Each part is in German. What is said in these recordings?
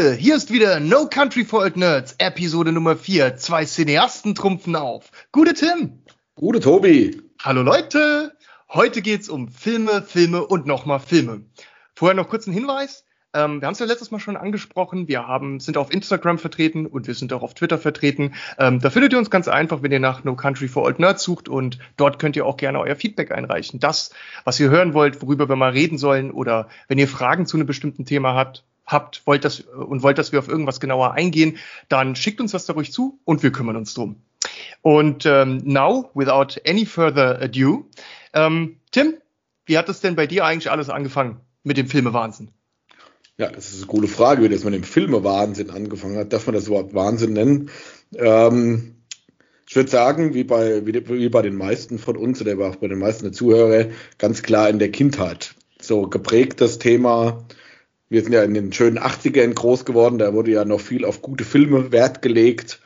Leute, hier ist wieder No Country for Old Nerds, Episode Nummer 4. Zwei Cineasten trumpfen auf. Gute Tim. Gute Tobi. Hallo Leute. Heute geht's um Filme, Filme und nochmal Filme. Vorher noch kurz ein Hinweis. Wir haben es ja letztes Mal schon angesprochen, wir sind auf Instagram vertreten und wir sind auch auf Twitter vertreten. Da findet ihr uns ganz einfach, wenn ihr nach No Country for Old Nerds sucht, und dort könnt ihr auch gerne euer Feedback einreichen. Das, was ihr hören wollt, worüber wir mal reden sollen, oder wenn ihr Fragen zu einem bestimmten Thema habt wollt, dass wir auf irgendwas genauer eingehen, dann schickt uns das da ruhig zu und wir kümmern uns drum. Und now, without any further ado, Tim, wie hat es denn bei dir eigentlich alles angefangen mit dem Filme-Wahnsinn? Ja, das ist eine coole Frage, wie das mit dem Filme-Wahnsinn angefangen hat. Darf man das überhaupt Wahnsinn nennen? Ich würde sagen, wie bei den meisten von uns oder auch bei den meisten der Zuhörer, ganz klar in der Kindheit. So geprägt das Thema, wir sind ja in den schönen 80ern groß geworden, da wurde ja noch viel auf gute Filme Wert gelegt,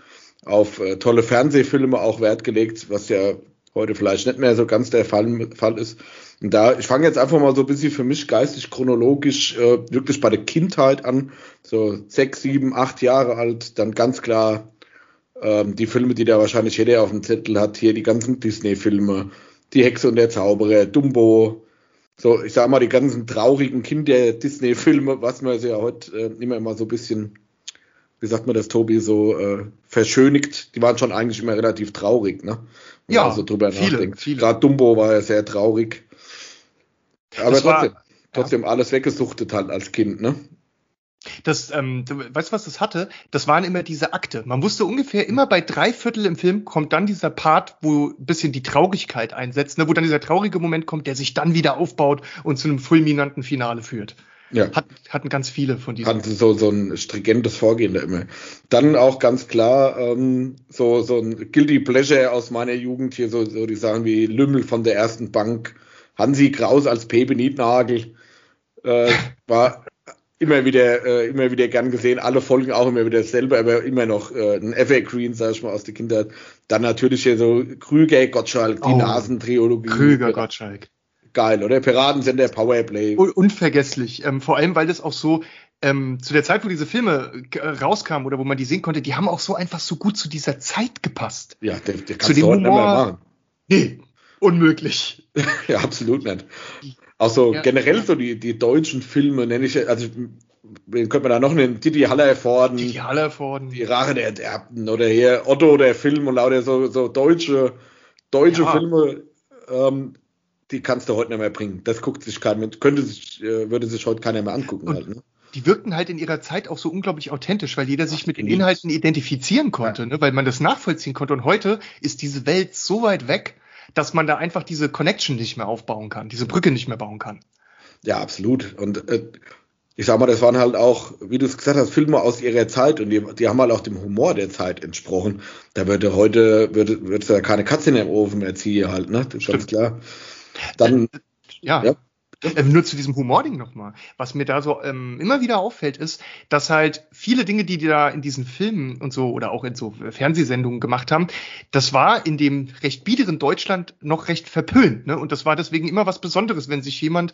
auf tolle Fernsehfilme auch Wert gelegt, was ja heute vielleicht nicht mehr so ganz der Fall ist. Und da, ich fange jetzt einfach mal so ein bisschen für mich geistig chronologisch wirklich bei der Kindheit an, so 6, 7, 8 Jahre alt, dann ganz klar die Filme, die da wahrscheinlich jeder auf dem Zettel hat, hier die ganzen Disney-Filme, Die Hexe und der Zauberer, Dumbo, so ich sag mal die ganzen traurigen Kinder-Disney-Filme, was man ja heute immer so ein bisschen, wie sagt man das, Tobi, so verschönigt, die waren schon eigentlich immer relativ traurig, ne? Wenn ja, man so drüber nachdenkt. Gerade Dumbo war ja sehr traurig. Aber trotzdem alles weggesuchtet halt als Kind, ne? Das, weißt du, was das hatte? Das waren immer diese Akte. Man wusste ungefähr immer bei 3/4 im Film kommt dann dieser Part, wo ein bisschen die Traurigkeit einsetzt, ne? Wo dann dieser traurige Moment kommt, der sich dann wieder aufbaut und zu einem fulminanten Finale führt. Ja. Hatten ganz viele von diesen. Hatten so ein stringentes Vorgehen da immer. Dann auch ganz klar so ein Guilty Pleasure aus meiner Jugend hier, so die Sachen wie Lümmel von der ersten Bank, Hansi Kraus als Pepe Niednagel, war immer wieder gern gesehen. Alle Folgen auch immer wieder selber, aber immer noch ein Evergreen, sag ich mal, aus der Kindheit. Dann natürlich hier so Krüger-Gottschalk, die Nasentriologie. Krüger-Gottschalk. Geil, oder? Piraten sind der Powerplay. Unvergesslich. Vor allem, weil das auch so, zu der Zeit, wo diese Filme rauskamen oder wo man die sehen konnte, die haben auch so einfach so gut zu dieser Zeit gepasst. Ja, der kannst du heute nicht mehr machen. Nee, unmöglich. Ja, absolut nicht. Auch so generell so die deutschen Filme, nenne ich, also wen könnte man da noch nennen? Didi Hallervorden. Die Rache der Enterbten oder hier Otto der Film und lauter so deutsche Filme, die kannst du heute nicht mehr bringen. Das guckt sich keiner mehr, würde sich heute keiner mehr angucken. Und halt, ne? Die wirkten halt in ihrer Zeit auch so unglaublich authentisch, weil jeder sich mit den Inhalten identifizieren konnte, ne? Weil man das nachvollziehen konnte. Und heute ist diese Welt so weit weg, dass man da einfach diese Connection nicht mehr aufbauen kann, diese Brücke nicht mehr bauen kann. Ja, absolut. Und ich sag mal, das waren halt auch, wie du es gesagt hast, Filme aus ihrer Zeit, und die haben halt auch dem Humor der Zeit entsprochen. Da würde heute ja keine Katze in dem Ofen mehr ziehen halt, ne? Das ist ganz klar. Dann nur zu diesem Humording nochmal. Was mir da so immer wieder auffällt, ist, dass halt viele Dinge, die da in diesen Filmen und so oder auch in so Fernsehsendungen gemacht haben, das war in dem recht biederen Deutschland noch recht verpönt, ne? Und das war deswegen immer was Besonderes, wenn sich jemand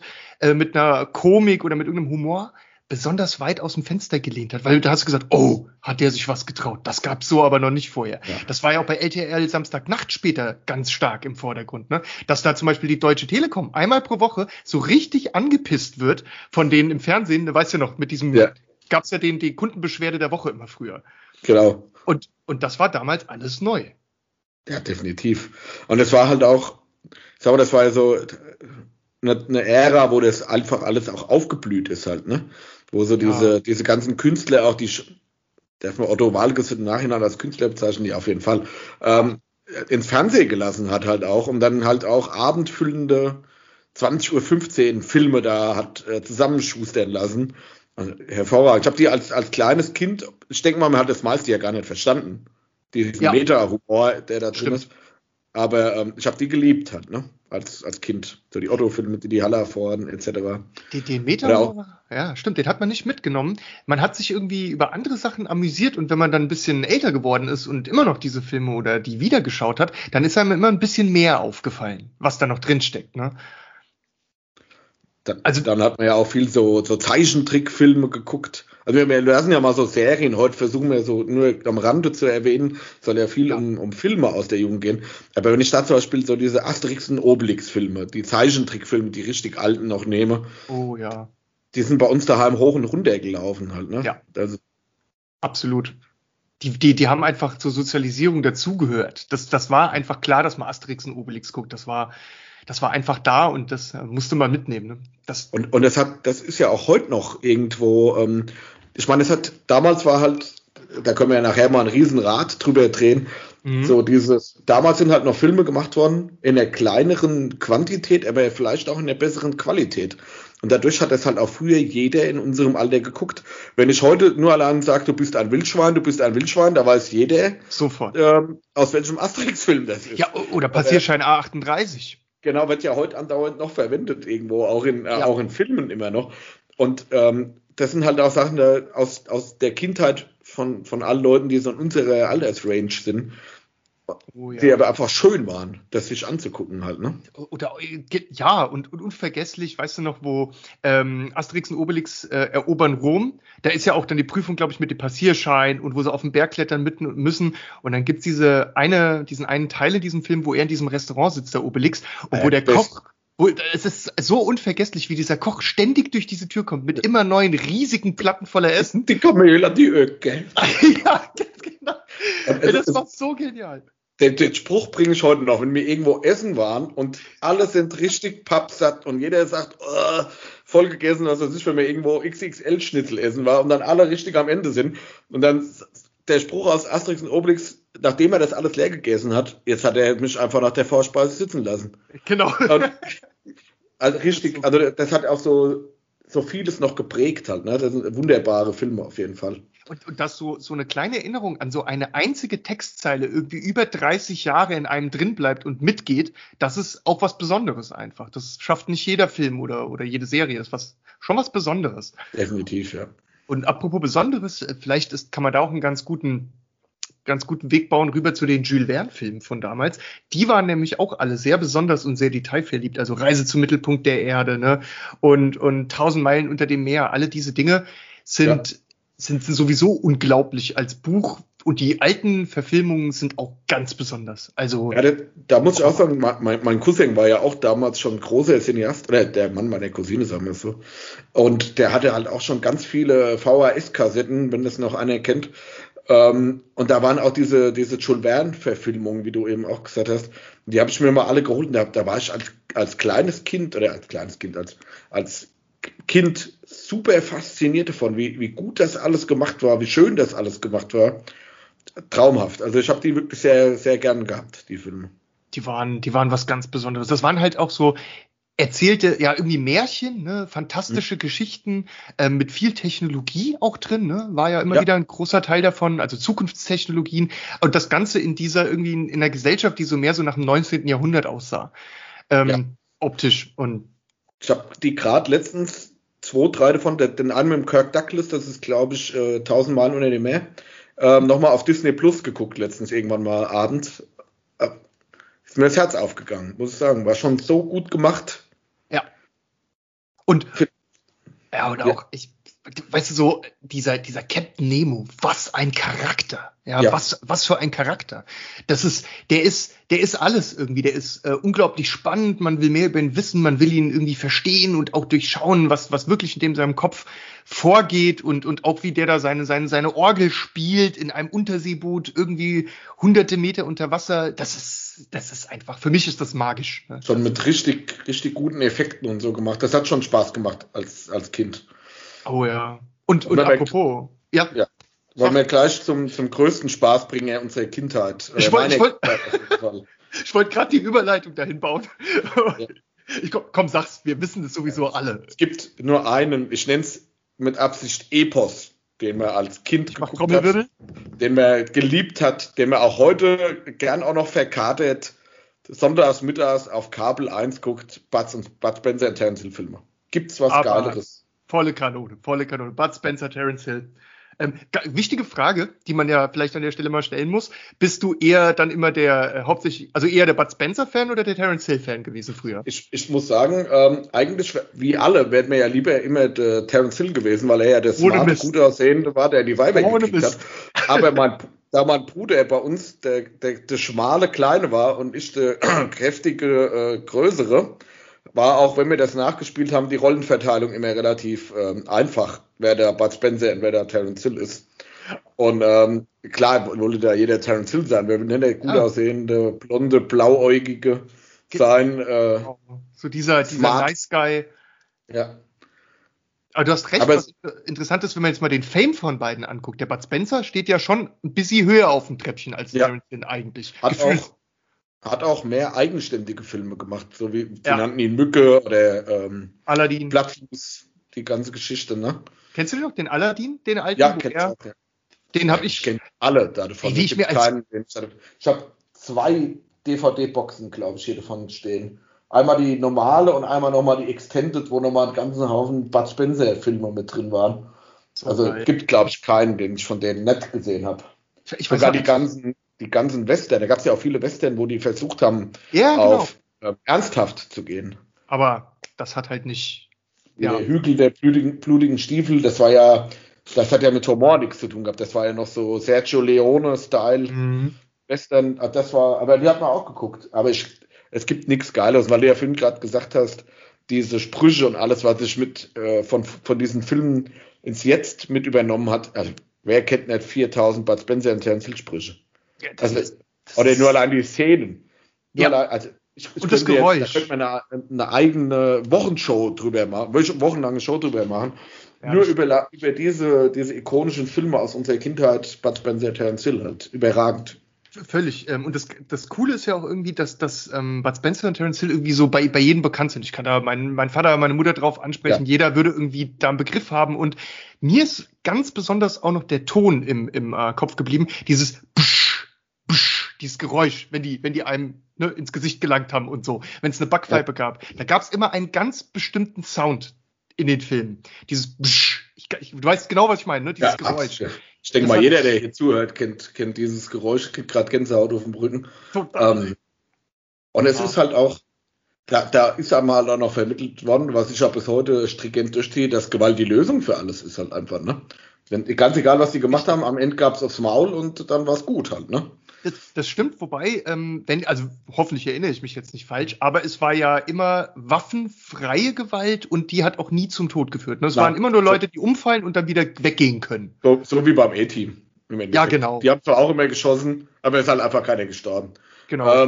mit einer Komik oder mit irgendeinem Humor besonders weit aus dem Fenster gelehnt hat, weil da hast du gesagt, oh, hat der sich was getraut, das gab's so aber noch nicht vorher. Ja. Das war ja auch bei RTL Samstagnacht später ganz stark im Vordergrund, ne? Dass da zum Beispiel die Deutsche Telekom einmal pro Woche so richtig angepisst wird von denen im Fernsehen, du weißt ja noch, mit diesem, gab's ja den Kundenbeschwerde der Woche immer früher. Genau. Und das war damals alles neu. Ja, definitiv. Und es war halt auch, ich sag mal, das war ja so eine Ära, wo das einfach alles auch aufgeblüht ist halt, ne? Wo so diese ganzen Künstler auch, die darf man Otto Waalkes im Nachhinein als Künstler bezeichnen, die auf jeden Fall ins Fernsehen gelassen hat halt auch, und dann halt auch abendfüllende 20.15 Uhr Filme da hat zusammenschustern lassen. Also, hervorragend. Ich habe die als kleines Kind, ich denke mal, man hat das meiste ja gar nicht verstanden. Diesen Meta-Humor, der da drin ist. Aber ich habe die geliebt halt, ne? Als Kind. So die Otto-Filme, die Hallervorden, etc. Den Meta-Humor, ja, stimmt, den hat man nicht mitgenommen. Man hat sich irgendwie über andere Sachen amüsiert, und wenn man dann ein bisschen älter geworden ist und immer noch diese Filme oder die wiedergeschaut hat, dann ist einem immer ein bisschen mehr aufgefallen, was da noch drinsteckt, ne? Dann hat man ja auch viel so Zeichentrickfilme geguckt. Also wir lassen ja mal so Serien, heute versuchen wir so nur am Rande zu erwähnen, soll ja viel um Filme aus der Jugend gehen. Aber wenn ich da zum Beispiel so diese Asterix- und Obelix-Filme, die Zeichentrickfilme, die richtig alten noch nehme, die sind bei uns daheim hoch und runter gelaufen halt, ne? Ja, also, absolut. Die haben einfach zur Sozialisierung dazugehört. Das war einfach klar, dass man Asterix und Obelix guckt. Das war einfach da und das musste man mitnehmen. Ne? Und das ist ja auch heute noch irgendwo, ich meine, es hat, damals war halt, da können wir ja nachher mal ein Riesenrad drüber drehen, so dieses, damals sind halt noch Filme gemacht worden, in der kleineren Quantität, aber vielleicht auch in der besseren Qualität. Und dadurch hat das halt auch früher jeder in unserem Alter geguckt. Wenn ich heute nur allein sage, du bist ein Wildschwein, da weiß jeder sofort, aus welchem Asterix-Film das ist. Ja, oder Passierschein A38. Genau, wird ja heute andauernd noch verwendet irgendwo, auch in Filmen immer noch. Und das sind halt auch Sachen aus der Kindheit von allen Leuten, die so in unserer Altersrange sind, die aber einfach schön waren, das sich anzugucken halt, ne? Oder, ja, und unvergesslich, weißt du noch, wo Asterix und Obelix erobern Rom, da ist ja auch dann die Prüfung, glaube ich, mit dem Passierschein und wo sie auf den Berg klettern müssen und dann gibt's diesen einen Teil in diesem Film, wo er in diesem Restaurant sitzt, der Obelix, und wo der Koch, es ist so unvergesslich, wie dieser Koch ständig durch diese Tür kommt, mit immer neuen riesigen Platten voller Essen. Die Kamel an die Öcke. Ja, genau. Das war so genial. Den Spruch bringe ich heute noch, wenn wir irgendwo essen waren und alle sind richtig pappsatt und jeder sagt, oh, voll gegessen, was weiß ich, wenn wir irgendwo XXL-Schnitzel essen war und dann alle richtig am Ende sind. Und dann der Spruch aus Asterix und Obelix, nachdem er das alles leer gegessen hat, jetzt hat er mich einfach nach der Vorspeise sitzen lassen. Genau. Und, also richtig, also das hat auch so vieles noch geprägt halt, ne? Das sind wunderbare Filme auf jeden Fall. Und dass so eine kleine Erinnerung an so eine einzige Textzeile irgendwie über 30 Jahre in einem drin bleibt und mitgeht, das ist auch was Besonderes einfach. Das schafft nicht jeder Film oder jede Serie. Das ist schon was Besonderes. Definitiv, ja. Und apropos Besonderes, vielleicht kann man da auch einen ganz guten Weg bauen rüber zu den Jules Verne-Filmen von damals. Die waren nämlich auch alle sehr besonders und sehr detailverliebt. Also Reise zum Mittelpunkt der Erde, ne? Und 1000 Meilen unter dem Meer. Alle diese Dinge sind sowieso unglaublich als Buch und die alten Verfilmungen sind auch ganz besonders. Also ja, da muss ich auch sagen, mein Cousin war ja auch damals schon großer Cineast, oder der Mann meiner Cousine, sagen wir es so, und der hatte halt auch schon ganz viele VHS-Kassetten, wenn das noch einer kennt, und da waren auch diese Jules Verne-Verfilmungen, wie du eben auch gesagt hast, die habe ich mir mal alle geholt und da war ich als Kind super fasziniert davon, wie gut das alles gemacht war, wie schön das alles gemacht war. Traumhaft. Also ich habe die wirklich sehr, sehr gern gehabt, die Filme. Die waren was ganz Besonderes. Das waren halt auch so erzählte, ja, irgendwie Märchen, ne? Fantastische Geschichten mit viel Technologie auch drin, ne? War ja immer wieder ein großer Teil davon, also Zukunftstechnologien. Und das Ganze in in einer Gesellschaft, die so mehr so nach dem 19. Jahrhundert aussah. Optisch und ich habe die gerade letztens 2, 3 davon, den einen mit dem Kirk Douglas, das ist, glaube ich, 1000 Meilen unter dem Meer, nochmal auf Disney Plus geguckt letztens irgendwann mal abends. Ist mir das Herz aufgegangen, muss ich sagen. War schon so gut gemacht. Ja. Und auch, weißt du, so dieser Captain Nemo, was ein Charakter. Ja. Was für ein Charakter. Der ist alles irgendwie. Der ist unglaublich spannend. Man will mehr über ihn wissen. Man will ihn irgendwie verstehen und auch durchschauen, was wirklich in seinem Kopf vorgeht und auch wie der da seine Orgel spielt in einem Unterseeboot irgendwie hunderte Meter unter Wasser. Das ist einfach, für mich ist das magisch. Ne? Schon mit richtig, richtig guten Effekten und so gemacht. Das hat schon Spaß gemacht als Kind. Oh ja. Und apropos. Ja. Wollen wir gleich zum größten Spaßbringer unserer Kindheit. Ich wollte gerade die Überleitung dahin bauen. Ja. Komm, sag's, wir wissen das sowieso alle. Es gibt nur einen, ich nenne es mit Absicht Epos, den man als Kind geguckt hat, den man geliebt hat, den man auch heute gern auch noch verkatert, sonntags, mittags auf Kabel 1 guckt, Bud Spencer und Terence Hill Filme. Gibt's was Geileres? Volle Kanone, volle Kanone. Bud Spencer, Terence Hill. Wichtige Frage, die man ja vielleicht an der Stelle mal stellen muss. Bist du eher dann immer der hauptsächlich, also eher der Bud Spencer-Fan oder der Terence Hill-Fan gewesen früher? Ich muss sagen, eigentlich wie alle wäre mir ja lieber immer der Terence Hill gewesen, weil er ja der smarte, gut aussehende war, der die Weiber gekriegt hat. Aber da mein Bruder bei uns der schmale Kleine war und ich der kräftige Größere, war auch, wenn wir das nachgespielt haben, die Rollenverteilung immer relativ einfach, wer der Bud Spencer und wer der Terence Hill ist. Und klar wollte da jeder Terence Hill sein, wir würden der gut aussehende, blonde, blauäugige sein. So dieser Nice Guy. Ja. Aber du hast recht, aber was interessant ist, wenn man jetzt mal den Fame von beiden anguckt. Der Bud Spencer steht ja schon ein bisschen höher auf dem Treppchen als Terence Hill eigentlich. Hat auch mehr eigenständige Filme gemacht, so wie die nannten ihn Mücke oder Aladdin, Plattfuß, die ganze Geschichte, ne? Kennst du noch den Aladdin, den alten? Ja, kennst du auch, ja. Den habe ich. Ich kenne alle davon. Ich habe 2 DVD-Boxen, glaube ich, hier davon stehen. Einmal die normale und einmal nochmal die Extended, wo nochmal einen ganzen Haufen Bud Spencer-Filme mit drin waren. Also es gibt, glaube ich, keinen, den ich von denen nicht gesehen habe. Sogar die ganzen Western, da gab es ja auch viele Western, wo die versucht haben, ernsthaft zu gehen. Aber das hat halt nicht... Der Hügel der blutigen Stiefel, das hat ja mit Humor nichts zu tun gehabt. Das war ja noch so Sergio Leone-Style Western. Aber die hat man auch geguckt. Aber es gibt nichts Geiles, weil du ja vorhin gerade gesagt hast, diese Sprüche und alles, was sich mit von diesen Filmen ins Jetzt mit übernommen hat. Also wer kennt nicht 4000 Bud Spencer und Terence Hill Sprüche? Ja, oder nur allein die Szenen. Und das Geräusch. Da könnte man eine eigene Wochenshow drüber machen, wochenlange Show drüber machen. Ja, nur über diese ikonischen Filme aus unserer Kindheit, Bud Spencer, Terence Hill, halt überragend. Völlig. Und das Coole ist ja auch irgendwie, dass Bud Spencer und Terence Hill irgendwie so bei jedem bekannt sind. Ich kann da meinen Vater, meine Mutter drauf ansprechen. Ja. Jeder würde irgendwie da einen Begriff haben. Und mir ist ganz besonders auch noch der Ton im Kopf geblieben. Dieses dieses Geräusch, wenn die einem ins Gesicht gelangt haben und so, wenn es eine Backpfeife gab. Da gab es immer einen ganz bestimmten Sound in den Filmen. Dieses Bsch, du weißt genau, was ich meine, ne? Dieses Geräusch. Ja. Ich denke mal, jeder, der hier zuhört, kennt dieses Geräusch, kriegt gerade Gänsehaut auf dem Rücken. Und es ist halt auch, da ist einmal auch noch vermittelt worden, was ich ja bis heute stringent durchziehe, dass Gewalt die Lösung für alles ist halt einfach, ne? Ganz egal, was die gemacht haben, am Ende gab es aufs Maul und dann war es gut halt, ne? Das stimmt, wobei, hoffentlich erinnere ich mich jetzt nicht falsch, aber es war ja immer waffenfreie Gewalt und die hat auch nie zum Tod geführt. Ne? Es waren immer nur Leute, die umfallen und dann wieder weggehen können. So wie beim E-Team. Ja, genau. Die haben zwar auch immer geschossen, aber es ist halt einfach keiner gestorben. Genau.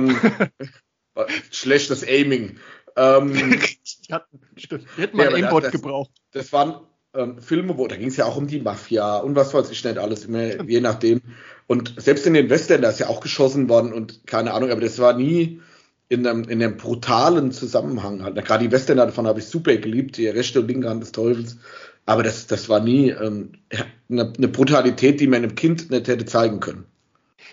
Schlechtes Aiming. Die hätten mal ein Aimbot gebraucht. Das waren Filme, da ging es ja auch um die Mafia und was weiß ich nicht alles, immer, je nachdem. Und selbst in den Western, da ist ja auch geschossen worden und keine Ahnung, aber das war nie in einem brutalen Zusammenhang halt. Gerade die Western davon habe ich super geliebt, die rechte und linke Hand des Teufels, aber das war nie eine Brutalität, die man einem Kind nicht hätte zeigen können.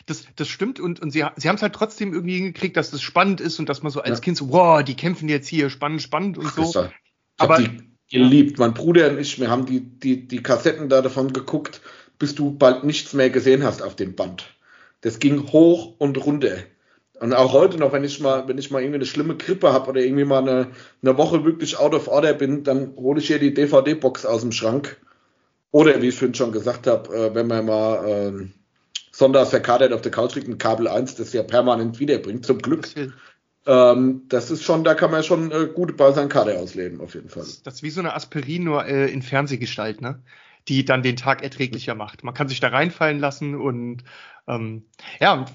Das stimmt und sie haben es halt trotzdem irgendwie hingekriegt, dass das spannend ist und dass man so als Kind so, wow, die kämpfen jetzt hier, spannend und so. Aber geliebt. Mein Bruder und ich, wir haben die Kassetten da davon geguckt, bis du bald nichts mehr gesehen hast auf dem Band. Das ging hoch und runter. Und auch heute noch, wenn ich mal irgendwie eine schlimme Grippe habe oder irgendwie mal eine Woche wirklich out of order bin, dann hole ich hier die DVD-Box aus dem Schrank. Oder, wie ich vorhin schon gesagt habe, wenn man mal sonntags verkatert auf der Couch liegt, ein Kabel 1, das ja permanent wiederbringt, zum Glück. Das ist schon, da kann man schon gute Basankade ausleben, auf jeden Fall. Das ist wie so eine Aspirin, nur in Fernsehgestalt, ne? Die dann den Tag erträglicher macht. Man kann sich da reinfallen lassen und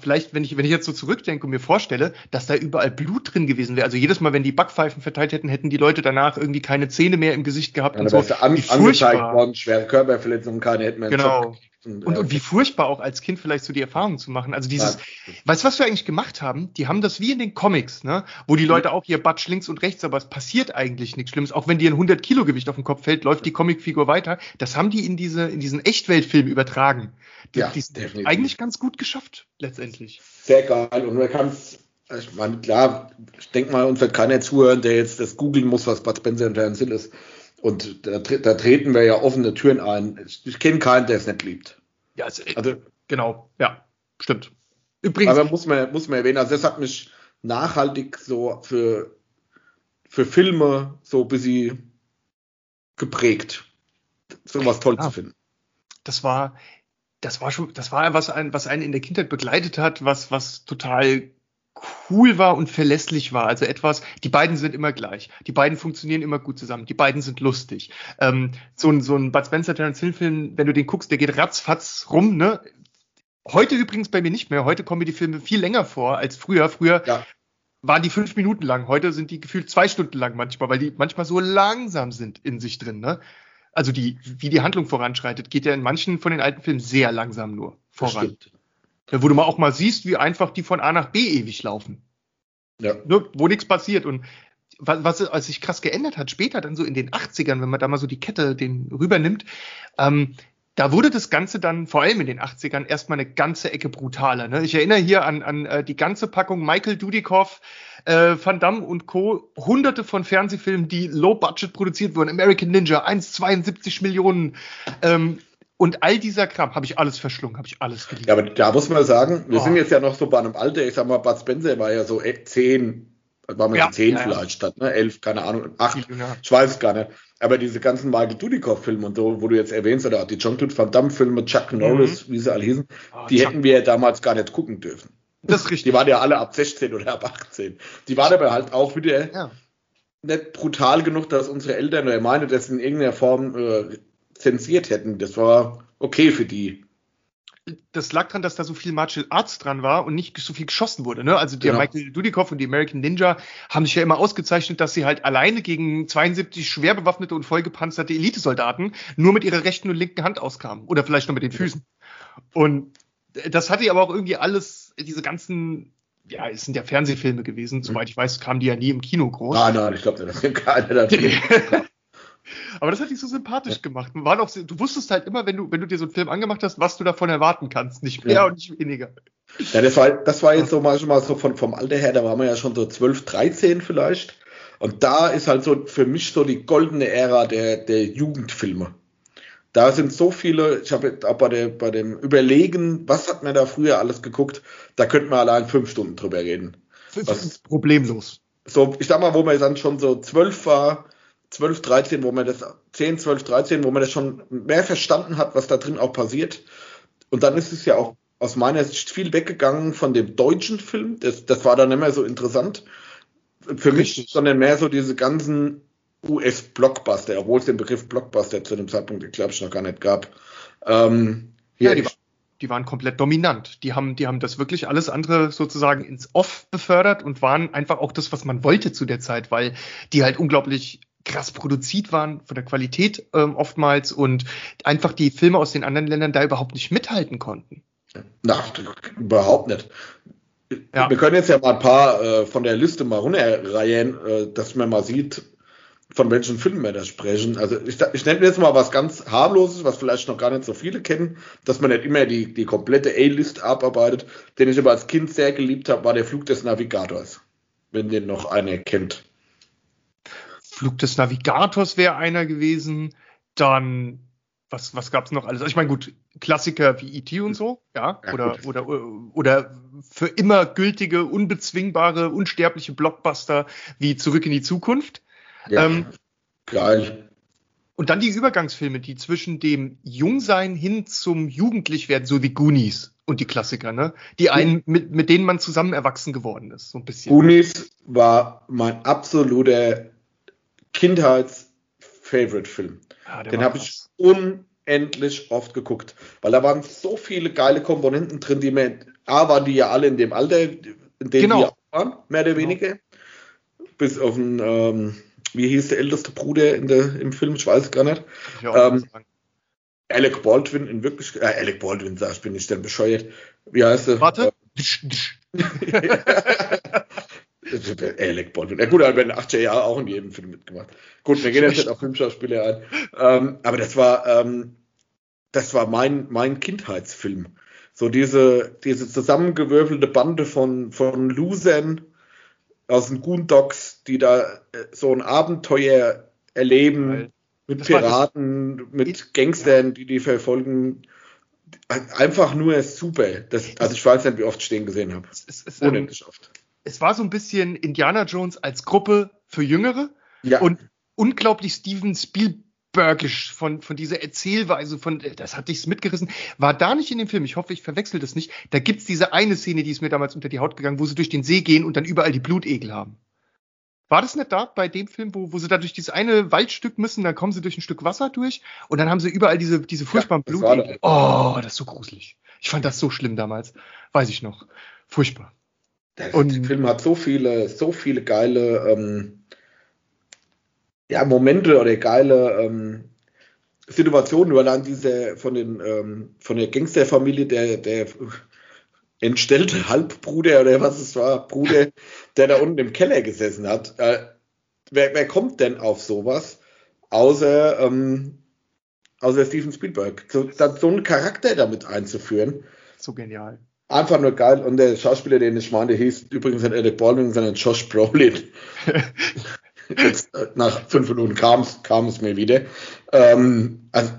vielleicht, wenn ich jetzt so zurückdenke und mir vorstelle, dass da überall Blut drin gewesen wäre. Also jedes Mal, wenn die Backpfeifen verteilt hätten, hätten die Leute danach irgendwie keine Zähne mehr im Gesicht gehabt. Ja, und so. Angezeigt worden, schwere Körperverletzungen, keine hätten mehr einen Schock. Und wie furchtbar auch als Kind vielleicht so die Erfahrung zu machen. Also dieses, weißt du, was wir eigentlich gemacht haben? Die haben das wie in den Comics, ne? Wo die Leute auch hier batsch links und rechts, aber es passiert eigentlich nichts Schlimmes. Auch wenn dir ein 100-Kilo-Gewicht auf den Kopf fällt, läuft die Comicfigur weiter. Das haben die in diesen Echtweltfilm übertragen. Die sind eigentlich ganz gut geschafft, letztendlich. Sehr geil. Und man kann es, ich meine, klar, ich denke mal, uns wird keiner zuhören, der jetzt das googeln muss, was Bud Spencer und Terence Hill ist. Und da treten wir ja offene Türen ein. Ich kenne keinen, der es nicht liebt. Ja, also, genau, ja, stimmt. Übrigens. Aber muss man erwähnen, also das hat mich nachhaltig so für Filme so ein bisschen geprägt, so was toll zu finden. Das war was einen in der Kindheit begleitet hat, was total cool war und verlässlich war. Also etwas, die beiden sind immer gleich. Die beiden funktionieren immer gut zusammen. Die beiden sind lustig. So ein Bud Spencer, Terence Hill Film, wenn du den guckst, der geht ratzfatz rum, ne? Heute übrigens bei mir nicht mehr. Heute kommen mir die Filme viel länger vor als früher. Früher waren die 5 Minuten lang. Heute sind die gefühlt 2 Stunden lang manchmal, weil die manchmal so langsam sind in sich drin, ne? Also wie die Handlung voranschreitet, geht ja in manchen von den alten Filmen sehr langsam nur voran. Stimmt. Wo du auch mal siehst, wie einfach die von A nach B ewig laufen. Ja. Wo nichts passiert. Und was sich krass geändert hat, später dann so in den 80ern, wenn man da mal so die Kette rübernimmt, da wurde das Ganze dann, vor allem in den 80ern, erstmal eine ganze Ecke brutaler. Ne? Ich erinnere hier an die ganze Packung Michael Dudikoff, Van Damme und Co., hunderte von Fernsehfilmen, die low-budget produziert wurden. American Ninja, 1,72 Millionen. Und all dieser Kram habe ich alles verschlungen, habe ich alles geliebt. Ja, aber da muss man sagen, wir sind jetzt ja noch so bei einem Alter. Ich sag mal, Bud Spencer war ja so 10 vielleicht statt, ne? 11, keine Ahnung, 8, ich weiß es gar nicht. Aber diese ganzen Michael Dudikoff-Filme und so, wo du jetzt erwähnst, oder die Jean-Claude Van Damme-Filme, Chuck Norris, wie sie alle hießen, hätten wir ja damals gar nicht gucken dürfen. Das ist richtig. Die waren ja alle ab 16 oder ab 18. Die waren aber halt auch wieder nicht brutal genug, dass unsere Eltern oder meine, das in irgendeiner Form zensiert hätten. Das war okay für die. Das lag daran, dass da so viel Martial Arts dran war und nicht so viel geschossen wurde. Ne? Also der Michael Dudikoff und die American Ninja haben sich ja immer ausgezeichnet, dass sie halt alleine gegen 72 schwer bewaffnete und vollgepanzerte Elitesoldaten nur mit ihrer rechten und linken Hand auskamen. Oder vielleicht nur mit den Füßen. Und das hatte ja aber auch irgendwie alles, diese ganzen, es sind ja Fernsehfilme gewesen. Soweit ich weiß, kamen die ja nie im Kino groß. Nein, ich glaube, das sind keine. Aber das hat dich so sympathisch gemacht. Du wusstest halt immer, wenn du dir so einen Film angemacht hast, was du davon erwarten kannst. Nicht mehr und nicht weniger. Ja, das war jetzt so manchmal so vom Alter her, da waren wir ja schon so 12, 13 vielleicht. Und da ist halt so für mich so die goldene Ära der Jugendfilme. Da sind so viele, ich habe auch bei dem Überlegen, was hat man da früher alles geguckt, da könnten wir allein 5 Stunden drüber reden. 5 Stunden ist problemlos. So, ich sag mal, wo man dann schon so 12 war, 12, 13, 12, 13, wo man das schon mehr verstanden hat, was da drin auch passiert. Und dann ist es ja auch aus meiner Sicht viel weggegangen von dem deutschen Film. Das war dann nicht mehr so interessant für mich, sondern mehr so diese ganzen US-Blockbuster, obwohl es den Begriff Blockbuster zu dem Zeitpunkt, glaube ich, noch gar nicht gab. Die waren komplett dominant. Die haben das wirklich alles andere sozusagen ins Off befördert und waren einfach auch das, was man wollte zu der Zeit, weil die halt unglaublich krass produziert waren, von der Qualität oftmals, und einfach die Filme aus den anderen Ländern da überhaupt nicht mithalten konnten. Na, überhaupt nicht. Ja. Wir können jetzt ja mal ein paar von der Liste mal runterreihen, dass man mal sieht, von welchen Filmen wir da sprechen. Also ich nenne jetzt mal was ganz harmloses, was vielleicht noch gar nicht so viele kennen, dass man nicht immer die komplette A-List abarbeitet. Den ich aber als Kind sehr geliebt habe, war der Flug des Navigators, wenn den noch einer kennt. Flug des Navigators wäre einer gewesen, dann, was gab's noch alles? Also ich meine, gut, Klassiker wie E.T. und so, oder für immer gültige, unbezwingbare, unsterbliche Blockbuster wie Zurück in die Zukunft. Ja, geil. Und dann die Übergangsfilme, die zwischen dem Jungsein hin zum Jugendlichwerden, so wie Goonies und die Klassiker, ne? Die einen, mit denen man zusammen erwachsen geworden ist, so ein bisschen. Goonies war mein absoluter Kindheits-Favorite-Film. Ja, den habe ich unendlich oft geguckt, weil da waren so viele geile Komponenten drin, die mir, waren die ja alle in dem Alter, in dem die auch waren, mehr oder weniger. Bis auf den, wie hieß der älteste Bruder im Film, ich weiß es gar nicht. Alec Baldwin in Wirklichkeit, Alec Baldwin, sag ich, bin ich denn bescheuert. Wie heißt er? Warte. Alec Baldwin. Ja, gut, er hat in den 80er Jahren auch in jedem Film mitgemacht. Gut, wir gehen jetzt nicht auf Filmschauspieler ein. Aber das war mein Kindheitsfilm. So diese zusammengewürfelte Bande von Losern aus den Goondocks, die da so ein Abenteuer erleben, Mit Piraten, mit Gangstern, die verfolgen. Einfach nur super. Also ich weiß nicht, wie oft ich den gesehen habe. Unendlich oft. Es war so ein bisschen Indiana Jones als Gruppe für Jüngere. Ja. Und unglaublich Steven Spielbergisch von dieser Erzählweise, das hat dich mitgerissen. War da nicht in dem Film, ich hoffe, ich verwechsel das nicht, da gibt es diese eine Szene, die ist mir damals unter die Haut gegangen, wo sie durch den See gehen und dann überall die Blutegel haben. War das nicht da bei dem Film, wo sie da durch dieses eine Waldstück müssen, dann kommen sie durch ein Stück Wasser durch und dann haben sie überall diese furchtbaren Blutegel. Oh, das ist so gruselig. Ich fand das so schlimm damals. Weiß ich noch. Furchtbar. Der Film hat so viele geile Momente oder geile Situationen, weil dann von der Gangsterfamilie der entstellte Halbbruder oder was es war, Bruder, der da unten im Keller gesessen hat. Wer kommt denn auf sowas, außer Steven Spielberg? So einen Charakter damit einzuführen. So genial. Einfach nur geil. Und der Schauspieler, den ich meine, der hieß übrigens nicht Alec Baldwin, sondern Josh Brolin. Jetzt, nach 5 Minuten kam es mir wieder. Also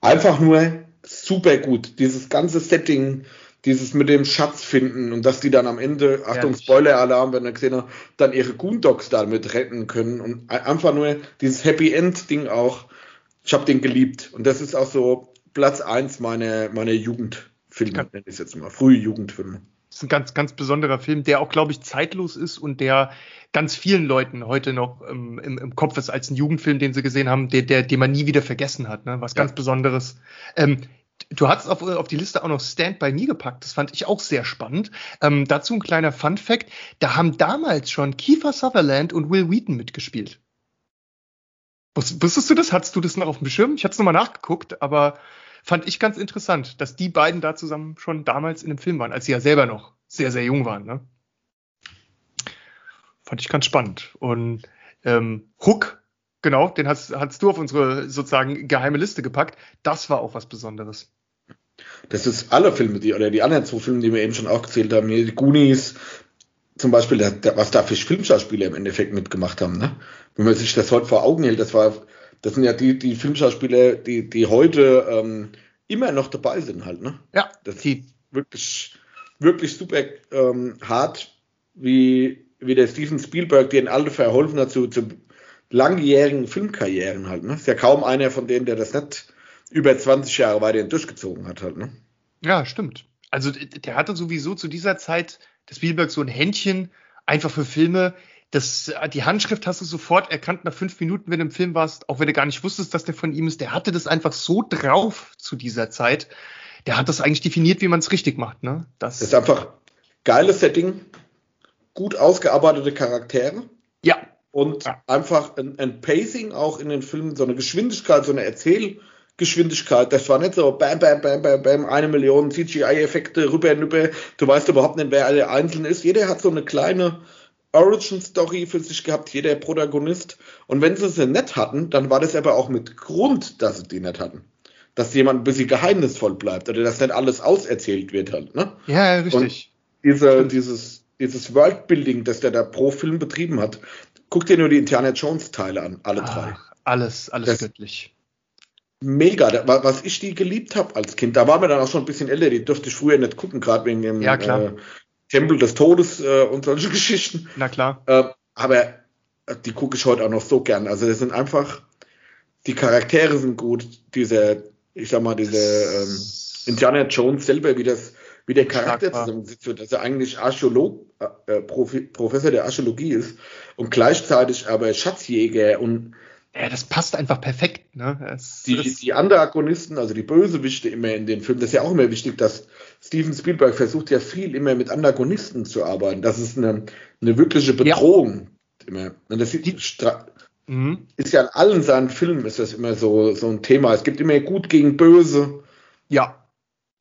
einfach nur super gut. Dieses ganze Setting, dieses mit dem Schatz finden und dass die dann am Ende, Achtung, Spoiler-Alarm, wenn ihr gesehen habt, dann ihre Goondogs damit retten können. Und einfach nur dieses Happy-End-Ding auch. Ich habe den geliebt. Und das ist auch so Platz 1 meiner Jugendfilme, nenne ich es jetzt mal. Frühe Jugendfilme. Das ist ein ganz, ganz besonderer Film, der auch, glaube ich, zeitlos ist und der ganz vielen Leuten heute noch im Kopf ist als ein Jugendfilm, den sie gesehen haben, den man nie wieder vergessen hat. Ne? Was ganz Besonderes. Du hast auf die Liste auch noch Stand by Me gepackt. Das fand ich auch sehr spannend. Dazu ein kleiner Fun-Fact. Da haben damals schon Kiefer Sutherland und Will Wheaton mitgespielt. Wusstest du das? Hattest du das noch auf dem Schirm? Ich hatte es nochmal nachgeguckt, aber... Fand ich ganz interessant, dass die beiden da zusammen schon damals in dem Film waren, als sie ja selber noch sehr, sehr jung waren. Ne? Fand ich ganz spannend. Und Hook, genau, den hast du auf unsere sozusagen geheime Liste gepackt. Das war auch was Besonderes. Das ist alle Filme, die anderen 2 Filme, die wir eben schon auch gezählt haben, die Goonies zum Beispiel, was da für Filmschauspieler im Endeffekt mitgemacht haben. Ne? Wenn man sich das heute vor Augen hält, das sind ja die Filmschauspieler, die heute immer noch dabei sind halt, ne? Ja. Das ist wirklich, wirklich super hart, wie der Steven Spielberg den alle verholfen hat zu langjährigen Filmkarrieren halt, ne? Ist ja kaum einer von denen, der das nicht über 20 Jahre weiterhin durchgezogen hat halt, ne? Ja, stimmt. Also der hatte sowieso zu dieser Zeit, der Spielberg, so ein Händchen einfach für Filme. Die Handschrift hast du sofort erkannt nach 5 Minuten, wenn du im Film warst, auch wenn du gar nicht wusstest, dass der von ihm ist. Der hatte das einfach so drauf zu dieser Zeit. Der hat das eigentlich definiert, wie man es richtig macht. Ne? Das ist einfach geiles Setting, gut ausgearbeitete Charaktere. Ja. Und einfach ein Pacing auch in den Filmen, so eine Geschwindigkeit, so eine Erzählgeschwindigkeit. Das war nicht so bam, bam, bam, bam, bam, 1 Million CGI-Effekte, rüber. Du weißt überhaupt nicht, wer alle einzeln ist. Jeder hat so eine kleine Origin-Story für sich gehabt, jeder Protagonist. Und wenn sie nicht hatten, dann war das aber auch mit Grund, dass sie die nicht hatten. Dass jemand ein bisschen geheimnisvoll bleibt oder dass nicht alles auserzählt wird halt, ne? Ja, richtig. Und dieses Worldbuilding, das der da pro Film betrieben hat. Guck dir nur die Indiana Jones-Teile an, alle 3. Alles göttlich. Mega, was ich die geliebt habe als Kind. Da waren wir dann auch schon ein bisschen älter, die durfte ich früher nicht gucken, gerade wegen dem... Ja, klar. Tempel des Todes und solche Geschichten. Na klar. Aber die gucke ich heute auch noch so gern. Also das sind einfach, die Charaktere sind gut. Indiana Jones selber, wie der Charakter zusammensitzt, dass er eigentlich Professor der Archäologie ist und gleichzeitig aber Schatzjäger und ja, das passt einfach perfekt. Ne? Die Antagonisten, also die Bösewichte immer in den Filmen, das ist ja auch immer wichtig, dass Steven Spielberg versucht ja viel immer mit Antagonisten zu arbeiten. Das ist eine wirkliche Bedrohung. Ja. Immer. Und das ist ja in allen seinen Filmen ist das immer so ein Thema. Es gibt immer Gut gegen Böse. Ja.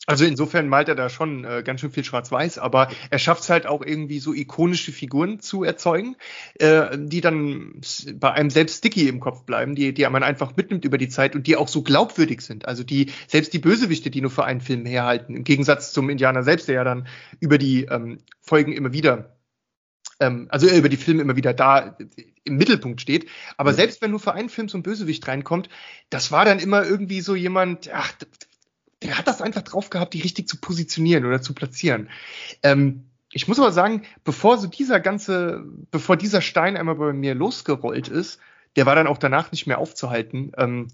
Also insofern malt er da schon ganz schön viel Schwarz-Weiß, aber er schafft es halt auch irgendwie so ikonische Figuren zu erzeugen, die dann bei einem selbst sticky im Kopf bleiben, die man einfach mitnimmt über die Zeit und die auch so glaubwürdig sind. Also selbst die Bösewichte, die nur für einen Film herhalten, im Gegensatz zum Indianer selbst, der ja dann über die Folgen immer wieder also er über die Filme immer wieder da im Mittelpunkt steht. Aber selbst wenn nur für einen Film so ein Bösewicht reinkommt, das war dann immer irgendwie so jemand, ach, der hat das einfach drauf gehabt, die richtig zu positionieren oder zu platzieren. Ich muss aber sagen, bevor dieser Stein einmal bei mir losgerollt ist, der war dann auch danach nicht mehr aufzuhalten,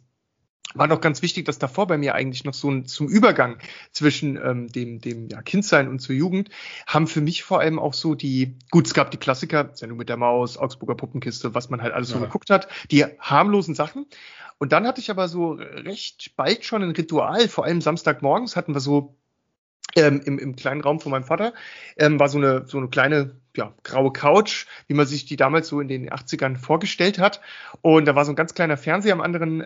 war noch ganz wichtig, dass davor bei mir eigentlich noch so zum Übergang zwischen dem Kindsein und zur Jugend, haben für mich vor allem auch so es gab die Klassiker, Sendung mit der Maus, Augsburger Puppenkiste, was man halt alles so geguckt hat, die harmlosen Sachen. Und dann hatte ich aber so recht bald schon ein Ritual, vor allem Samstagmorgens hatten wir so im kleinen Raum von meinem Vater, war so eine kleine graue Couch, wie man sich die damals so in den 80ern vorgestellt hat. Und da war so ein ganz kleiner Fernseher am anderen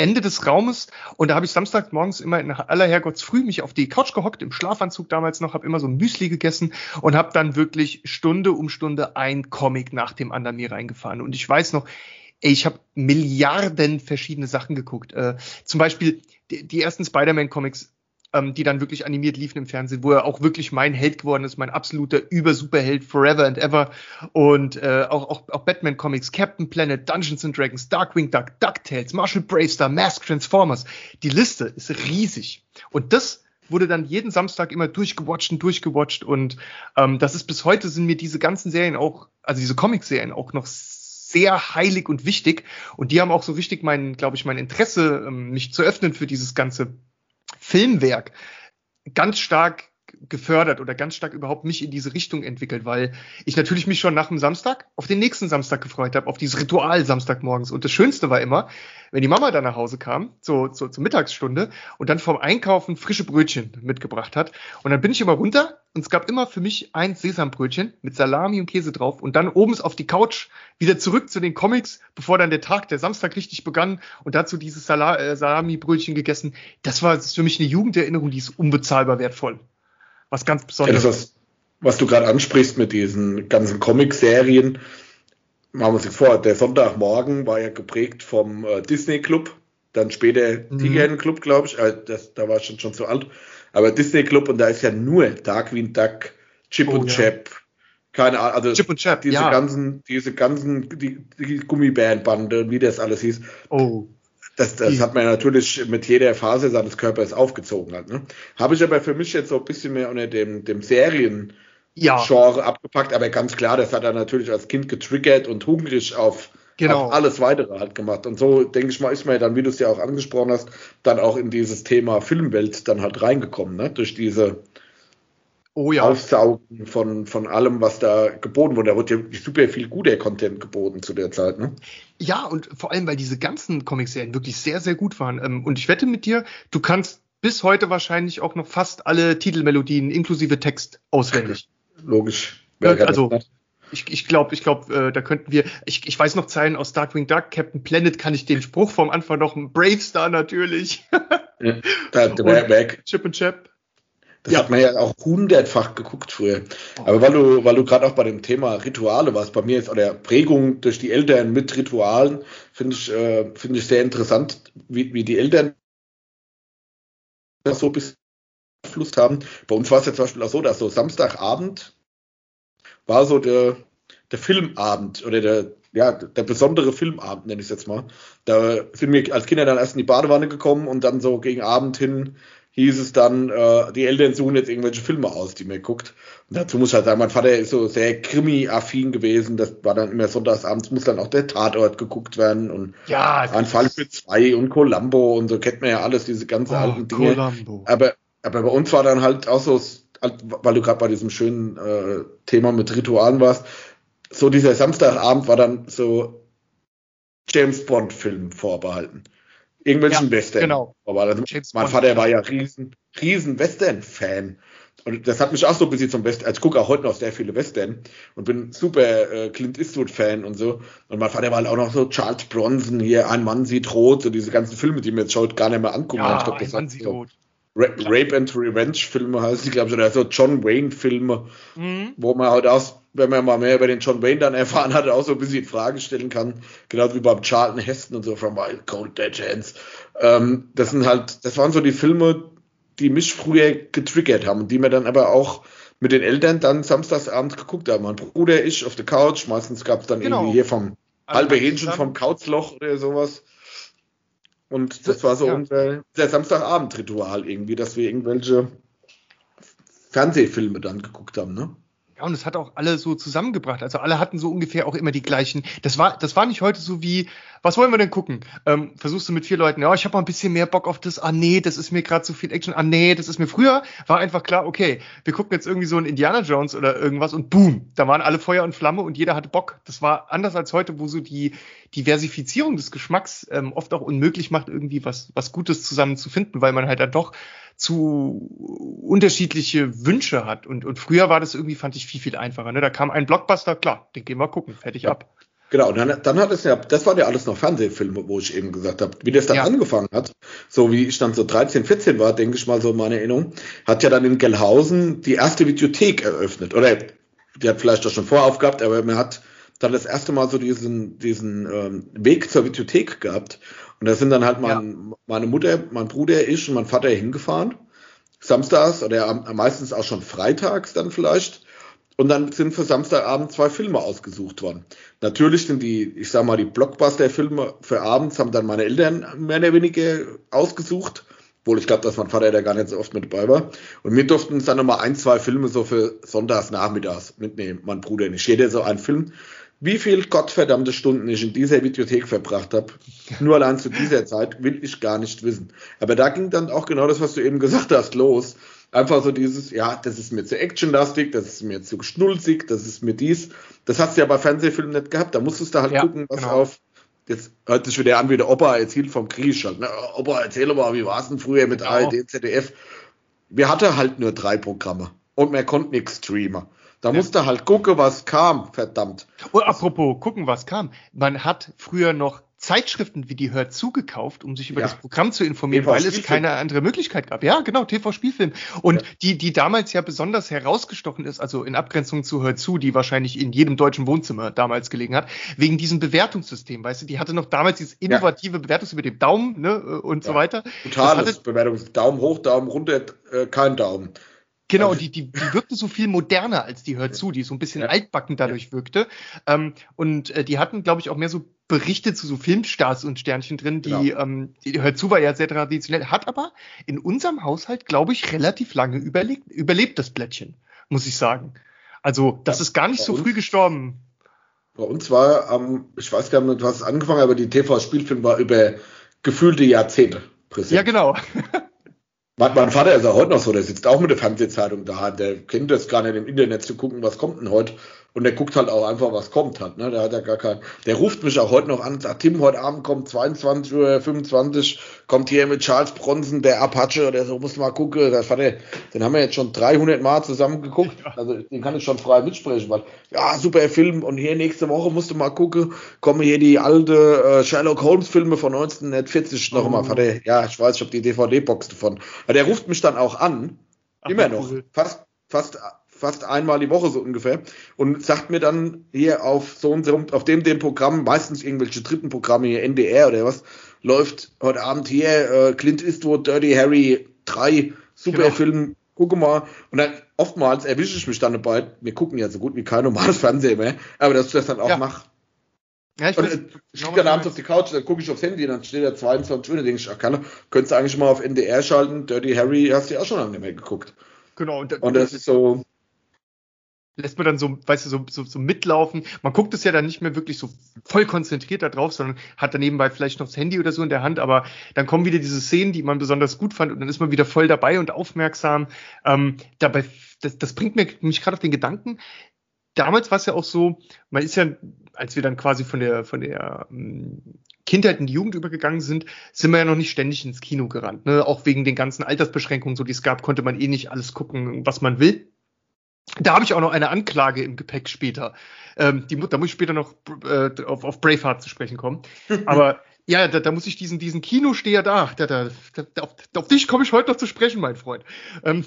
Ende des Raumes, und da habe ich samstagmorgens immer in aller Herrgottsfrüh mich auf die Couch gehockt, im Schlafanzug damals noch, habe immer so ein Müsli gegessen und habe dann wirklich Stunde um Stunde ein Comic nach dem anderen mir reingefahren. Und ich weiß noch, ich habe Milliarden verschiedene Sachen geguckt. Zum Beispiel die ersten Spider-Man-Comics, die dann wirklich animiert liefen im Fernsehen, wo er auch wirklich mein Held geworden ist, mein absoluter Übersuperheld forever and ever. Und auch Batman-Comics, Captain Planet, Dungeons and Dragons, Darkwing Duck, DuckTales, Marshall Bravestar, Mask, Transformers. Die Liste ist riesig. Und das wurde dann jeden Samstag immer durchgewatcht. Und das ist bis heute, sind mir diese ganzen Serien auch, also diese Comic-Serien auch noch sehr heilig und wichtig. Und die haben auch so richtig mein Interesse, mich zu öffnen für dieses ganze Filmwerk, ganz stark gefördert oder ganz stark überhaupt mich in diese Richtung entwickelt, weil ich natürlich mich schon nach dem Samstag auf den nächsten Samstag gefreut habe, auf dieses Ritual Samstagmorgens. Und das Schönste war immer, wenn die Mama dann nach Hause kam, so zur Mittagsstunde, und dann vom Einkaufen frische Brötchen mitgebracht hat. Und dann bin ich immer runter, und es gab immer für mich ein Sesambrötchen mit Salami und Käse drauf und dann oben auf die Couch wieder zurück zu den Comics, bevor dann der Samstag richtig begann, und dazu dieses Salami-Brötchen gegessen. Das war für mich eine Jugenderinnerung, die ist unbezahlbar wertvoll. Was ganz Besonderes. Ja, was du gerade ansprichst mit diesen ganzen Comic-Serien, machen wir uns vor, der Sonntagmorgen war ja geprägt vom Disney Club, dann später Tigerentenclub, glaube ich, da war ich schon zu alt, aber Disney Club, und da ist ja nur Darkwing Duck, Chip und Chap, keine Ahnung, also Chip und Chap, die Gummibärenbande, wie das alles hieß. Oh. Das hat man natürlich mit jeder Phase seines Körpers aufgezogen hat. Ne? Habe ich aber für mich jetzt so ein bisschen mehr unter dem Serien-Genre abgepackt, aber ganz klar, das hat er natürlich als Kind getriggert und hungrig auf alles Weitere halt gemacht. Und so, denke ich mal, ist man ja dann, wie du es ja auch angesprochen hast, dann auch in dieses Thema Filmwelt dann halt reingekommen, ne? Durch diese Aufsaugen von allem, was da geboten wurde. Da wurde ja super viel guter Content geboten zu der Zeit, ne? Ja, und vor allem, weil diese ganzen Comic-Serien wirklich sehr, sehr gut waren. Und ich wette mit dir, du kannst bis heute wahrscheinlich auch noch fast alle Titelmelodien inklusive Text auswendig. Logisch. Also, ich glaube, da könnten wir, ich weiß noch Zeilen aus Darkwing Duck, Captain Planet, kann ich den Spruch vom Anfang noch, Bravestar natürlich. Chip and Chap. Das hat man ja auch 100-fach geguckt früher. Aber weil du gerade auch bei dem Thema Rituale warst, bei mir ist, oder Prägung durch die Eltern mit Ritualen, finde ich sehr interessant, wie die Eltern das so ein bisschen Einfluss haben. Bei uns war es ja zum Beispiel auch so, dass so Samstagabend war so der Filmabend oder der besondere Filmabend, nenne ich es jetzt mal. Da sind wir als Kinder dann erst in die Badewanne gekommen und dann so gegen Abend hin hieß es dann, die Eltern suchen jetzt irgendwelche Filme aus, die man guckt. Und dazu muss ich halt sagen, mein Vater ist so sehr krimi-affin gewesen, das war dann immer sonntagsabends, muss dann auch der Tatort geguckt werden und ein Fall für zwei und Columbo und so, kennt man ja alles, diese ganzen alten Dinge. Columbo. Aber bei uns war dann halt auch so, weil du gerade bei diesem schönen Thema mit Ritualen warst, so dieser Samstagabend war dann so James-Bond-Film vorbehalten. Irgendwelchen Western. Genau. Aber also mein Vater war ja riesen Western-Fan. Und das hat mich auch so ein bisschen zum Western. Also ich gucke auch heute noch sehr viele Western und bin super Clint Eastwood-Fan und so. Und mein Vater war halt auch noch so Charles Bronson, hier Ein Mann sieht rot, so diese ganzen Filme, die mir jetzt schaut, gar nicht mehr angucken. Ja, Ein Mann sieht rot. Rape and Revenge-Filme heißt die, glaube ich, oder so John Wayne-Filme, wo man halt auch, wenn man mal mehr über den John Wayne dann erfahren hat, auch so ein bisschen Fragen stellen kann, genauso wie beim Charlton Heston und so, From Wild Cold Dead Hands. Das waren so die Filme, die mich früher getriggert haben und die mir dann aber auch mit den Eltern dann samstagsabends geguckt haben. Mein Bruder, ich auf der Couch, meistens gab es dann irgendwie hier vom halbe Hähnchen vom Couchloch oder sowas. Und das war so unser Samstagabend-Ritual irgendwie, dass wir irgendwelche Fernsehfilme dann geguckt haben, ne? Ja, und es hat auch alle so zusammengebracht. Also alle hatten so ungefähr auch immer die gleichen. Das war nicht heute so wie, was wollen wir denn gucken? Versuchst du mit 4 Leuten, ja, ich habe mal ein bisschen mehr Bock auf das. Ah nee, das ist mir gerade zu viel Action. Ah nee, das ist mir früher. War einfach klar, okay, wir gucken jetzt irgendwie so einen Indiana Jones oder irgendwas und boom, da waren alle Feuer und Flamme und jeder hatte Bock. Das war anders als heute, wo so die Diversifizierung des Geschmacks oft auch unmöglich macht, irgendwie was Gutes zusammenzufinden, weil man halt dann doch zu unterschiedliche Wünsche hat. Und früher war das irgendwie, fand ich, viel einfacher. Ne? Da kam ein Blockbuster, klar, den gehen wir gucken, fertig ab. Genau, dann hat es ja, das waren ja alles noch Fernsehfilme, wo ich eben gesagt habe, wie das dann angefangen hat, so wie ich dann so 13, 14 war, denke ich mal so in meiner Erinnerung, hat ja dann in Gellhausen die erste Videothek eröffnet. Oder die hat vielleicht auch schon vorher aufgehabt, aber man hat dann das erste Mal so diesen Weg zur Videothek gehabt. Und da sind dann halt meine Mutter, mein Bruder, ich und mein Vater hingefahren. Samstags oder meistens auch schon freitags dann vielleicht. Und dann sind für Samstagabend 2 Filme ausgesucht worden. Natürlich sind die Blockbuster-Filme für abends haben dann meine Eltern mehr oder weniger ausgesucht. Obwohl ich glaube, dass mein Vater da gar nicht so oft mit dabei war. Und wir durften uns dann nochmal 1, 2 Filme so für sonntags nachmittags mitnehmen, mein Bruder nicht. Jeder so einen Film. Wie viel gottverdammte Stunden ich in dieser Videothek verbracht habe, nur allein zu dieser Zeit, will ich gar nicht wissen. Aber da ging dann auch genau das, was du eben gesagt hast, los. Einfach so dieses, ja, das ist mir zu actionlastig, das ist mir zu schnulzig, das ist mir dies. Das hast du ja bei Fernsehfilmen nicht gehabt. Da musstest du halt gucken, was auf. Jetzt hört sich wieder an, wie der Opa erzählt vom Krieg. Halt, ne? Opa, erzähl mal, wie war es denn früher mit ARD, ZDF? Wir hatten halt nur 3 Programme und man konnte nichts streamen. Da musste halt gucken, was kam, verdammt. Und apropos gucken, was kam. Man hat früher noch Zeitschriften wie die Hör zu gekauft, um sich über das Programm zu informieren, TV weil Spielfilm. Es keine andere Möglichkeit gab. Ja, genau, TV-Spielfilm. Und die damals ja besonders herausgestochen ist, also in Abgrenzung zu Hör zu, die wahrscheinlich in jedem deutschen Wohnzimmer damals gelegen hat, wegen diesem Bewertungssystem, weißt du, die hatte noch damals dieses innovative Bewertungs über dem Daumen, ne, und so weiter. Totales Bewertungs, Daumen hoch, Daumen runter, kein Daumen. Genau, die wirkte so viel moderner als die Hör zu, die so ein bisschen altbacken dadurch wirkte. Und die hatten, glaube ich, auch mehr so Berichte zu so Filmstars und Sternchen drin, die Hör zu war ja sehr traditionell, hat aber in unserem Haushalt, glaube ich, relativ lange überlebt das Blättchen, muss ich sagen. Also, das ist gar nicht so früh gestorben. Bei uns war, ich weiß gar nicht, was es angefangen hat, aber die TV-Spielfilm war über gefühlte Jahrzehnte präsent. Ja, genau. Mein Vater ist ja heute noch so, der sitzt auch mit der Fernsehzeitung da, der kennt das gar nicht im Internet zu gucken, was kommt denn heute. Und der guckt halt auch einfach, was kommt halt. Ne? Da hat er gar keinen. Der ruft mich auch heute noch an und sagt, Tim, heute Abend kommt 22:25 Uhr, kommt hier mit Charles Bronson, der Apache oder so, muss mal gucken. Der Vater, den haben wir jetzt schon 300 Mal zusammen geguckt. Also den kann ich schon frei mitsprechen, weil super Film und hier nächste Woche musst du mal gucken, kommen hier die alte Sherlock Holmes Filme von 1940 nochmal. Vater, ja, ich weiß, ich habe die DVD-Box davon. Aber der ruft mich dann auch an, immer noch, fast einmal die Woche so ungefähr und sagt mir dann hier auf so und so, auf dem Programm, meistens irgendwelche dritten Programme hier, NDR oder was, läuft heute Abend hier Clint Eastwood, Dirty Harry 3, super Film, gucke mal. Und dann oftmals erwische ich mich dann dabei, wir gucken ja so gut wie kein normales Fernsehen mehr, aber dass ich das dann auch mache. Ja, ich stehe dann abends auf die Couch, dann gucke ich aufs Handy, dann steht da 22 Uhr, dann denke ich, könntest du eigentlich mal auf NDR schalten, Dirty Harry hast du ja auch schon lange nicht mehr geguckt. Genau. Und das ist so... Lässt man dann so, weißt du, so mitlaufen. Man guckt es ja dann nicht mehr wirklich so voll konzentriert da drauf, sondern hat dann nebenbei vielleicht noch das Handy oder so in der Hand. Aber dann kommen wieder diese Szenen, die man besonders gut fand. Und dann ist man wieder voll dabei und aufmerksam. Dabei, das bringt mich gerade auf den Gedanken. Damals war es ja auch so, man ist ja, als wir dann quasi von der Kindheit in die Jugend übergegangen sind wir ja noch nicht ständig ins Kino gerannt. Ne? Auch wegen den ganzen Altersbeschränkungen, so die es gab, konnte man eh nicht alles gucken, was man will. Da habe ich auch noch eine Anklage im Gepäck später. Da muss ich später noch auf Braveheart zu sprechen kommen. Aber Ja, da muss ich diesen Kinosteher auf dich komme ich heute noch zu sprechen, mein Freund. Und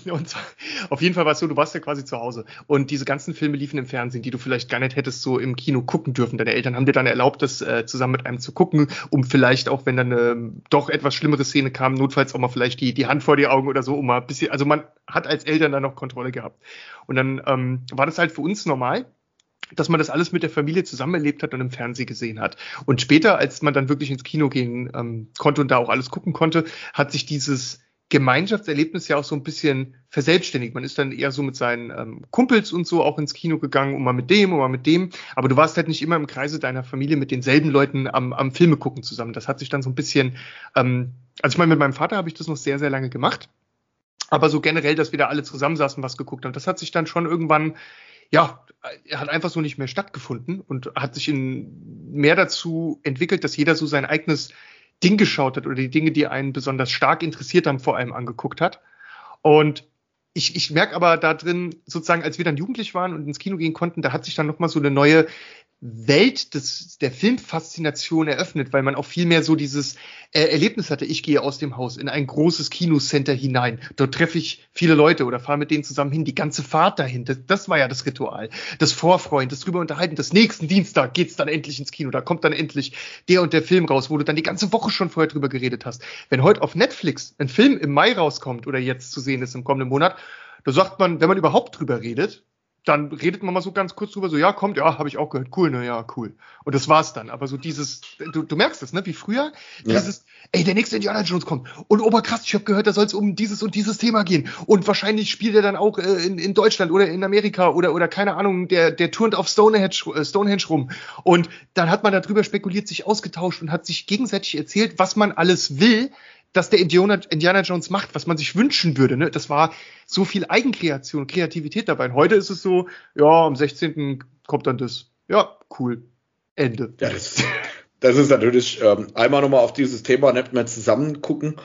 auf jeden Fall war es so, du warst ja quasi zu Hause. Und diese ganzen Filme liefen im Fernsehen, die du vielleicht gar nicht hättest so im Kino gucken dürfen. Deine Eltern haben dir dann erlaubt, das zusammen mit einem zu gucken, um vielleicht auch, wenn dann eine doch etwas schlimmere Szene kam, notfalls auch mal vielleicht die Hand vor die Augen oder so, um mal ein bisschen, also man hat als Eltern dann noch Kontrolle gehabt. Und dann war das halt für uns normal, dass man das alles mit der Familie zusammen erlebt hat und im Fernsehen gesehen hat. Und später, als man dann wirklich ins Kino gehen konnte und da auch alles gucken konnte, hat sich dieses Gemeinschaftserlebnis ja auch so ein bisschen verselbstständigt. Man ist dann eher so mit seinen Kumpels und so auch ins Kino gegangen und mal mit dem und mal mit dem. Aber du warst halt nicht immer im Kreise deiner Familie mit denselben Leuten am Filme gucken zusammen. Das hat sich dann so ein bisschen, also ich meine, mit meinem Vater habe ich das noch sehr, sehr lange gemacht. Aber so generell, dass wir da alle zusammensaßen, was geguckt haben, das hat sich dann schon irgendwann, ja, hat einfach so nicht mehr stattgefunden und hat sich mehr dazu entwickelt, dass jeder so sein eigenes Ding geschaut hat oder die Dinge, die einen besonders stark interessiert haben, vor allem angeguckt hat. Und ich merke aber da drin sozusagen, als wir dann jugendlich waren und ins Kino gehen konnten, da hat sich dann nochmal so eine neue Welt der Filmfaszination eröffnet, weil man auch viel mehr so dieses Erlebnis hatte, ich gehe aus dem Haus in ein großes Kinocenter hinein, dort treffe ich viele Leute oder fahre mit denen zusammen hin, die ganze Fahrt dahin, das war ja das Ritual, das Vorfreuen, das drüber unterhalten, das nächsten Dienstag geht's dann endlich ins Kino, da kommt dann endlich der und der Film raus, wo du dann die ganze Woche schon vorher drüber geredet hast. Wenn heute auf Netflix ein Film im Mai rauskommt oder jetzt zu sehen ist im kommenden Monat, da sagt man, wenn man überhaupt drüber redet, dann redet man mal so ganz kurz drüber, so, ja, kommt, ja, habe ich auch gehört, cool, na ja, cool. Und das war's dann. Aber so dieses, du merkst es, ne, wie früher, dieses, ey, der nächste Indiana Jones kommt. Und oberkrass, ich habe gehört, da soll es um dieses und dieses Thema gehen. Und wahrscheinlich spielt er dann auch in Deutschland oder in Amerika oder keine Ahnung, der turnt auf Stonehenge rum. Und dann hat man darüber spekuliert, sich ausgetauscht und hat sich gegenseitig erzählt, was man alles will, dass der Indiana Jones macht, was man sich wünschen würde. Ne? Das war so viel Eigenkreation, Kreativität dabei. Und heute ist es so, ja, am 16. kommt dann das. Ja, cool. Ende. Ja, das ist natürlich einmal nochmal auf dieses Thema nicht mehr zusammen gucken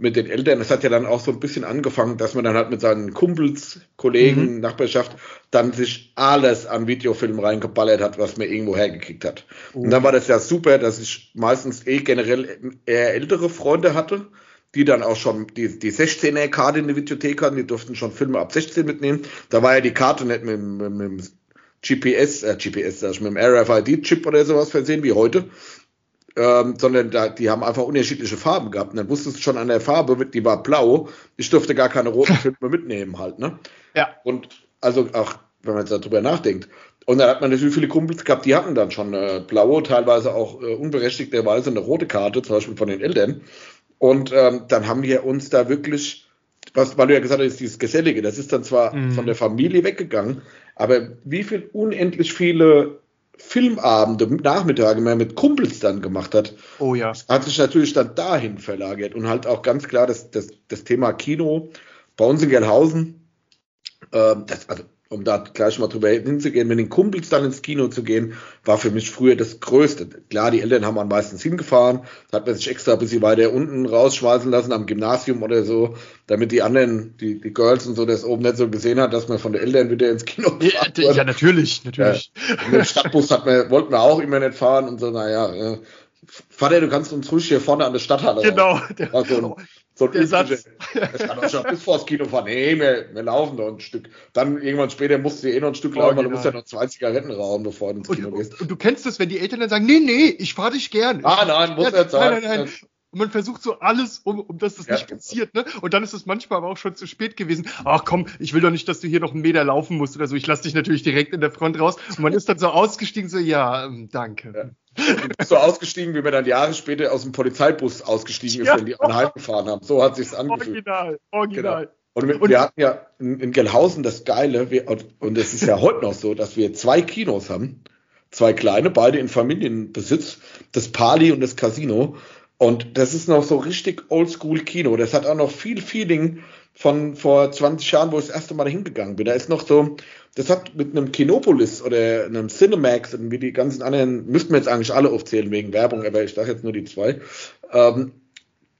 mit den Eltern. Das hat ja dann auch so ein bisschen angefangen, dass man dann halt mit seinen Kumpels, Kollegen, Nachbarschaft dann sich alles an Videofilmen reingeballert hat, was man irgendwo hergekickt hat. Und dann war das ja super, dass ich meistens generell eher ältere Freunde hatte, die dann auch schon die 16er-Karte in der Videothek hatten, die durften schon Filme ab 16 mitnehmen. Da war ja die Karte nicht mit dem GPS, also mit dem RFID-Chip oder sowas versehen wie heute. Sondern die haben einfach unterschiedliche Farben gehabt. Und dann wusstest du schon an der Farbe, die war blau, ich durfte gar keine roten Filme mitnehmen halt, ne? Ja. Und also auch, wenn man jetzt darüber nachdenkt. Und dann hat man natürlich viele Kumpels gehabt, die hatten dann schon eine blaue, teilweise auch unberechtigterweise eine rote Karte, zum Beispiel von den Eltern. Und dann haben wir uns da wirklich, weil du ja gesagt hast, dieses Gesellige, das ist dann zwar von der Familie weggegangen, aber wie viel unendlich viele Filmabende, Nachmittage mehr mit Kumpels dann gemacht hat, hat sich natürlich dann dahin verlagert und halt auch ganz klar das Thema Kino bei uns in Gelnhausen, also, um da gleich mal drüber hinzugehen, mit den Kumpels dann ins Kino zu gehen, war für mich früher das Größte. Klar, die Eltern haben man meistens hingefahren, da hat man sich extra ein bisschen weiter unten rausschmeißen lassen am Gymnasium oder so, damit die anderen, die Girls und so, das oben nicht so gesehen hat, dass man von den Eltern wieder ins Kino fährt. Ja, natürlich. Und den Stadtbus wollten wir auch immer nicht fahren und so, naja, Vater, du kannst uns ruhig hier vorne an der Stadthalle. Genau. So ein Satz. Das kann doch schon bis vors Kino fahren. Nee, wir laufen noch ein Stück. Dann irgendwann später musst du noch ein Stück laufen, weil du musst ja noch 2 Zigaretten rauchen, bevor du ins Kino gehst. Und du kennst das, wenn die Eltern dann sagen, nee, ich fahr dich gern. Muss er sein. Nein. Und man versucht so alles, um dass das nicht passiert, ne? Und dann ist es manchmal aber auch schon zu spät gewesen. Ach komm, ich will doch nicht, dass du hier noch 1 Meter laufen musst oder so. Ich lasse dich natürlich direkt in der Front raus. Und man ist dann so ausgestiegen, so, danke. Ja. Du bist so ausgestiegen, wie wir dann Jahre später aus dem Polizeibus ausgestiegen sind, wenn die online gefahren haben. So hat sich's angefühlt. Original. Genau. Und wir hatten ja in Gelnhausen das Geile, und es ist ja heute noch so, dass wir 2 Kinos haben, 2 kleine, beide in Familienbesitz, das Pali und das Casino. Und das ist noch so richtig Oldschool-Kino. Das hat auch noch viel Feeling von vor 20 Jahren, wo ich das erste Mal hingegangen bin. Da ist noch so, das hat mit einem Kinopolis oder einem Cinemax und wie die ganzen anderen, müssten wir jetzt eigentlich alle aufzählen wegen Werbung, aber ich sage jetzt nur die 2,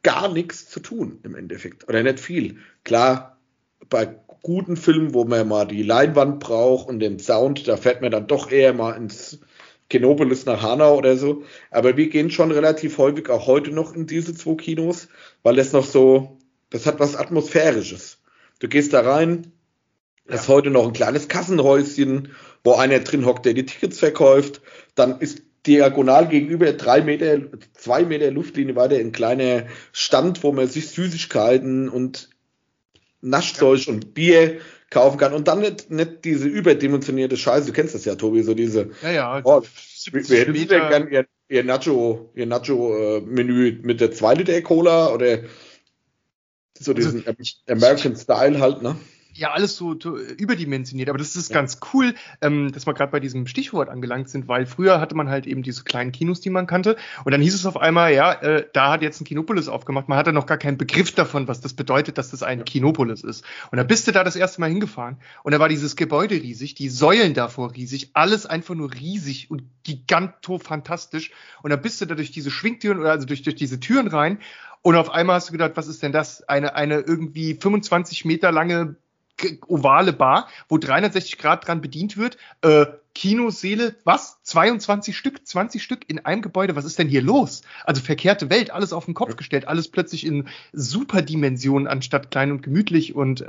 gar nichts zu tun im Endeffekt. Oder nicht viel. Klar, bei guten Filmen, wo man mal die Leinwand braucht und den Sound, da fährt man dann doch eher mal ins Kinopolis nach Hanau oder so. Aber wir gehen schon relativ häufig auch heute noch in diese 2 Kinos, weil das noch so, das hat was Atmosphärisches. Du gehst da rein, das ist heute noch ein kleines Kassenhäuschen, wo einer drin hockt, der die Tickets verkauft. Dann ist diagonal gegenüber 2 Meter Luftlinie weiter ein kleiner Stand, wo man sich Süßigkeiten und Naschzeug und Bier kaufen kann. Und dann nicht diese überdimensionierte Scheiße. Du kennst das ja, Tobi, so diese... Ja, oh, wir hätten ja gern ihr Nacho-Menü mit der 2-Liter Cola oder so diesen American Style halt, ne? Ja, alles so überdimensioniert, aber das ist ganz cool, dass wir gerade bei diesem Stichwort angelangt sind, weil früher hatte man halt eben diese kleinen Kinos, die man kannte, und dann hieß es auf einmal, da hat jetzt ein Kinopolis aufgemacht, man hatte noch gar keinen Begriff davon, was das bedeutet, dass das ein Kinopolis ist. Und da bist du da das erste Mal hingefahren und da war dieses Gebäude riesig, die Säulen davor riesig, alles einfach nur riesig und gigantofantastisch, und da bist du da durch diese Schwingtüren oder also durch diese Türen rein und auf einmal hast du gedacht, was ist denn das? Eine irgendwie 25 Meter lange ovale Bar, wo 360 Grad dran bedient wird, Kinoseele, was? 22 Stück, 20 Stück in einem Gebäude, was ist denn hier los? Also verkehrte Welt, alles auf den Kopf gestellt, alles plötzlich in Superdimensionen anstatt klein und gemütlich, und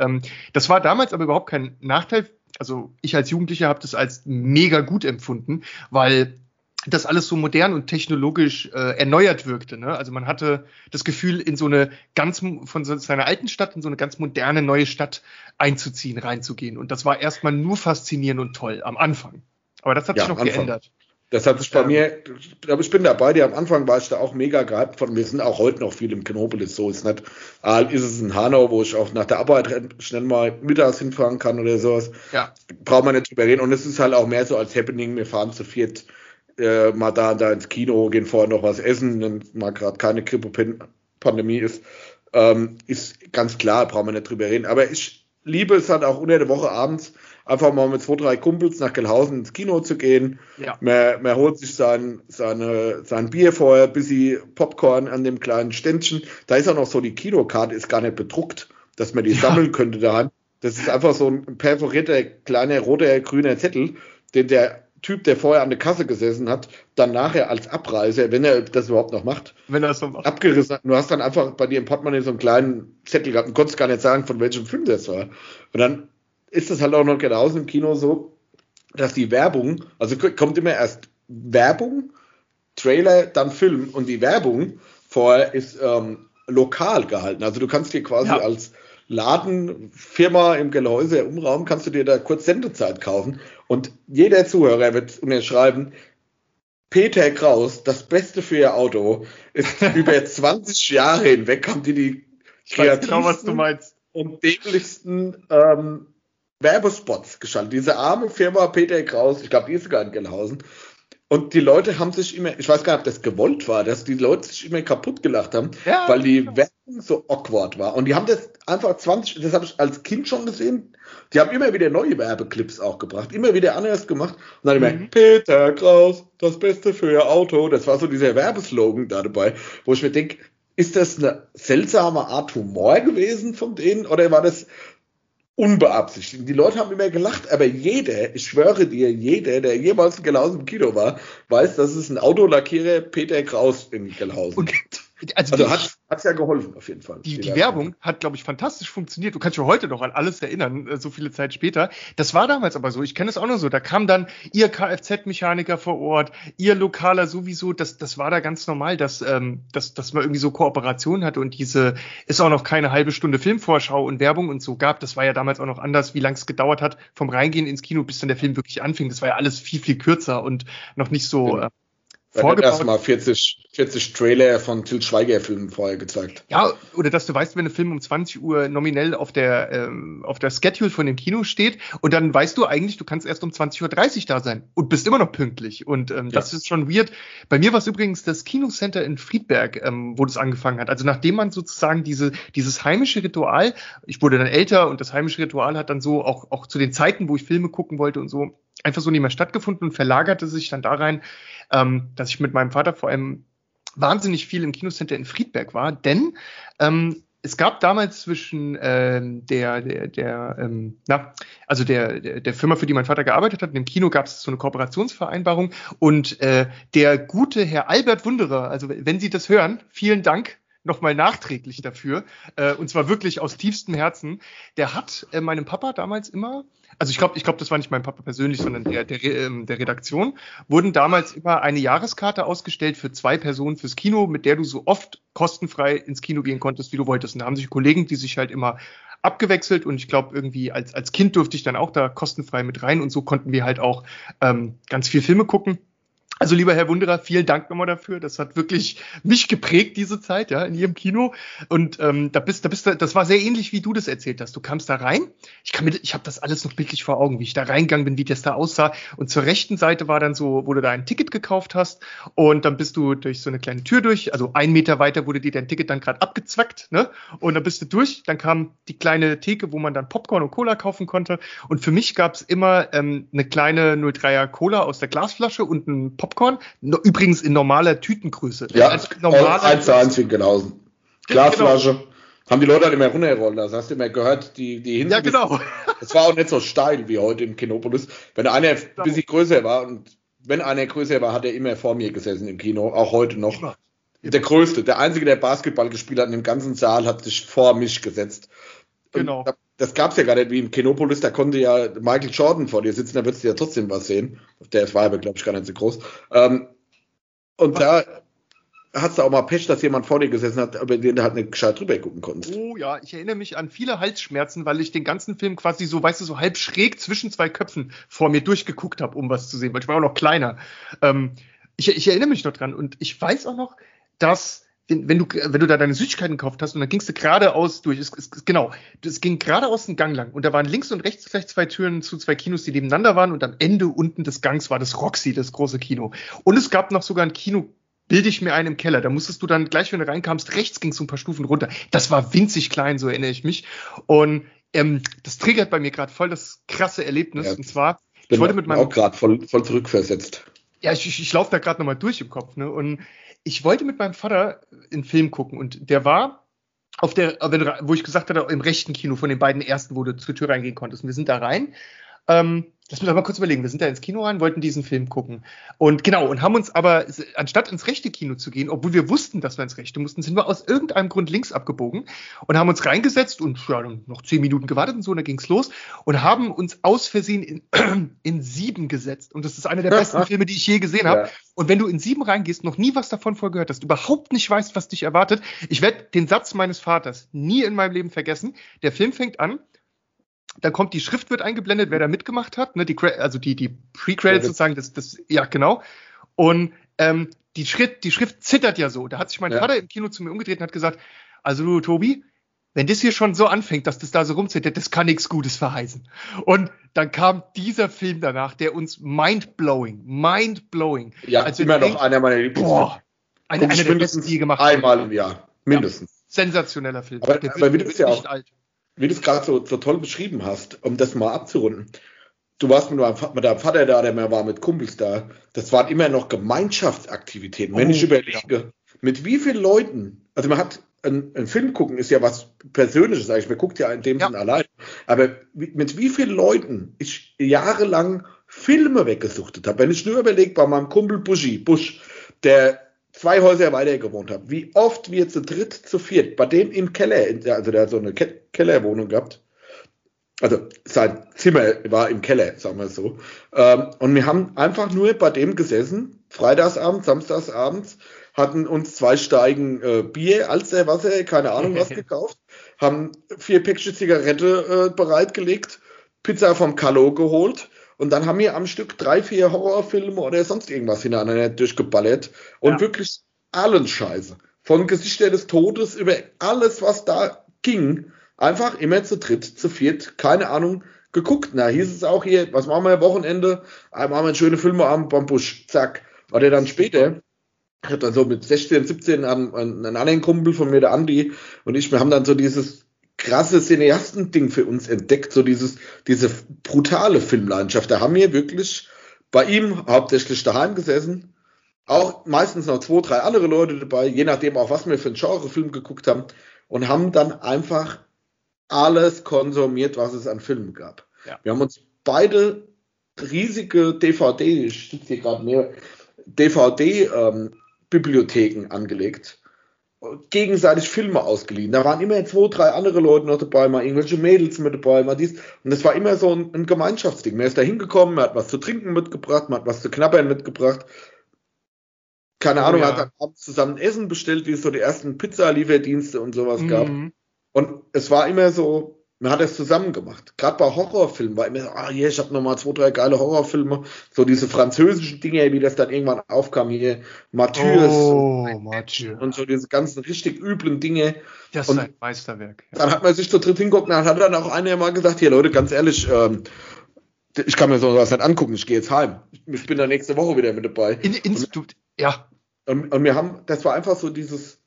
das war damals aber überhaupt kein Nachteil, also ich als Jugendlicher habe das als mega gut empfunden, weil das alles so modern und technologisch erneuert wirkte, ne? Also man hatte das Gefühl, in so eine ganz von seiner alten Stadt in so eine ganz moderne neue Stadt einzuziehen, reinzugehen. Und das war erstmal nur faszinierend und toll am Anfang. Aber das hat sich noch geändert. Das hat sich bei mir, aber ich bin dabei, am Anfang war ich da auch mega gehypt von, wir sind auch heute noch viel im Kinopolis, so ist nicht, ist es in Hanau, wo ich auch nach der Arbeit schnell mal mittags hinfahren kann oder sowas. Ja. Braucht man nicht drüber reden. Und es ist halt auch mehr so als Happening, wir fahren zu viert mal da und da ins Kino, gehen vorher noch was essen, wenn mal gerade keine Grippe-Pandemie ist, ist ganz klar, brauchen wir nicht drüber reden. Aber ich liebe es halt auch unter der Woche abends, einfach mal mit 2, 3 Kumpels nach Gelnhausen ins Kino zu gehen. Ja. Man holt sich sein Bier vorher, bisschen Popcorn an dem kleinen Ständchen. Da ist auch noch so, die Kinokarte ist gar nicht bedruckt, dass man die sammeln könnte daheim. Das ist einfach so ein perforierter, kleiner, roter, grüner Zettel, den der Typ, der vorher an der Kasse gesessen hat, dann nachher als Abreißer, wenn er das überhaupt noch macht, abgerissen hat. Du hast dann einfach bei dir im Portemonnaie so einen kleinen Zettel gehabt und konntest gar nicht sagen, von welchem Film das war. Und dann ist das halt auch noch genauso im Kino so, dass die Werbung, also kommt immer erst Werbung, Trailer, dann Film, und die Werbung vorher ist lokal gehalten. Also du kannst dir quasi als Ladenfirma im Gehäuse im Raum, kannst du dir da kurz Sendezeit kaufen, und jeder Zuhörer wird mir schreiben, Peter Kraus, das Beste für ihr Auto, ist über 20 Jahre hinweg, haben die kreativsten und dämlichsten Werbespots geschaltet. Diese arme Firma Peter Kraus, ich glaube, die ist sogar in Gelnhausen, und die Leute haben sich immer, ich weiß gar nicht, ob das gewollt war, dass die Leute sich immer kaputt gelacht haben, weil die Werbung so awkward war. Und die haben das einfach das habe ich als Kind schon gesehen, die haben immer wieder neue Werbeclips auch gebracht, immer wieder anders gemacht. Und dann immer, Peter Kraus, das Beste für ihr Auto. Das war so dieser Werbeslogan da dabei, wo ich mir denke, ist das eine seltsame Art Humor gewesen von denen, oder war das unbeabsichtigt? Die Leute haben immer gelacht, aber jeder, ich schwöre dir, jeder, der jemals in Gelnhausen im Kino war, weiß, dass es einen Autolackierer Peter Kraus in Gelnhausen gibt. Also hat's ja geholfen, auf jeden Fall. Die Werbung hat, glaube ich, fantastisch funktioniert. Du kannst ja heute noch an alles erinnern, so viele Zeit später. Das war damals aber so, ich kenne es auch noch so, da kam dann ihr Kfz-Mechaniker vor Ort, ihr Lokaler sowieso, das war da ganz normal, dass man irgendwie so Kooperationen hatte, und diese ist auch noch keine halbe Stunde Filmvorschau und Werbung und so gab. Das war ja damals auch noch anders, wie lange es gedauert hat, vom Reingehen ins Kino, bis dann der Film wirklich anfing. Das war ja alles viel, viel kürzer und noch nicht so... Genau. Da wird erstmal 40 Trailer von Til Schweiger-Filmen vorher gezeigt. Ja, oder dass du weißt, wenn ein Film um 20 Uhr nominell auf der Schedule von dem Kino steht, und dann weißt du eigentlich, du kannst erst um 20.30 Uhr da sein und bist immer noch pünktlich. Und das ist schon weird. Bei mir war es übrigens das Kinocenter in Friedberg, wo das angefangen hat. Also nachdem man sozusagen dieses heimische Ritual, ich wurde dann älter, und das heimische Ritual hat dann so auch zu den Zeiten, wo ich Filme gucken wollte und so, einfach so nicht mehr stattgefunden und verlagerte sich dann da rein, dass ich mit meinem Vater vor allem wahnsinnig viel im Kinocenter in Friedberg war, denn Es gab damals zwischen der Firma, für die mein Vater gearbeitet hat, und dem Kino gab es so eine Kooperationsvereinbarung. Und der gute Herr Albert Wunderer, also wenn Sie das hören, vielen Dank nochmal nachträglich dafür, und zwar wirklich aus tiefstem Herzen. Der hat meinem Papa damals immer, also ich glaube, das war nicht mein Papa persönlich, sondern der Redaktion, wurden damals immer eine Jahreskarte ausgestellt für 2 Personen fürs Kino, mit der du so oft kostenfrei ins Kino gehen konntest, wie du wolltest. Und da haben sich Kollegen, die sich halt immer abgewechselt, und ich glaube irgendwie als Kind durfte ich dann auch da kostenfrei mit rein, und so konnten wir halt auch ganz viel Filme gucken. Also lieber Herr Wunderer, vielen Dank nochmal dafür. Das hat wirklich mich geprägt, diese Zeit, ja, in Ihrem Kino. Und da bist du, das war sehr ähnlich, wie du das erzählt hast. Du kamst da rein. Ich habe das alles noch bildlich vor Augen, wie ich da reingegangen bin, wie das da aussah. Und zur rechten Seite war dann so, wo du da ein Ticket gekauft hast. Und dann bist du durch so eine kleine Tür durch. Also 1 Meter weiter wurde dir dein Ticket dann gerade abgezwackt, ne? Und dann bist du durch. Dann kam die kleine Theke, wo man dann Popcorn und Cola kaufen konnte. Und für mich gab es immer eine kleine 0,3er Cola aus der Glasflasche und ein Popcorn, übrigens in normaler Tütengröße. Ja, also normaler 1:1 wie genauso. Glasflasche. Genau. Haben die Leute halt immer runterrollen lassen. Hast du immer gehört, die hinten. Ja, genau. Es war auch nicht so steil wie heute im Kinopolis. Wenn einer ein bisschen größer war, und wenn einer größer war, hat er immer vor mir gesessen im Kino, auch heute noch. Genau. Der Größte, der Einzige, der Basketball gespielt hat in dem ganzen Saal, hat sich vor mich gesetzt. Genau. Und das gab's ja gar nicht wie im Kinopolis, da konnte ja Michael Jordan vor dir sitzen, da würdest du ja trotzdem was sehen. Der war aber, glaube ich, gar nicht so groß. Und da hast du auch mal Pech, dass jemand vor dir gesessen hat, über den du halt nicht gescheit drüber gucken konntest. Oh ja, ich erinnere mich an viele Halsschmerzen, weil ich den ganzen Film quasi so, weißt du, so halb schräg zwischen 2 Köpfen vor mir durchgeguckt habe, um was zu sehen, weil ich war auch noch kleiner. Ich erinnere mich noch dran, und ich weiß auch noch, dass wenn du da deine Süßigkeiten gekauft hast, und dann gingst du geradeaus durch, es ging geradeaus den Gang lang, und da waren links und rechts gleich 2 Türen zu 2 Kinos, die nebeneinander waren, und am Ende unten des Gangs war das Roxy, das große Kino. Und es gab noch sogar ein Kino, bilde ich mir ein, im Keller, da musstest du dann gleich, wenn du reinkamst, rechts gingst du ein paar Stufen runter. Das war winzig klein, so erinnere ich mich. Und das triggert bei mir gerade voll das krasse Erlebnis, ja, und zwar, ich wollte mit meinem... auch gerade voll zurückversetzt. Ja, ich laufe da gerade nochmal durch im Kopf, ne, und ich wollte mit meinem Vater einen Film gucken, und der war wo ich gesagt hatte, im rechten Kino von den beiden ersten, wo du zur Tür reingehen konntest. Und wir sind da rein. Lass mich doch mal kurz überlegen. Wir sind da ins Kino rein, wollten diesen Film gucken. Und genau, und haben uns aber, anstatt ins rechte Kino zu gehen, obwohl wir wussten, dass wir ins rechte mussten, sind wir aus irgendeinem Grund links abgebogen und haben uns reingesetzt und ja, noch 10 Minuten gewartet und so, und dann ging's los, und haben uns aus Versehen in 7 gesetzt. Und das ist einer der besten Filme, die ich je gesehen habe. Ja. Und wenn du in 7 reingehst, noch nie was davon vorher gehört hast, überhaupt nicht weißt, was dich erwartet. Ich werde den Satz meines Vaters nie in meinem Leben vergessen. Der Film fängt an, dann kommt die Schrift, wird eingeblendet, wer da mitgemacht hat, ne, die Pre-Credits sozusagen, das, ja, genau. Und die Schrift zittert ja so. Da hat sich mein Vater im Kino zu mir umgedreht und hat gesagt, also du, Tobi, wenn das hier schon so anfängt, dass das da so rumzittert, das kann nichts Gutes verheißen. Und dann kam dieser Film danach, der uns mindblowing. Ja, also immer noch einer meiner Lieblingsfilme. Einer der besten, die gemacht haben. Einmal im Jahr, mindestens. Ja, sensationeller Film. Aber wie du bist ja auch alt. Wie du es gerade so toll beschrieben hast, um das mal abzurunden. Du warst mit deinem Vater da, der war mit Kumpels da. Das waren immer noch Gemeinschaftsaktivitäten. Wenn ich überlege, mit wie vielen Leuten, also man hat ein Film gucken, ist ja was Persönliches eigentlich. Man guckt ja in dem Sinne allein. Aber mit wie vielen Leuten ich jahrelang Filme weggesuchtet habe. Wenn ich nur überlege, bei meinem Kumpel Busch, der 2 Häuser weiter gewohnt habe, wie oft wir zu dritt, zu viert, bei dem im Keller, also der hat so eine Kellerwohnung gehabt, also sein Zimmer war im Keller, sagen wir es so, und wir haben einfach nur bei dem gesessen, freitagsabends, samstagsabends, hatten uns 2 Steigen Bier, Alsterwasser, keine Ahnung was gekauft, haben 4 Päckchen Zigarette bereitgelegt, Pizza vom Kalo geholt. Und dann haben wir am Stück 3, 4 Horrorfilme oder sonst irgendwas hintereinander durchgeballert. Und wirklich allen Scheiße. Von Gesichter des Todes über alles, was da ging. Einfach immer zu dritt, zu viert, keine Ahnung, geguckt. Na, hieß es auch hier, was machen wir am Wochenende? Machen wir einen schönen Filmeabend beim Busch. Zack. War der dann später. Ich hab dann so mit 16, 17 einen anderen Kumpel von mir, der Andi, und ich, wir haben dann so dieses krasse Cineastending für uns entdeckt, so diese brutale Filmlandschaft. Da haben wir wirklich bei ihm hauptsächlich daheim gesessen, auch meistens noch 2, 3 andere Leute dabei, je nachdem auch, was wir für einen Genrefilm geguckt haben, und haben dann einfach alles konsumiert, was es an Filmen gab. Ja. Wir haben uns beide riesige DVD, ich sitze hier gerade mehr, DVD-Bibliotheken angelegt, gegenseitig Filme ausgeliehen. Da waren immer 2, 3 andere Leute noch dabei, mal irgendwelche Mädels mit dabei, mal dies. Und das war immer so ein Gemeinschaftsding. Man ist da hingekommen, man hat was zu trinken mitgebracht, man hat was zu knabbern mitgebracht. Keine Ahnung, man hat dann abends zusammen Essen bestellt, wie es so die ersten Pizza-Lieferdienste und sowas gab. Und es war immer so, man hat es zusammen gemacht. Gerade bei Horrorfilmen war immer so, ich habe nochmal 2, 3 geile Horrorfilme. So diese französischen Dinger, wie das dann irgendwann aufkam, hier Martyrs und so diese ganzen richtig üblen Dinge. Das ist ein Meisterwerk. Ja. Dann hat man sich zu dritt hinguckt, dann hat dann auch einer mal gesagt, hier Leute, ganz ehrlich, ich kann mir sowas nicht angucken, ich gehe jetzt heim. Ich bin da nächste Woche wieder mit dabei. Und wir haben, das war einfach so dieses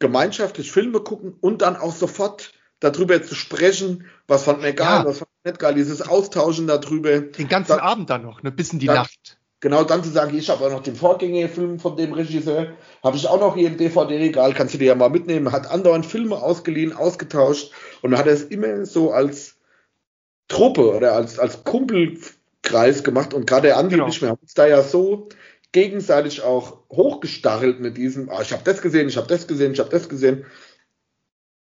gemeinschaftlich Filme gucken und dann auch sofort darüber zu sprechen, was fand man geil, was fand man nicht geil, dieses Austauschen darüber. Den ganzen Abend dann noch, ne, bis in die Nacht. Genau, dann zu sagen, ich habe auch noch den Vorgängerfilm von dem Regisseur, habe ich auch noch hier im DVD-Regal, kannst du dir ja mal mitnehmen, hat andauernd Filme ausgeliehen, ausgetauscht und man hat es immer so als Truppe oder als Kumpelkreis gemacht und gerade der Andi und ich, wir haben uns da ja so gegenseitig auch hochgestachelt mit diesem, ich habe das gesehen, ich habe das gesehen, ich habe das gesehen.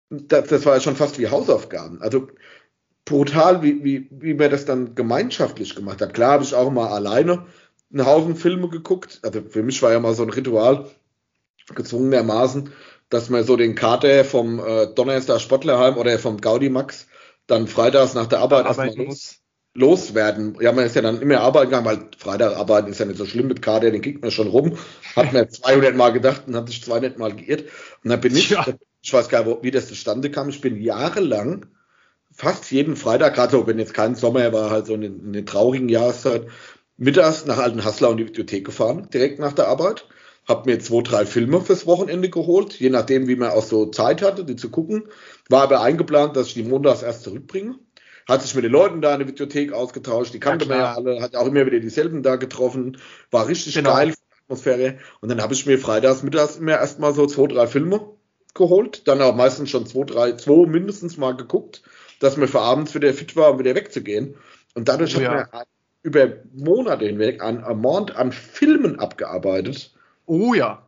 Das war ja schon fast wie Hausaufgaben. Also brutal, wie man das dann gemeinschaftlich gemacht hat. Klar habe ich auch mal alleine einen Haufen Filme geguckt. Also für mich war ja mal so ein Ritual, gezwungenermaßen, dass man so den Kater vom Donnerstag Sportlerheim oder vom Gaudimax dann freitags nach der Arbeit erstmal loswerden. Ja, man ist ja dann immer arbeiten gegangen, weil Freitag arbeiten ist ja nicht so schlimm mit Kater, den kriegt man schon rum. Hat mir 200 Mal gedacht und hat sich 200 Mal geirrt. Und dann bin ich... Ja. Ich weiß gar nicht, wie das zustande kam. Ich bin jahrelang, fast jeden Freitag, gerade so, wenn jetzt kein Sommer war, halt so in den traurigen Jahreszeit, mittags nach Altenhassler in die Bibliothek gefahren, direkt nach der Arbeit. Hab mir 2, 3 Filme fürs Wochenende geholt, je nachdem, wie man auch so Zeit hatte, die zu gucken. War aber eingeplant, dass ich die montags erst zurückbringe. Hat sich mit den Leuten da in der Bibliothek ausgetauscht, die kannte man ja alle, hat auch immer wieder dieselben da getroffen, war richtig geil, Atmosphäre. Und dann habe ich mir freitags mittags immer erstmal so 2, 3 Filme geholt, dann auch meistens schon 2 mindestens mal geguckt, dass man für abends wieder fit war, um wieder wegzugehen. Und dadurch hat man über Monate hinweg am Mond an Filmen abgearbeitet. Oh ja.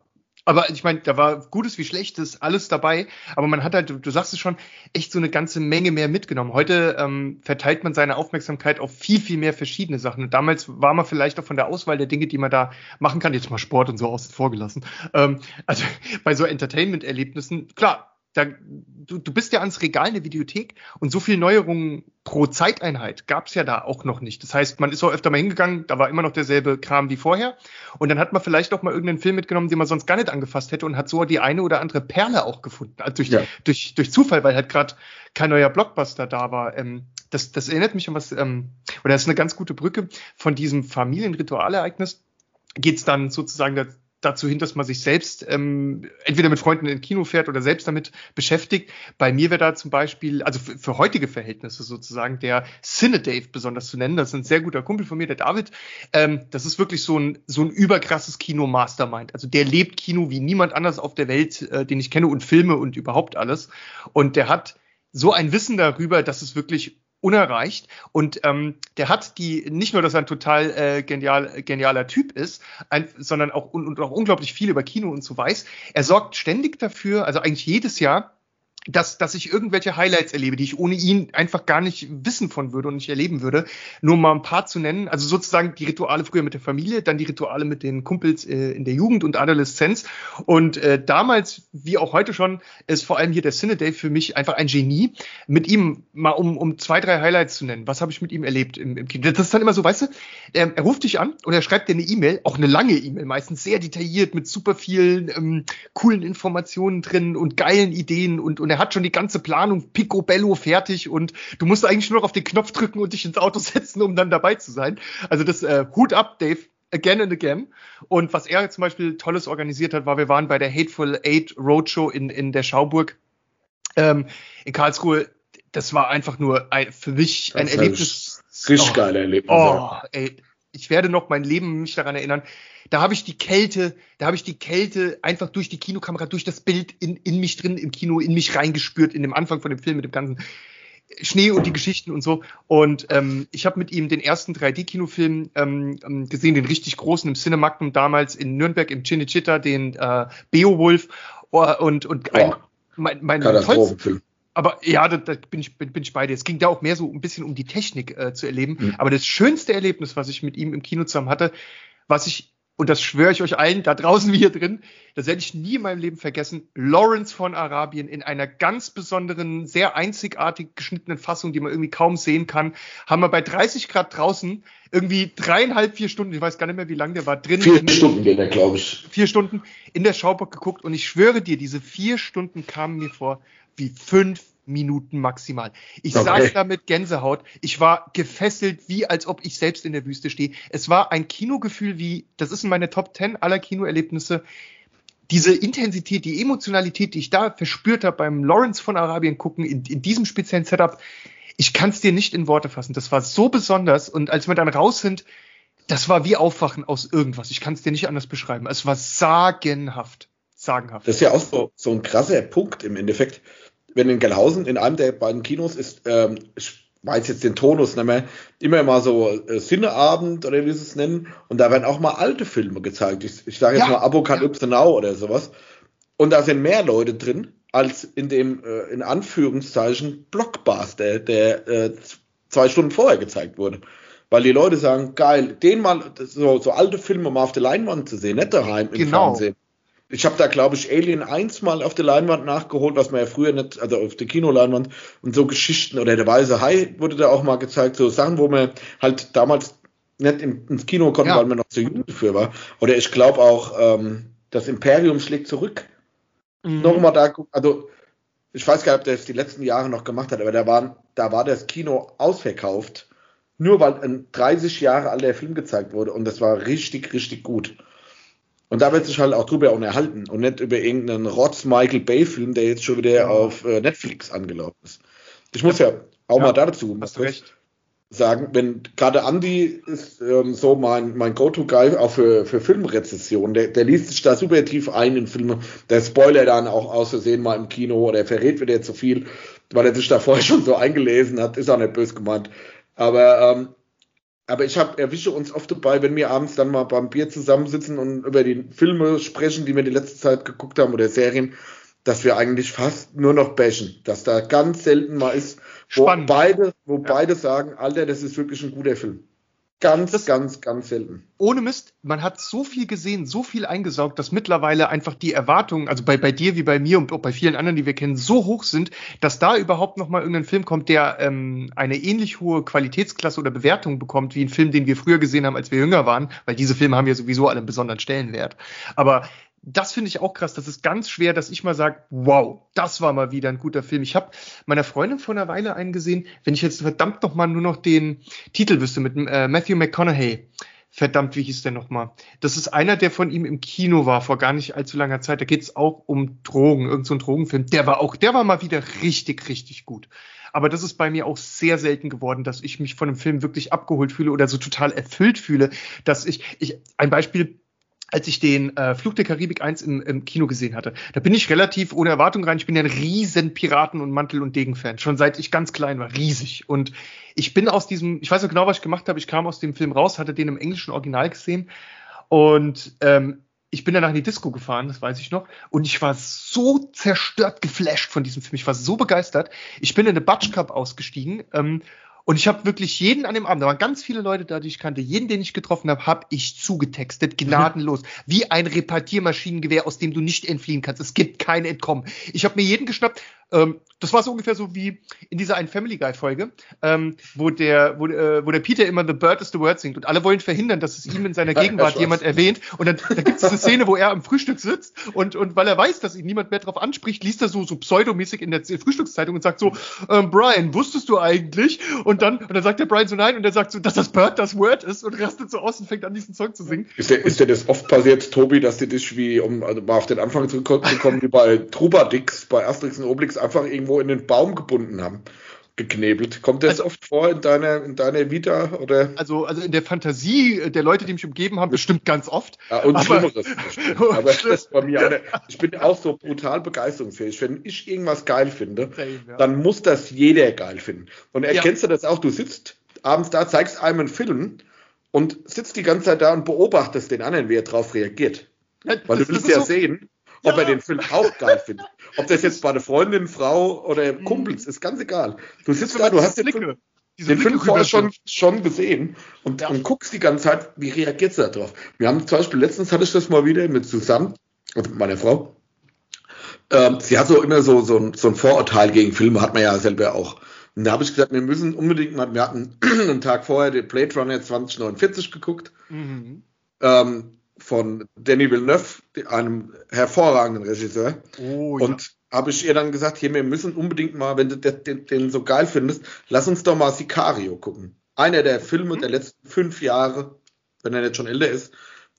Aber ich meine, da war Gutes wie Schlechtes, alles dabei. Aber man hat halt, du sagst es schon, echt so eine ganze Menge mehr mitgenommen. Heute verteilt man seine Aufmerksamkeit auf viel, viel mehr verschiedene Sachen. Und damals war man vielleicht auch von der Auswahl der Dinge, die man da machen kann, jetzt mal Sport und so außen vor gelassen. Also bei so Entertainment-Erlebnissen, klar, du bist ja ans Regal in der Videothek und so viele Neuerungen pro Zeiteinheit gab es ja da auch noch nicht. Das heißt, man ist auch öfter mal hingegangen, da war immer noch derselbe Kram wie vorher und dann hat man vielleicht auch mal irgendeinen Film mitgenommen, den man sonst gar nicht angefasst hätte und hat so die eine oder andere Perle auch gefunden, also durch Zufall, weil halt gerade kein neuer Blockbuster da war. Das erinnert mich an was, oder das ist eine ganz gute Brücke, von diesem Familienritualereignis geht's dann sozusagen dazu hin, dass man sich selbst entweder mit Freunden ins Kino fährt oder selbst damit beschäftigt. Bei mir wäre da zum Beispiel, also für heutige Verhältnisse sozusagen, der Cine-Dave besonders zu nennen. Das ist ein sehr guter Kumpel von mir, der David. Das ist wirklich so ein überkrasses Kino-Mastermind. Also der lebt Kino wie niemand anders auf der Welt, den ich kenne, und Filme und überhaupt alles. Und der hat so ein Wissen darüber, dass es wirklich unerreicht. Und der hat nicht nur, dass er ein total genialer Typ ist, sondern auch und auch unglaublich viel über Kino und so weiß. Er sorgt ständig dafür, also eigentlich jedes Jahr, dass ich irgendwelche Highlights erlebe, die ich ohne ihn einfach gar nicht wissen von würde und nicht erleben würde. Nur mal ein paar zu nennen, also sozusagen die Rituale früher mit der Familie, dann die Rituale mit den Kumpels in der Jugend und Adoleszenz. Und damals, wie auch heute schon, ist vor allem hier der Cine-Day für mich einfach ein Genie. Mit ihm mal um 2, 3 Highlights zu nennen. Was habe ich mit ihm erlebt im Kino? Das ist dann immer so, weißt du, er ruft dich an und er schreibt dir eine E-Mail, auch eine lange E-Mail, meistens sehr detailliert mit super vielen coolen Informationen drin und geilen Ideen und er hat schon die ganze Planung picobello fertig und du musst eigentlich nur noch auf den Knopf drücken und dich ins Auto setzen, um dann dabei zu sein. Also das Hut ab, Dave, again and again. Und was er zum Beispiel Tolles organisiert hat, war, wir waren bei der Hateful Eight Roadshow in der Schauburg in Karlsruhe. Das war einfach nur für mich ein Erlebnis. Richtig geile Erlebnis. Oh, ey, ich werde noch mein Leben mich daran erinnern, da habe ich die Kälte einfach durch die Kinokamera, durch das Bild in mich drin, im Kino, in mich reingespürt, in dem Anfang von dem Film mit dem ganzen Schnee und die Geschichten und so. Und ich habe mit ihm den ersten 3D-Kinofilm gesehen, den richtig großen im Cinemagnum damals in Nürnberg, im Cinecittà, den Beowulf und mein Katastrophenfilm. Aber ja, da bin ich bei dir. Es ging da auch mehr so ein bisschen um die Technik zu erleben. Mhm. Aber das schönste Erlebnis, was ich mit ihm im Kino zusammen hatte, und das schwöre ich euch allen, da draußen wie hier drin, das werde ich nie in meinem Leben vergessen, Lawrence von Arabien in einer ganz besonderen, sehr einzigartig geschnittenen Fassung, die man irgendwie kaum sehen kann, haben wir bei 30 Grad draußen irgendwie 4 Stunden, ich weiß gar nicht mehr, wie lang der war, drin. 4 Stunden ging der, glaube ich. 4 Stunden in der Schauburg geguckt, und ich schwöre dir, diese 4 Stunden kamen mir vor wie 5 Minuten maximal. Ich saß da mit Gänsehaut. Ich war gefesselt, wie als ob ich selbst in der Wüste stehe. Es war ein Kinogefühl das ist in meiner Top 10 aller Kinoerlebnisse. Diese Intensität, die Emotionalität, die ich da verspürt habe beim Lawrence von Arabien gucken, in diesem speziellen Setup, ich kann es dir nicht in Worte fassen. Das war so besonders, und als wir dann raus sind, das war wie Aufwachen aus irgendwas. Ich kann es dir nicht anders beschreiben. Es war sagenhaft. Das ist ja auch so ein krasser Punkt im Endeffekt. Wenn in Gelnhausen in einem der beiden Kinos ist, ich weiß jetzt den Tonus nicht mehr, immer mal so Cineabend oder wie sie es nennen, und da werden auch mal alte Filme gezeigt. Ich sage jetzt mal Apokalypse Now oder sowas. Und da sind mehr Leute drin als in dem, in Anführungszeichen, Blockbuster, der 2 Stunden vorher gezeigt wurde. Weil die Leute sagen, geil, den mal so alte Filme mal auf der Leinwand zu sehen, nicht daheim im Fernsehen. Ich habe da, glaube ich, Alien 1 mal auf der Leinwand nachgeholt, was man ja früher nicht, also auf der Kinoleinwand, und so Geschichten, oder der Weiße Hai wurde da auch mal gezeigt, so Sachen, wo man halt damals nicht ins Kino konnte, weil man noch zu jung dafür war. Oder ich glaube auch, das Imperium schlägt zurück. Mhm. Nochmal da, also ich weiß gar nicht, ob der es die letzten Jahre noch gemacht hat, aber da war das Kino ausverkauft, nur weil ein 30 Jahre alter Film gezeigt wurde, und das war richtig, richtig gut. Und da wird sich halt auch drüber unterhalten und nicht über irgendeinen Rotz-Michael-Bay-Film, der jetzt schon wieder auf Netflix angelaufen ist. Ich muss ja auch mal dazu sagen, wenn gerade Andi ist so mein Go-To-Guy auch für Filmrezession, der liest sich da super tief ein in Filme, der spoilert dann auch aus Versehen mal im Kino oder verrät wieder zu viel, weil er sich da vorher schon so eingelesen hat, ist auch nicht böse gemeint. Aber ich erwische uns oft dabei, wenn wir abends dann mal beim Bier zusammensitzen und über die Filme sprechen, die wir die letzte Zeit geguckt haben, oder Serien, dass wir eigentlich fast nur noch bashen. Dass da ganz selten mal ist, wo beide sagen, Alter, das ist wirklich ein guter Film. Ganz selten. Ohne Mist, man hat so viel gesehen, so viel eingesaugt, dass mittlerweile einfach die Erwartungen, also bei dir wie bei mir und auch bei vielen anderen, die wir kennen, so hoch sind, dass da überhaupt nochmal irgendein Film kommt, der eine ähnlich hohe Qualitätsklasse oder Bewertung bekommt, wie ein Film, den wir früher gesehen haben, als wir jünger waren, weil diese Filme haben ja sowieso alle einen besonderen Stellenwert. Aber das finde ich auch krass, das ist ganz schwer, dass ich mal sage, wow, das war mal wieder ein guter Film. Ich habe meiner Freundin vor einer Weile einen gesehen, wenn ich jetzt verdammt nochmal nur noch den Titel wüsste, mit Matthew McConaughey. Verdammt, wie hieß der nochmal? Das ist einer, der von ihm im Kino war, vor gar nicht allzu langer Zeit. Da geht es auch um Drogen, irgend so ein Drogenfilm. Der war mal wieder richtig, richtig gut. Aber das ist bei mir auch sehr selten geworden, dass ich mich von einem Film wirklich abgeholt fühle oder so total erfüllt fühle, dass ich ein Beispiel, als ich den Flug der Karibik 1 im Kino gesehen hatte, da bin ich relativ ohne Erwartung rein. Ich bin ja ein riesen Piraten- und Mantel- und Degen-Fan, schon seit ich ganz klein war, riesig. Und ich bin aus diesem, ich weiß noch genau, was ich gemacht habe, ich kam aus dem Film raus, hatte den im englischen Original gesehen, und ich bin danach in die Disco gefahren, das weiß ich noch, und ich war so zerstört geflasht von diesem Film, ich war so begeistert. Ich bin in eine Batschkap ausgestiegen, und ich habe wirklich jeden an dem Abend, da waren ganz viele Leute da, die ich kannte, jeden, den ich getroffen habe, habe ich zugetextet, gnadenlos, wie ein Repartiermaschinengewehr, aus dem du nicht entfliehen kannst. Es gibt kein Entkommen. Ich habe mir jeden geschnappt. Das war so ungefähr so wie in dieser einen Family Guy Folge, wo der Peter immer The Bird is the Word singt und alle wollen verhindern, dass es ihm in seiner Gegenwart jemand erwähnt, und dann gibt es eine Szene, wo er am Frühstück sitzt und weil er weiß, dass ihn niemand mehr drauf anspricht, liest er so pseudomäßig in der Frühstückszeitung und sagt so, Brian, wusstest du eigentlich? Und dann sagt der Brian so nein, und er sagt so, dass das Bird das Word ist, und rastet so aus und fängt an, diesen Song zu singen. Ist dir das oft passiert, Tobi, dass dir dich wie, um also mal auf den Anfang zu kommen, wie bei Trubadix, bei Asterix und Obelix, einfach irgendwo in den Baum gebunden haben. geknebelt. Kommt das also oft vor in deiner Vita? Oder? Also in der Fantasie der Leute, die mich umgeben haben, bestimmt ganz oft. Ja, und Schlimmeres. Aber das ist bei mir ich bin auch so brutal begeisterungsfähig. Wenn ich irgendwas geil finde, dann muss das jeder geil finden. Und erkennst du das auch? Du sitzt abends da, zeigst einem einen Film und sitzt die ganze Zeit da und beobachtest den anderen, wie er drauf reagiert. Weil du willst ja sehen, ob er den Film auch geil findet. Ob das jetzt bei einer Freundin, Frau oder Kumpels ist, ganz egal. Du sitzt da, du hast den Film vorher schon gesehen und guckst die ganze Zeit, wie reagiert sie da drauf. Wir haben zum Beispiel, letztens hatte ich das mal wieder mit meiner Frau. Sie hat so immer so ein Vorurteil gegen Filme, hat man ja selber auch. Und da habe ich gesagt, wir hatten einen Tag vorher den Blade Runner 2049 geguckt. Mhm. Von Denis Villeneuve, einem hervorragenden Regisseur. Und habe ich ihr dann gesagt, hier, wir müssen unbedingt mal, wenn du den so geil findest, lass uns doch mal Sicario gucken. Einer der Filme der letzten 5 Jahre, wenn er jetzt schon älter ist,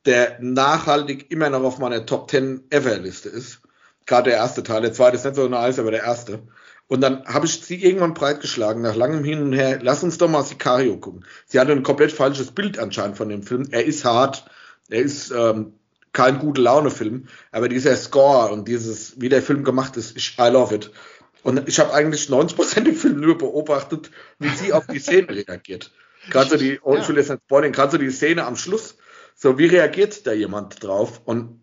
der nachhaltig immer noch auf meiner Top 10 Ever-Liste ist. Gerade der erste Teil, der zweite ist nicht so nice, aber der erste. Und dann habe ich sie irgendwann breitgeschlagen, nach langem Hin und Her, lass uns doch mal Sicario gucken. Sie hatte ein komplett falsches Bild anscheinend von dem Film. Er ist hart, er ist kein Gute-Laune-Film, aber dieser Score und dieses, wie der Film gemacht ist, I love it. Und ich habe eigentlich 90% im Film nur beobachtet, wie sie auf die Szene reagiert. Gerade so ich will jetzt nicht spoilern, gerade so die Szene am Schluss, so wie reagiert da jemand drauf? Und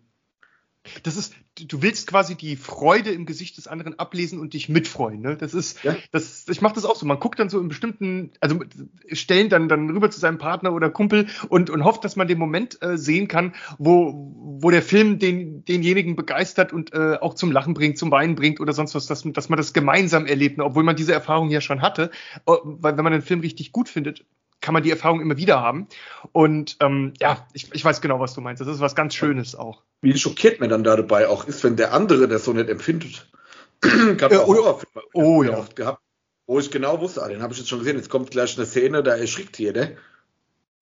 das ist, du willst quasi die Freude im Gesicht des anderen ablesen und dich mitfreuen, ne? Das ist, ich mache das auch so. Man guckt dann so in bestimmten, also Stellen dann rüber zu seinem Partner oder Kumpel und hofft, dass man den Moment sehen kann, wo der Film denjenigen begeistert und auch zum Lachen bringt, zum Weinen bringt oder sonst was, dass man das gemeinsam erlebt, ne? Obwohl man diese Erfahrung ja schon hatte, weil wenn man den Film richtig gut findet, kann man die Erfahrung immer wieder haben. Und ich weiß genau, was du meinst. Das ist was ganz Schönes auch. Wie schockiert man dann da dabei auch ist, wenn der andere das so nicht empfindet. Oft gehabt, wo ich genau wusste, den habe ich jetzt schon gesehen, jetzt kommt gleich eine Szene, da erschrickt jeder.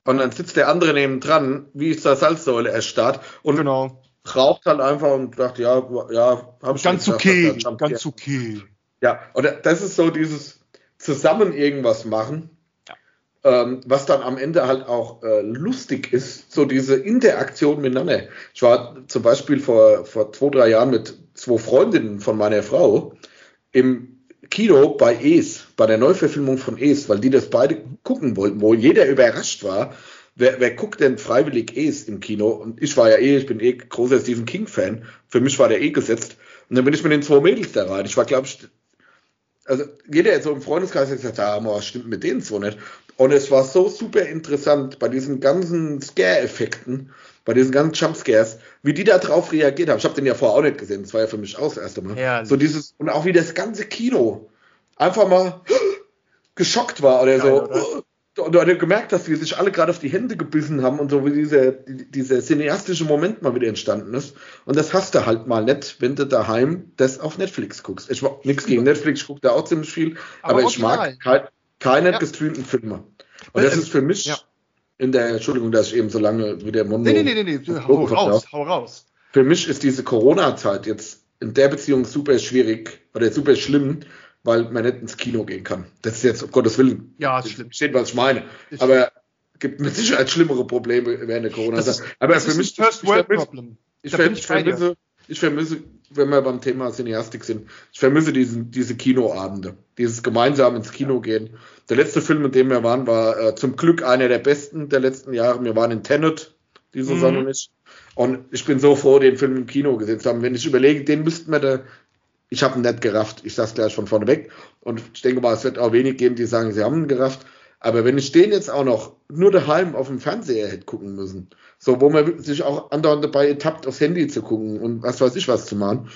Und dann sitzt der andere nebendran, wie ist der Salzsäule erstarrt. Und raucht halt einfach und sagt, habe ich ganz schon gesagt, okay. Ja, oder das ist so dieses zusammen irgendwas machen, was dann am Ende halt auch lustig ist, so diese Interaktion miteinander. Ich war zum Beispiel vor 2-3 Jahren mit 2 Freundinnen von meiner Frau im Kino bei Es, bei der Neuverfilmung von Es, weil die das beide gucken wollten, wo jeder überrascht war, wer guckt denn freiwillig Es im Kino? Und ich war ich bin großer Stephen King-Fan, für mich war der gesetzt. Und dann bin ich mit den 2 Mädels da rein. Ich war, glaube ich, also jeder so im Freundeskreis hat gesagt, was stimmt mit denen so nicht? Und es war so super interessant bei diesen ganzen Scare-Effekten, bei diesen ganzen Jumpscares, wie die da drauf reagiert haben. Ich habe den ja vorher auch nicht gesehen, das war ja für mich auch das erste Mal. Ja, so dieses, und auch wie das ganze Kino einfach mal geschockt war oder so. Oder? Und du hast gemerkt, dass die sich alle gerade auf die Hände gebissen haben und so, wie dieser cineastische Moment mal wieder entstanden ist. Und das hast du halt mal nicht, wenn du daheim das auf Netflix guckst. Ich mag nichts gegen Netflix, ich gucke da auch ziemlich viel, aber ich mag keine gestreamten Filme. Und das ist für mich in der, Entschuldigung, dass ich eben so lange wie der Mondo... Nee. Hau raus. Für mich ist diese Corona-Zeit jetzt in der Beziehung super schwierig oder super schlimm, weil man nicht ins Kino gehen kann. Das ist jetzt, um Gottes Willen, steht, was ich meine. Aber es gibt mit Sicherheit schlimmere Probleme während der Corona-Zeit. Aber für mich ist das First-World-Problem. Ich vermisse, wenn wir beim Thema Cineastik sind, ich vermisse diese Kinoabende, dieses gemeinsam ins Kino gehen. Der letzte Film, in dem wir waren, war zum Glück einer der besten der letzten Jahre. Wir waren in Tenet, diese Saison nicht. Und ich bin so froh, den Film im Kino gesehen zu haben. Wenn ich überlege, den müssten wir da... Ich habe ihn nicht gerafft, ich sage es gleich von vorne weg. Und ich denke mal, es wird auch wenig geben, die sagen, sie haben ihn gerafft. Aber wenn ich den jetzt auch noch nur daheim auf dem Fernseher hätte gucken müssen, so wo man sich auch andauernd dabei ertappt, aufs Handy zu gucken und was weiß ich was zu machen,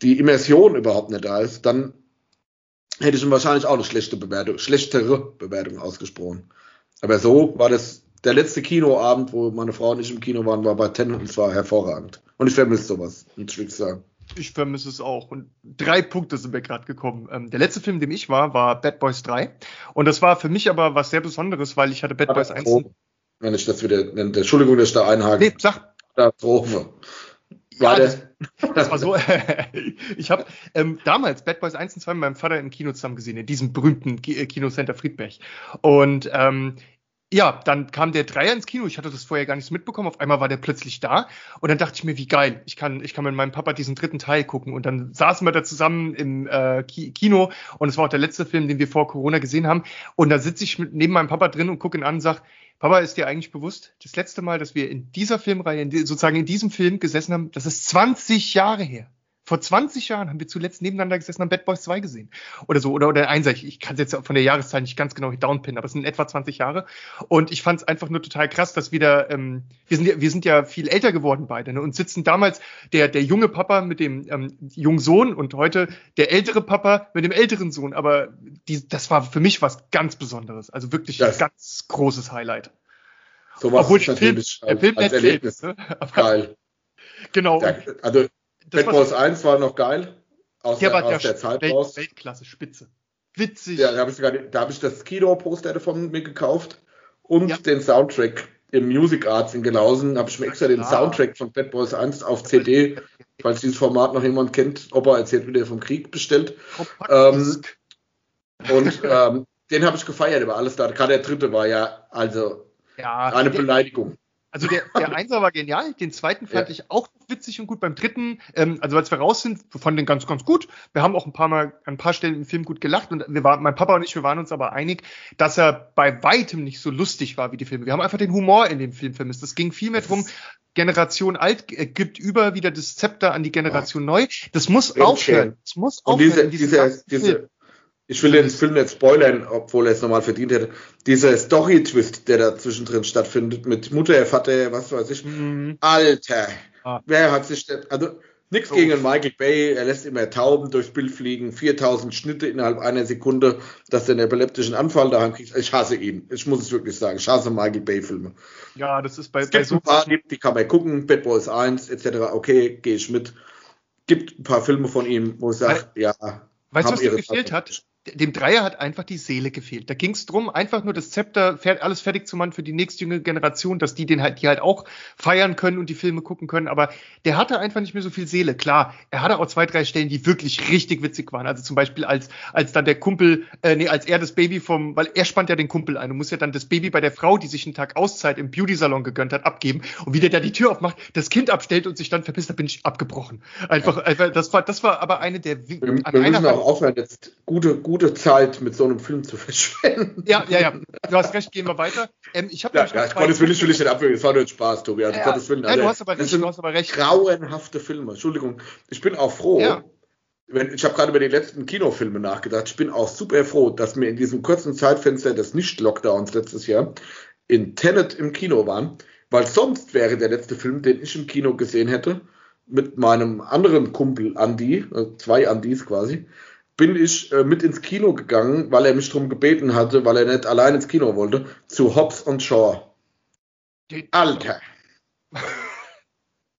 die Immersion überhaupt nicht da ist, dann hätte ich ihm wahrscheinlich auch eine schlechtere Bewertung ausgesprochen. Aber so war das der letzte Kinoabend, wo meine Frau und ich im Kino waren, war bei Tenet und zwar hervorragend. Und ich vermisse sowas, muss ich sagen. Ich vermisse es auch. Und 3 Punkte sind mir gerade gekommen. Der letzte Film, dem ich war Bad Boys 3. Und das war für mich aber was sehr Besonderes, weil ich hatte Bad Boys 1. Wenn ich das wieder nenne. Entschuldigung, dass ich da einhake. Nee, sag. Katastrophe. Ja, das war so. Ich habe damals Bad Boys 1 und 2 mit meinem Vater im Kino zusammen gesehen, in diesem berühmten Kinocenter Friedberg. Und ja, dann kam der Dreier ins Kino. Ich hatte das vorher gar nicht so mitbekommen. Auf einmal war der plötzlich da. Und dann dachte ich mir, wie geil. Ich kann mit meinem Papa diesen dritten Teil gucken. Und dann saßen wir da zusammen im Kino. Und es war auch der letzte Film, den wir vor Corona gesehen haben. Und da sitze ich neben meinem Papa drin und gucke ihn an und sage, Papa, ist dir eigentlich bewusst, das letzte Mal, dass wir in dieser Filmreihe, sozusagen in diesem Film gesessen haben, das ist 20 Jahre her. Vor 20 Jahren haben wir zuletzt nebeneinander gesessen, haben Bad Boys 2 gesehen. Oder so, oder einseitig. Ich kann es jetzt von der Jahreszahl nicht ganz genau downpinnen, aber es sind etwa 20 Jahre. Und ich fand es einfach nur total krass, dass wieder, wir sind ja viel älter geworden beide, ne? Und sitzen damals der junge Papa mit dem jungen Sohn und heute der ältere Papa mit dem älteren Sohn. Aber das war für mich was ganz Besonderes. Also wirklich ein ganz großes Highlight. So was obwohl der Film als Erlebnis. Lebt, ne? Aber, geil. Genau. Ja, also, Bad Boys 1 war noch geil, aus der Zeit raus. Weltklasse, spitze. Witzig. Ja, da habe ich das Kino-Poster von mir gekauft und den Soundtrack im Music Arts in Gelausen. Da habe ich mir extra den Soundtrack von Bad Boys 1 auf CD, falls dieses Format noch jemand kennt, Opa erzählt wieder vom Krieg, bestellt. Den habe ich gefeiert über alles da. Gerade der dritte war eine Beleidigung. Also der Einser war genial, den zweiten fand ich auch witzig und gut. Beim dritten, also als wir raus sind, wir fanden den ganz, ganz gut. Wir haben auch an ein paar Stellen im Film gut gelacht und mein Papa und ich, wir waren uns aber einig, dass er bei weitem nicht so lustig war wie die Filme. Wir haben einfach den Humor in dem Film vermisst. Es ging viel mehr drum, Generation alt gibt wieder das Zepter an die Generation neu. Das muss aufhören. Das muss aufhören. Ich will den Film jetzt spoilern, obwohl er es nochmal verdient hätte. Dieser Story-Twist, der da zwischendrin stattfindet, mit Mutter, Vater, was weiß ich. Mhm. Alter, wer hat sich denn... Also, nichts gegen den Michael Bay, er lässt immer Tauben durchs Bild fliegen, 4000 Schnitte innerhalb einer Sekunde, dass du einen epileptischen Anfall daheim kriegst. Ich hasse ihn, ich muss es wirklich sagen, ich hasse Michael Bay-Filme. Ja, das ist bei so... Es gibt ein paar, die kann man gucken, Bad Boys 1, etc., okay, gehe ich mit. Gibt ein paar Filme von ihm, wo ich sage, weißt du, was dir gefehlt hat? Dem Dreier hat einfach die Seele gefehlt. Da ging es drum, einfach nur das Zepter, alles fertig zu machen für die nächstjüngere Generation, dass die halt auch feiern können und die Filme gucken können. Aber der hatte einfach nicht mehr so viel Seele. Klar, er hatte auch 2, 3 Stellen, die wirklich richtig witzig waren. Also zum Beispiel, als dann der Kumpel, als er das Baby weil er spannt ja den Kumpel ein und muss ja dann das Baby bei der Frau, die sich einen Tag Auszeit im Beauty-Salon gegönnt hat, abgeben. Und wie der da die Tür aufmacht, das Kind abstellt und sich dann verpisst, da bin ich abgebrochen. Einfach das war aber eine der... Wir müssen auch aufhören, jetzt gute Zeit mit so einem Film zu verschwenden. Ja, du hast recht, gehen wir weiter. Gottes Willen, ich will nicht den abwürgen, das war nur ein Spaß, Tobi. Also, Gottes Willen, Alter, du hast aber recht. Grauenhafte Filme, Entschuldigung. Ich bin auch froh, ich habe gerade über die letzten Kinofilme nachgedacht, ich bin auch super froh, dass wir in diesem kurzen Zeitfenster des Nicht-Lockdowns letztes Jahr in Tenet im Kino waren, weil sonst wäre der letzte Film, den ich im Kino gesehen hätte, mit meinem anderen Kumpel Andi, also 2 Andis quasi, bin ich mit ins Kino gegangen, weil er mich darum gebeten hatte, weil er nicht allein ins Kino wollte, zu Hobbs und Shaw. Alter.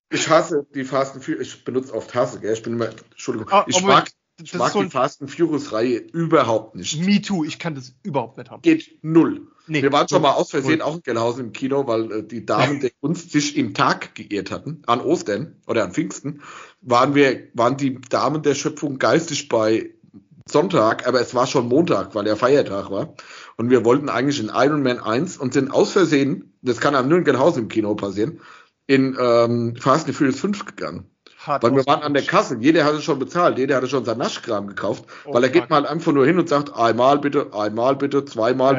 Ich hasse die Fast and Furious. Ich benutze oft Hasse, gell? Ich bin immer, Entschuldigung. Ich mag die Fast and Furious-Reihe überhaupt nicht. Me too, ich kann das überhaupt nicht haben. Geht null. Nee, wir waren schon mal aus Versehen auch in Gelnhausen im Kino, weil die Damen der Kunst sich im Tag geirrt hatten. An Ostern oder an Pfingsten waren die Damen der Schöpfung geistig bei Sonntag, aber es war schon Montag, weil der Feiertag war. Und wir wollten eigentlich in Iron Man 1 und sind aus Versehen, das kann einem nur in Gelnhausen im Kino passieren, in Fast and Furious 5 gegangen. Weil wir waren an der Kasse, jeder hatte schon bezahlt, jeder hatte schon seinen Naschkram gekauft, weil er geht mal einfach nur hin und sagt, einmal bitte, zweimal bitte.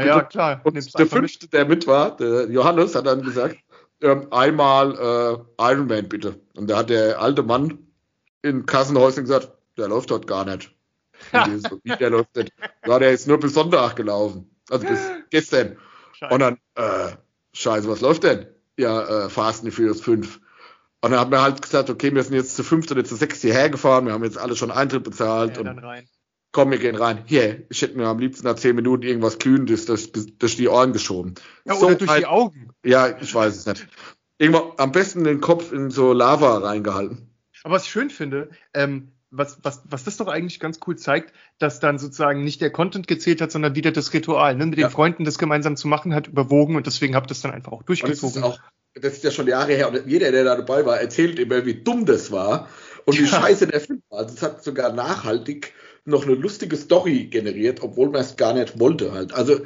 Ja, klar. Und der Fünfte, der mit war, der Johannes, hat dann gesagt, einmal Iron Man bitte. Und da hat der alte Mann im Kassenhäuschen gesagt, der läuft dort gar nicht. Der läuft nicht. Ja, der ist nur bis Sonntag gelaufen, also bis gestern. Scheiße. Und dann, scheiße, was läuft denn? Ja, Fast and Furious 5. Und dann haben wir halt gesagt, okay, wir sind jetzt zu 5 oder zu 6 hierher gefahren, wir haben jetzt alle schon Eintritt bezahlt. Ja, und dann rein. Komm, wir gehen rein. Hier, ich hätte mir am liebsten nach 10 Minuten irgendwas Glühendes durch die Ohren geschoben. Ja, oder so durch die Augen. Ja, ich weiß es nicht. Irgendwann am besten den Kopf in so Lava reingehalten. Aber was ich schön finde, was das doch eigentlich ganz cool zeigt, dass dann sozusagen nicht der Content gezählt hat, sondern wieder das Ritual, ne? Mit den Freunden das gemeinsam zu machen, hat überwogen und deswegen habt ihr das dann einfach auch durchgezogen. das ist ja schon Jahre her, und jeder, der da dabei war, erzählt immer, wie dumm das war und wie scheiße der Film war. Also es hat sogar nachhaltig noch eine lustige Story generiert, obwohl man es gar nicht wollte halt. Also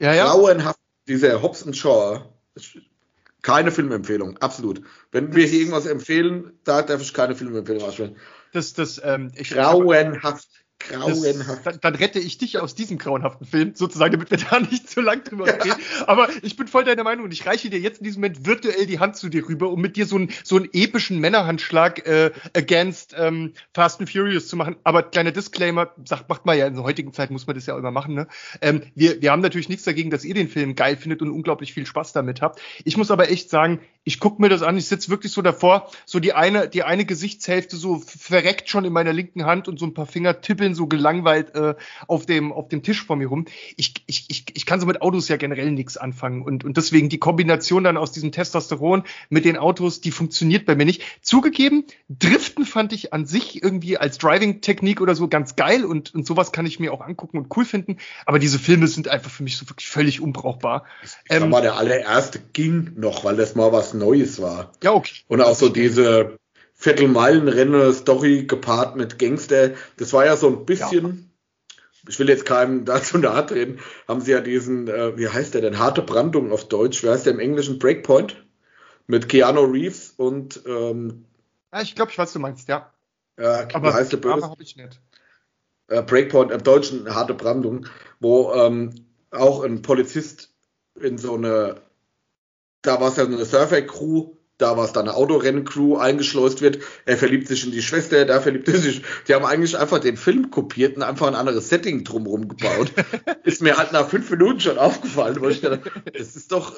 grauenhaft, dieser Hobbs und Shaw, keine Filmempfehlung, absolut. Wenn wir hier irgendwas empfehlen, da darf ich keine Filmempfehlung aussprechen. Grauenhaft. Dann rette ich dich aus diesem grauenhaften Film, sozusagen, damit wir da nicht so lang drüber reden. Aber ich bin voll deiner Meinung und ich reiche dir jetzt in diesem Moment virtuell die Hand zu dir rüber, um mit dir so einen epischen Männerhandschlag against Fast and Furious zu machen. Aber kleiner Disclaimer, macht man ja in der heutigen Zeit, muss man das ja auch immer machen, ne? Wir haben natürlich nichts dagegen, dass ihr den Film geil findet und unglaublich viel Spaß damit habt. Ich muss aber echt sagen, ich gucke mir das an, ich sitze wirklich so davor, so die eine Gesichtshälfte so verreckt schon in meiner linken Hand und so ein paar Finger tippeln so gelangweilt auf dem Tisch vor mir rum. Ich kann so mit Autos ja generell nichts anfangen und deswegen die Kombination dann aus diesem Testosteron mit den Autos, die funktioniert bei mir nicht. Zugegeben, Driften fand ich an sich irgendwie als Driving-Technik oder so ganz geil und sowas kann ich mir auch angucken und cool finden, aber diese Filme sind einfach für mich so wirklich völlig unbrauchbar. Ich sag mal, der allererste ging noch, weil das mal was Neues war. Ja, okay. Und auch so diese Viertelmeilen-Rennen-Story gepaart mit Gangster, das war ja so ein bisschen, ich will jetzt keinem dazu nahe treten, haben sie ja diesen, wie heißt der denn, Harte Brandung auf Deutsch, wie heißt der im Englischen, Breakpoint, mit Keanu Reeves und ich glaube, ich weiß, du meinst, aber heißt der Böse? Habe ich nicht. Breakpoint, im Deutschen Harte Brandung, wo auch ein Polizist in so eine, da war es ja eine Surfer-Crew, da war es dann eine Autorennen-Crew, eingeschleust wird, er verliebt sich in die Schwester, da verliebt er sich. Die haben eigentlich einfach den Film kopiert und einfach ein anderes Setting drumherum gebaut. Ist mir halt nach 5 Minuten schon aufgefallen, weil ich dachte, das ist doch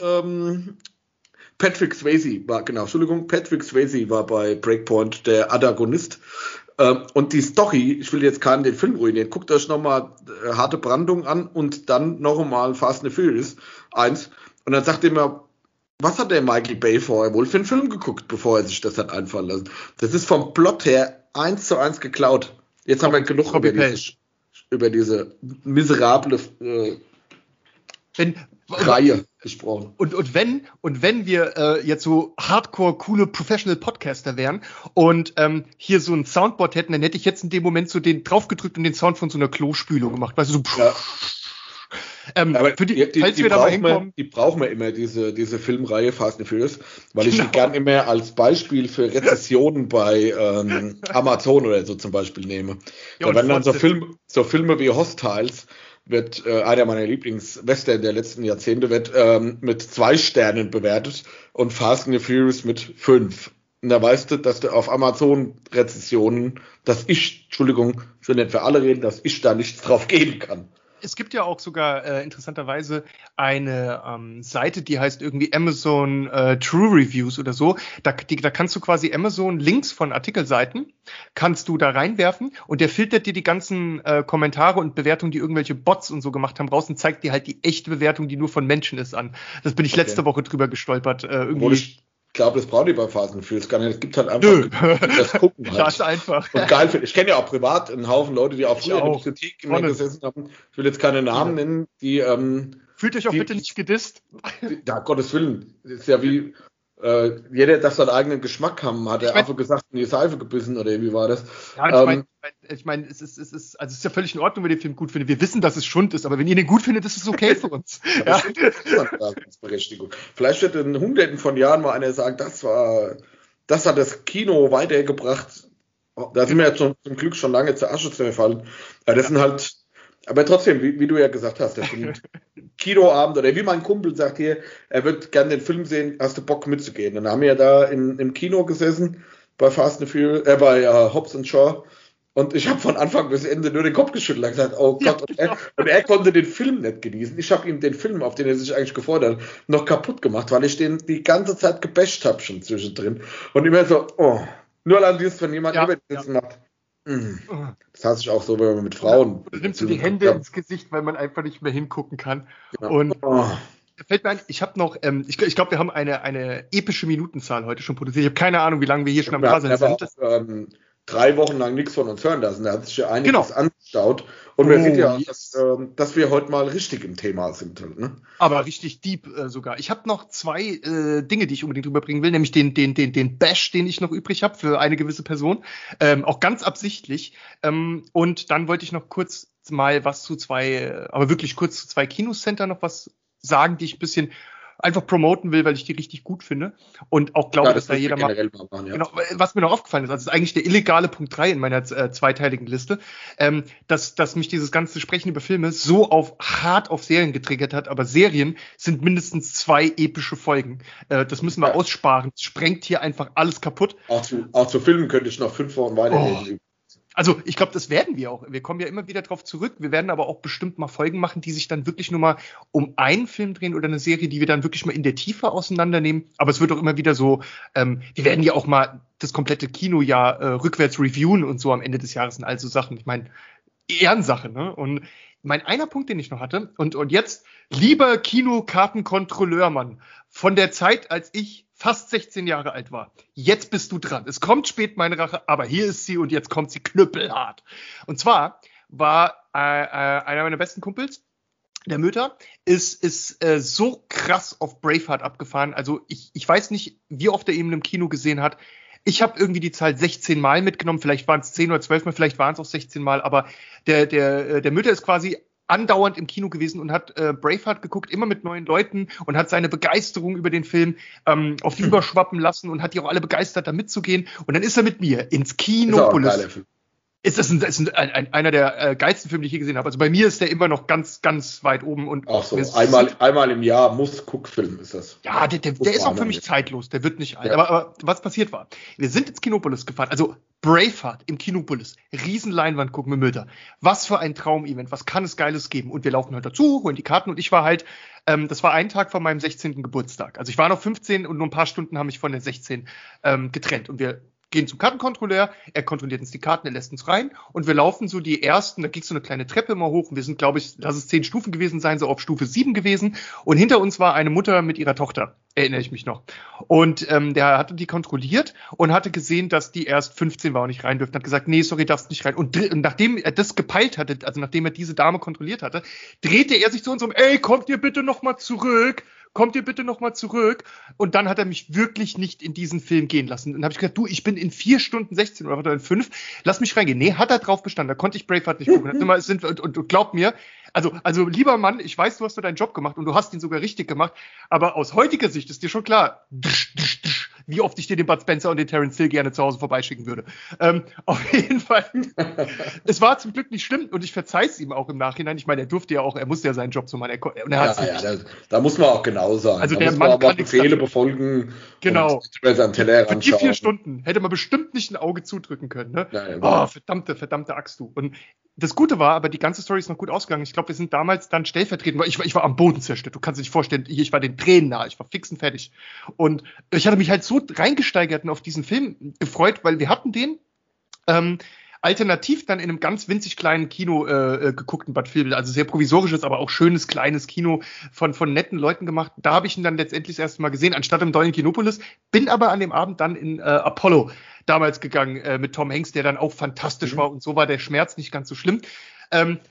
Patrick Swayze war, genau, Entschuldigung, Patrick Swayze war bei Breakpoint der Antagonist. Und die Story, ich will jetzt keinen den Film ruinieren, guckt euch nochmal Harte Brandung an und dann nochmal Fast and Furious 1 und dann sagt ihr mir, was hat der Michael Bay vorher wohl für einen Film geguckt, bevor er sich das hat einfallen lassen? Das ist vom Plot her 1:1 geklaut. Jetzt haben wir genug über diese miserable Reihe gesprochen. Und wenn wir jetzt so hardcore coole Professional Podcaster wären und hier so ein Soundboard hätten, dann hätte ich jetzt in dem Moment so den draufgedrückt und den Sound von so einer Klospülung gemacht. Weißt du, so aber für die, falls wir da hinkommen, die brauchen wir immer, diese Filmreihe Fast and Furious, weil ich die gerne immer als Beispiel für Rezessionen bei Amazon oder so zum Beispiel nehme. Ja, da werden dann so Filme wie Hostiles, wird einer meiner Lieblingswestern der letzten Jahrzehnte, wird mit 2 Sternen bewertet und Fast and Furious mit 5. Und da weißt du, dass du auf Amazon Rezessionen, ich will nicht für alle reden, dass ich da nichts drauf geben kann. Es gibt ja auch sogar interessanterweise eine Seite, die heißt irgendwie Amazon True Reviews oder so. Da kannst du quasi Amazon Links von Artikelseiten, kannst du da reinwerfen und der filtert dir die ganzen Kommentare und Bewertungen, die irgendwelche Bots und so gemacht haben, raus und zeigt dir halt die echte Bewertung, die nur von Menschen ist, an. Das bin ich letzte Woche drüber gestolpert. Ich glaube, das braucht die bei Fast and Furious gar nicht. Es gibt halt einfach das Gucken halt. Das ist einfach. Und geil finde ich. Ich kenne ja auch privat einen Haufen Leute, die auch früher in der Kritik gesessen haben. Ich will jetzt keine Namen nennen, die fühlt euch auch bitte nicht gedisst. Ja, Gottes Willen. Das ist ja wie jeder darf seinen eigenen Geschmack haben. Hat der Affe gesagt, in die Seife gebissen oder wie war das? Ja, ich meine, es ist ja völlig in Ordnung, wenn ihr den Film gut findet. Wir wissen, dass es Schund ist, aber wenn ihr den gut findet, ist es okay für uns. Ja. Vielleicht wird in Hunderten von Jahren mal einer sagen, das hat das Kino weitergebracht. Da sind wir jetzt zum Glück schon lange zur Asche zerfallen. Ja, das sind halt, aber trotzdem, wie du ja gesagt hast, der Film Kinoabend oder wie mein Kumpel sagt hier, er wird gerne den Film sehen, hast du Bock mitzugehen? Dann haben wir ja da im Kino gesessen bei Fast and Furious, bei Hobbs and Shaw. Und ich habe von Anfang bis Ende nur den Kopf geschüttelt und gesagt, oh Gott, und er konnte den Film nicht genießen. Ich habe ihm den Film, auf den er sich eigentlich gefreut hat, noch kaputt gemacht, weil ich den die ganze Zeit gebasht habe schon zwischendrin. Und immer so, nur allein dieses, wenn jemand über das macht. Das hasse ich auch so, wenn man mit Frauen... Oder nimmst du die Hände ins Gesicht, weil man einfach nicht mehr hingucken kann. Ja. Und... Fällt mir ein, ich habe noch, ich glaube, wir haben eine epische Minutenzahl heute schon produziert. Ich habe keine Ahnung, wie lange wir hier schon am Rasen sind. 3 Wochen lang nichts von uns hören lassen. Da hat sich ja einiges angestaut. Und man sieht ja auch, dass wir heute mal richtig im Thema sind. Ne? Aber richtig deep sogar. Ich habe noch 2 Dinge, die ich unbedingt rüberbringen will. Nämlich den Bash, den ich noch übrig habe für eine gewisse Person. Auch ganz absichtlich. Und dann wollte ich noch kurz mal was zu 2, aber wirklich kurz zu 2 Kinocenter noch was sagen, die ich ein bisschen einfach promoten will, weil ich die richtig gut finde und auch glaube, dass da jeder mal machen, ja. Genau, was mir noch aufgefallen ist, also das ist eigentlich der illegale Punkt 3 in meiner zweiteiligen Liste, dass mich dieses ganze Sprechen über Filme so hart auf Serien getriggert hat, aber Serien sind mindestens 2 epische Folgen. Das müssen wir aussparen. Das sprengt hier einfach alles kaputt. Auch zu Filmen könnte ich noch 5 Wochen weiterreden. Also ich glaube, das werden wir auch. Wir kommen ja immer wieder drauf zurück. Wir werden aber auch bestimmt mal Folgen machen, die sich dann wirklich nur mal um einen Film drehen oder eine Serie, die wir dann wirklich mal in der Tiefe auseinandernehmen. Aber es wird auch immer wieder so, wir werden ja auch mal das komplette Kinojahr rückwärts reviewen und so am Ende des Jahres und all so Sachen. Ich meine, Ehrensache, ne? Und einer Punkt, den ich noch hatte, und jetzt, lieber Kinokartenkontrolleur, Mann, von der Zeit, als ich fast 16 Jahre alt war. Jetzt bist du dran. Es kommt spät, meine Rache, aber hier ist sie und jetzt kommt sie knüppelhart. Und zwar war einer meiner besten Kumpels, der Möter, ist so krass auf Braveheart abgefahren. Also ich weiß nicht, wie oft er ihn im Kino gesehen hat. Ich habe irgendwie die Zahl 16 Mal mitgenommen. Vielleicht waren es 10 oder 12 Mal, vielleicht waren es auch 16 Mal. Aber der Mütter ist quasi andauernd im Kino gewesen und hat Braveheart geguckt, immer mit neuen Leuten und hat seine Begeisterung über den Film auf die überschwappen lassen und hat die auch alle begeistert, da mitzugehen. Und dann ist er mit mir ins Kinopolis. Ist einer der geilsten Filme, die ich je gesehen habe. Also bei mir ist der immer noch ganz, ganz weit oben. Und ach so, einmal im Jahr Muss-Guck-Film ist das. Ja, der ist auch für mich zeitlos. Der wird nicht alt. Ja. Aber was passiert war, wir sind ins Kinopolis gefahren. Also Braveheart im Kinopolis. Riesenleinwand gucken mit Mütter. Was für ein Traum-Event. Was kann es Geiles geben? Und wir laufen halt dazu, holen die Karten. Und ich war halt, das war ein Tag vor meinem 16. Geburtstag. Also ich war noch 15 und nur ein paar Stunden haben mich von den 16 getrennt. Und wir gehen zum Kartenkontrolleur, er kontrolliert uns die Karten, er lässt uns rein und wir laufen so die ersten, da ging so eine kleine Treppe immer hoch und wir sind, glaube ich, lass es 10 Stufen gewesen sein, so auf Stufe 7 gewesen und hinter uns war eine Mutter mit ihrer Tochter, erinnere ich mich noch. Und der hatte die kontrolliert und hatte gesehen, dass die erst 15 war und nicht rein dürfte, hat gesagt, nee, sorry, darfst nicht rein. Und nachdem er das gepeilt hatte, also nachdem er diese Dame kontrolliert hatte, drehte er sich zu uns um, ey, kommt ihr bitte nochmal zurück. Und dann hat er mich wirklich nicht in diesen Film gehen lassen. Und dann habe ich gesagt, du, ich bin in 4 Stunden 16 oder in 5, lass mich reingehen. Nee, hat er drauf bestanden, da konnte ich Braveheart nicht gucken. Und glaub mir, also lieber Mann, ich weiß, du hast nur deinen Job gemacht und du hast ihn sogar richtig gemacht, aber aus heutiger Sicht ist dir schon klar, wie oft ich dir den Bud Spencer und den Terence Hill gerne zu Hause vorbeischicken würde. Auf jeden Fall, es war zum Glück nicht schlimm und ich verzeih es ihm auch im Nachhinein. Ich meine, er musste ja seinen Job so machen. Da muss man auch genau sein. Also da der muss Mann man aber kann Befehle befolgen. Genau. Und für die 4 Stunden hätte man bestimmt nicht ein Auge zudrücken können. Ne? Ja. Oh, verdammte Axt, du. Und das Gute war, aber die ganze Story ist noch gut ausgegangen. Ich glaube, wir sind damals dann stellvertretend, weil ich war am Boden zerstört. Du kannst dir nicht vorstellen, ich war den Tränen nahe, ich war fix und fertig. Und ich hatte mich halt so reingesteigert und auf diesen Film gefreut, weil wir hatten den alternativ dann in einem ganz winzig kleinen Kino geguckt in Bad Vilbel. Also sehr provisorisches, aber auch schönes, kleines Kino von netten Leuten gemacht. Da habe ich ihn dann letztendlich das erste Mal gesehen, anstatt im Dollen Kinopolis. Bin aber an dem Abend dann in Apollo damals gegangen mit Tom Hanks, der dann auch fantastisch war und so war der Schmerz nicht ganz so schlimm.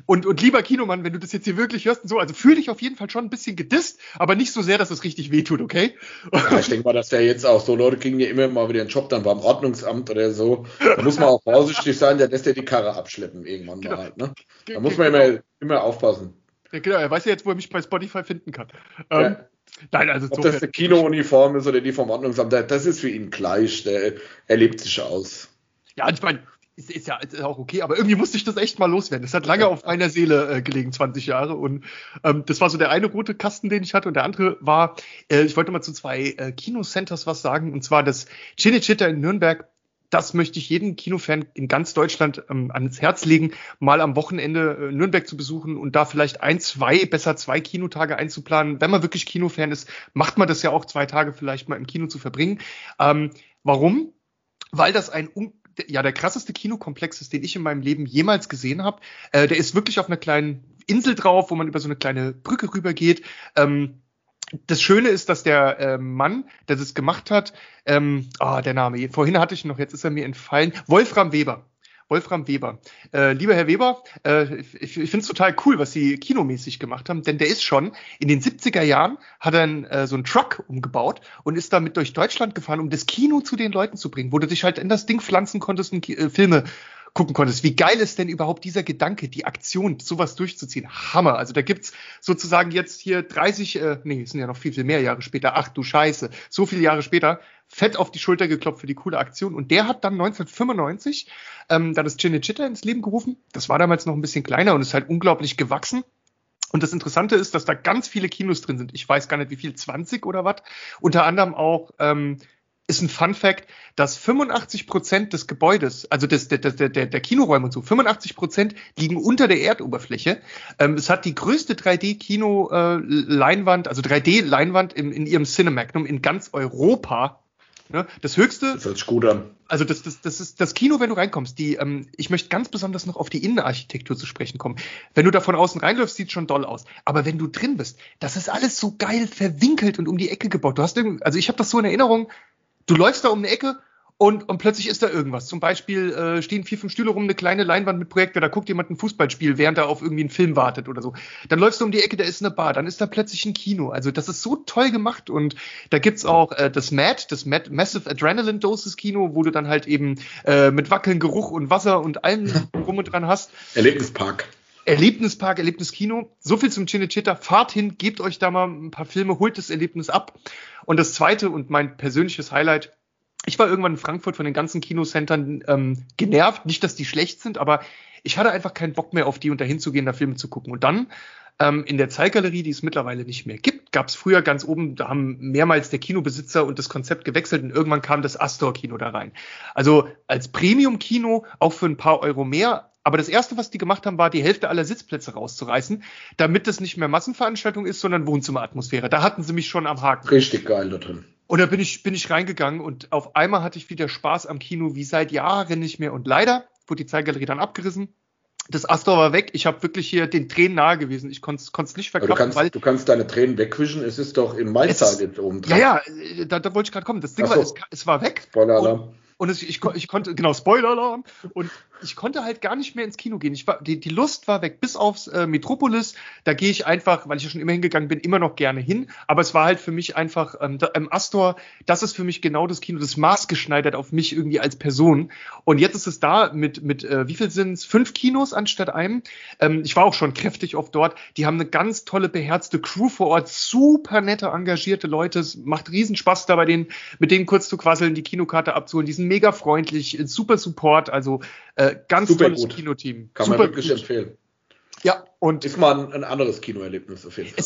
Und lieber Kinomann, wenn du das jetzt hier wirklich hörst und so, also fühl dich auf jeden Fall schon ein bisschen gedisst, aber nicht so sehr, dass es richtig wehtut, okay? Ja, ich denke mal, dass der jetzt auch so, Leute kriegen ja immer mal wieder einen Job dann beim Ordnungsamt oder so. Da muss man auch vorsichtig sein, der lässt ja die Karre abschleppen irgendwann mal halt, ne? Da muss man immer aufpassen. Ja, genau, er weiß ja jetzt, wo er mich bei Spotify finden kann. Ja. Nein, also ob das eine Kinouniform ist oder die vom Ordnungsamt, das ist für ihn gleich. Er lebt sich aus. Ja, ich meine, ist ja auch okay, aber irgendwie musste ich das echt mal loswerden. Das hat lange auf meiner Seele gelegen, 20 Jahre. Und das war so der eine rote Kasten, den ich hatte. Und der andere war, ich wollte mal zu 2 Kinocenters was sagen. Und zwar das Cinecittà in Nürnberg. Das möchte ich jedem Kinofan in ganz Deutschland ans Herz legen, mal am Wochenende Nürnberg zu besuchen und da vielleicht 2 Kinotage einzuplanen. Wenn man wirklich Kinofan ist, macht man das ja auch 2 Tage vielleicht mal im Kino zu verbringen. Warum? Weil das der krasseste Kinokomplex ist, den ich in meinem Leben jemals gesehen habe. Der ist wirklich auf einer kleinen Insel drauf, wo man über so eine kleine Brücke rübergeht. das Schöne ist, dass der Mann, der das gemacht hat, der Name, vorhin hatte ich ihn noch, jetzt ist er mir entfallen, Wolfram Weber. Lieber Herr Weber, ich finde es total cool, was Sie kinomäßig gemacht haben, denn der ist schon in den 70er Jahren, hat er so einen Truck umgebaut und ist damit durch Deutschland gefahren, um das Kino zu den Leuten zu bringen, wo du dich halt in das Ding pflanzen konntest und Filme gucken konntest. Wie geil ist denn überhaupt dieser Gedanke, die Aktion, sowas durchzuziehen? Hammer. Also da gibt's sozusagen jetzt hier 30, es sind ja noch viel, viel mehr Jahre später. Ach du Scheiße. So viele Jahre später. Fett auf die Schulter geklopft für die coole Aktion. Und der hat dann 1995 da das Cinecittà ins Leben gerufen. Das war damals noch ein bisschen kleiner und ist halt unglaublich gewachsen. Und das Interessante ist, dass da ganz viele Kinos drin sind. Ich weiß gar nicht, wie viel, 20 oder was. Unter anderem auch ist ein Fun-Fact, dass 85% des Gebäudes, also der Kinoräume und so, 85% liegen unter der Erdoberfläche. Es hat die größte 3D-Kino-Leinwand, also 3D-Leinwand in ihrem Cinemagnum in ganz Europa. Ne? Das höchste. Das hört sich gut an. Also das ist das Kino, wenn du reinkommst. Ich möchte ganz besonders noch auf die Innenarchitektur zu sprechen kommen. Wenn du da von außen reinläufst, sieht es schon doll aus. Aber wenn du drin bist, das ist alles so geil verwinkelt und um die Ecke gebaut. Ich habe das so in Erinnerung. Du läufst da um eine Ecke und plötzlich ist da irgendwas. Zum Beispiel stehen 4, 5 Stühle rum, eine kleine Leinwand mit Projektor, da guckt jemand ein Fußballspiel, während er auf irgendwie einen Film wartet oder so. Dann läufst du um die Ecke, da ist eine Bar, dann ist da plötzlich ein Kino. Also das ist so toll gemacht und da gibt's auch das Massive Adrenaline Doses Kino, wo du dann halt eben mit Wackeln, Geruch und Wasser und allem rum und dran hast. Erlebnispark, Erlebniskino. So viel zum Cinecittà. Fahrt hin, gebt euch da mal ein paar Filme, holt das Erlebnis ab. Und das zweite und mein persönliches Highlight, ich war irgendwann in Frankfurt von den ganzen Kinocentern genervt. Nicht, dass die schlecht sind, aber ich hatte einfach keinen Bock mehr auf die und da hinzugehen, da Filme zu gucken. Und dann in der Zeitgalerie, die es mittlerweile nicht mehr gibt, gab es früher ganz oben, da haben mehrmals der Kinobesitzer und das Konzept gewechselt und irgendwann kam das Astor-Kino da rein. Also als Premium-Kino, auch für ein paar Euro mehr. Aber das Erste, was die gemacht haben, war, die Hälfte aller Sitzplätze rauszureißen, damit das nicht mehr Massenveranstaltung ist, sondern Wohnzimmeratmosphäre. Da hatten sie mich schon am Haken. Richtig geil da drin. Und da bin ich reingegangen und auf einmal hatte ich wieder Spaß am Kino, wie seit Jahren nicht mehr. Und leider wurde die Zeitgalerie dann abgerissen. Das Astor war weg. Ich habe wirklich hier den Tränen nahe gewesen. Ich konnte es nicht verkraften. Du kannst deine Tränen wegwischen. Es ist doch im Maizal jetzt oben dran. Ja, da wollte ich gerade kommen. Das Ding es war weg. Spoiler-Alarm. Und ich konnte, genau, Spoiler-Alarm, und ich konnte halt gar nicht mehr ins Kino gehen. Die Lust war weg, bis aufs Metropolis. Da gehe ich einfach, weil ich ja schon immer hingegangen bin, immer noch gerne hin. Aber es war halt für mich einfach, im Astor, das ist für mich genau das Kino, das maßgeschneidert auf mich irgendwie als Person. Und jetzt ist es da mit wie viel sind es? 5 Kinos anstatt einem. Ich war auch schon kräftig oft dort. Die haben eine ganz tolle, beherzte Crew vor Ort, super nette, engagierte Leute. Es macht riesen Spaß, da mit denen kurz zu quasseln, die Kinokarte abzuholen. Die sind mega freundlich, super Support, also ganz super tolles gut. Kinoteam. Kann super man wirklich gut. Empfehlen. Ja, und ist mal ein anderes Kinoerlebnis auf jeden Fall.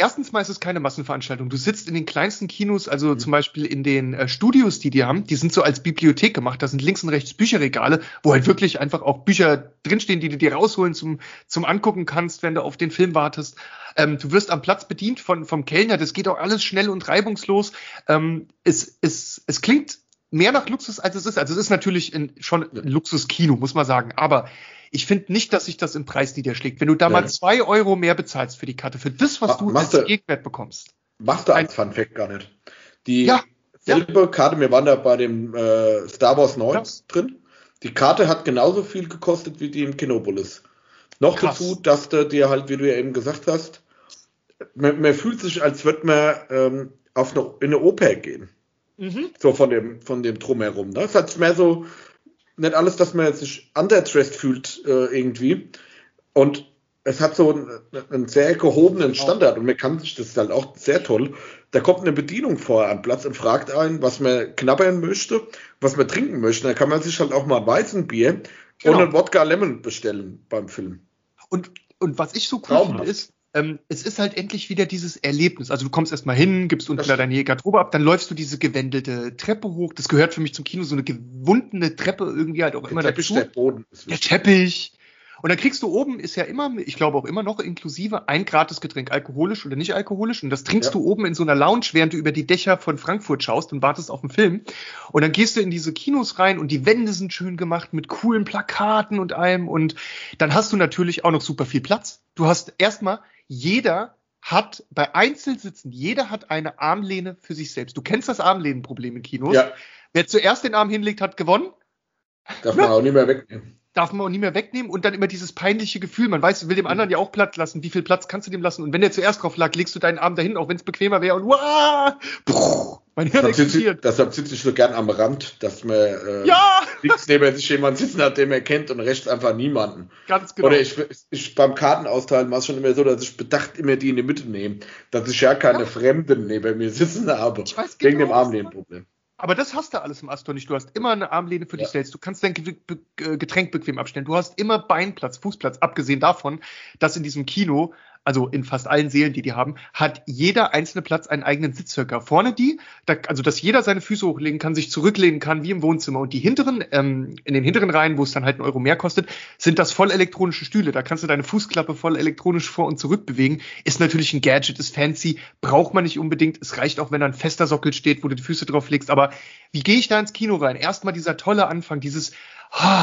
Erstens mal ist es keine Massenveranstaltung. Du sitzt in den kleinsten Kinos, also zum Beispiel in den Studios, die haben, die sind so als Bibliothek gemacht. Da sind links und rechts Bücherregale, wo halt wirklich einfach auch Bücher drinstehen, die du dir rausholen zum Angucken kannst, wenn du auf den Film wartest. Du wirst am Platz bedient vom Kellner. Das geht auch alles schnell und reibungslos. Es klingt mehr nach Luxus, als es ist. Also es ist natürlich schon ein Luxuskino, muss man sagen. Aber ich finde nicht, dass sich das im Preis niederschlägt. Wenn du da mal 2 Euro mehr bezahlst für die Karte, für das, was du als Gegenwert bekommst. Machst du als Funfact gar nicht. Selbe Karte, wir waren da bei dem Star Wars 9 drin. Die Karte hat genauso viel gekostet wie die im Kinopolis. Noch dazu, dass du dir halt, wie du ja eben gesagt hast, man fühlt sich, als würde man in eine Oper gehen. Mhm. So von dem Drumherum. Ne? Es hat mehr so, nicht alles, dass man jetzt sich underdressed fühlt irgendwie. Und es hat so einen sehr gehobenen Standard und man kann sich, das ist halt auch sehr toll, da kommt eine Bedienung vorher am Platz und fragt einen, was man knabbern möchte, was man trinken möchte. Da kann man sich halt auch mal Weizenbier und einen Wodka Lemon bestellen beim Film. Und was ich so cool finde ist, es ist halt endlich wieder dieses Erlebnis. Also du kommst erstmal hin, gibst unten deine Garderobe ab, dann läufst du diese gewendelte Treppe hoch. Das gehört für mich zum Kino, so eine gewundene Treppe irgendwie halt auch immer dazu. Der Boden ist der Teppich. Und dann kriegst du oben, ist ja immer, ich glaube auch immer noch inklusive, ein gratis Getränk, alkoholisch oder nicht alkoholisch. Und das trinkst du oben in so einer Lounge, während du über die Dächer von Frankfurt schaust und wartest auf den Film. Und dann gehst du in diese Kinos rein und die Wände sind schön gemacht mit coolen Plakaten und allem. Und dann hast du natürlich auch noch super viel Platz. Du hast erstmal jeder hat bei Einzelsitzen, jeder hat eine Armlehne für sich selbst. Du kennst das Armlehnenproblem in Kinos. Ja. Wer zuerst den Arm hinlegt, hat gewonnen. Darf man auch nicht mehr wegnehmen. Darf man auch nie mehr wegnehmen und dann immer dieses peinliche Gefühl. Man weiß, will dem anderen ja auch Platz lassen. Wie viel Platz kannst du dem lassen? Und wenn der zuerst drauf lag, legst du deinen Arm dahin, auch wenn es bequemer wäre. Und mein Hirn explodiert. Deshalb sitze ich so gern am Rand, dass man links neben sich jemanden sitzen hat, den man kennt und rechts einfach niemanden. Ganz genau. Oder ich beim Kartenausteilen war es schon immer so, dass ich bedacht immer die in die Mitte nehme, dass ich ja keine Fremden neben mir sitzen habe. Ich weiß wegen dem Armlehnenproblem. Aber das hast du alles im Astor nicht. Du hast immer eine Armlehne für dich selbst. Du kannst dein Getränk bequem abstellen. Du hast immer Beinplatz, Fußplatz. Abgesehen davon, dass in diesem Kino, also in fast allen Sälen, die haben, hat jeder einzelne Platz einen eigenen Sitzhöcker. Vorne also dass jeder seine Füße hochlegen kann, sich zurücklehnen kann, wie im Wohnzimmer. Und die hinteren, in den hinteren Reihen, wo es dann halt €1 mehr kostet, sind das voll elektronische Stühle. Da kannst du deine Fußklappe voll elektronisch vor und zurück bewegen. Ist natürlich ein Gadget, ist fancy, braucht man nicht unbedingt. Es reicht auch, wenn da ein fester Sockel steht, wo du die Füße drauf legst. Aber wie gehe ich da ins Kino rein? Erstmal dieser tolle Anfang, dieses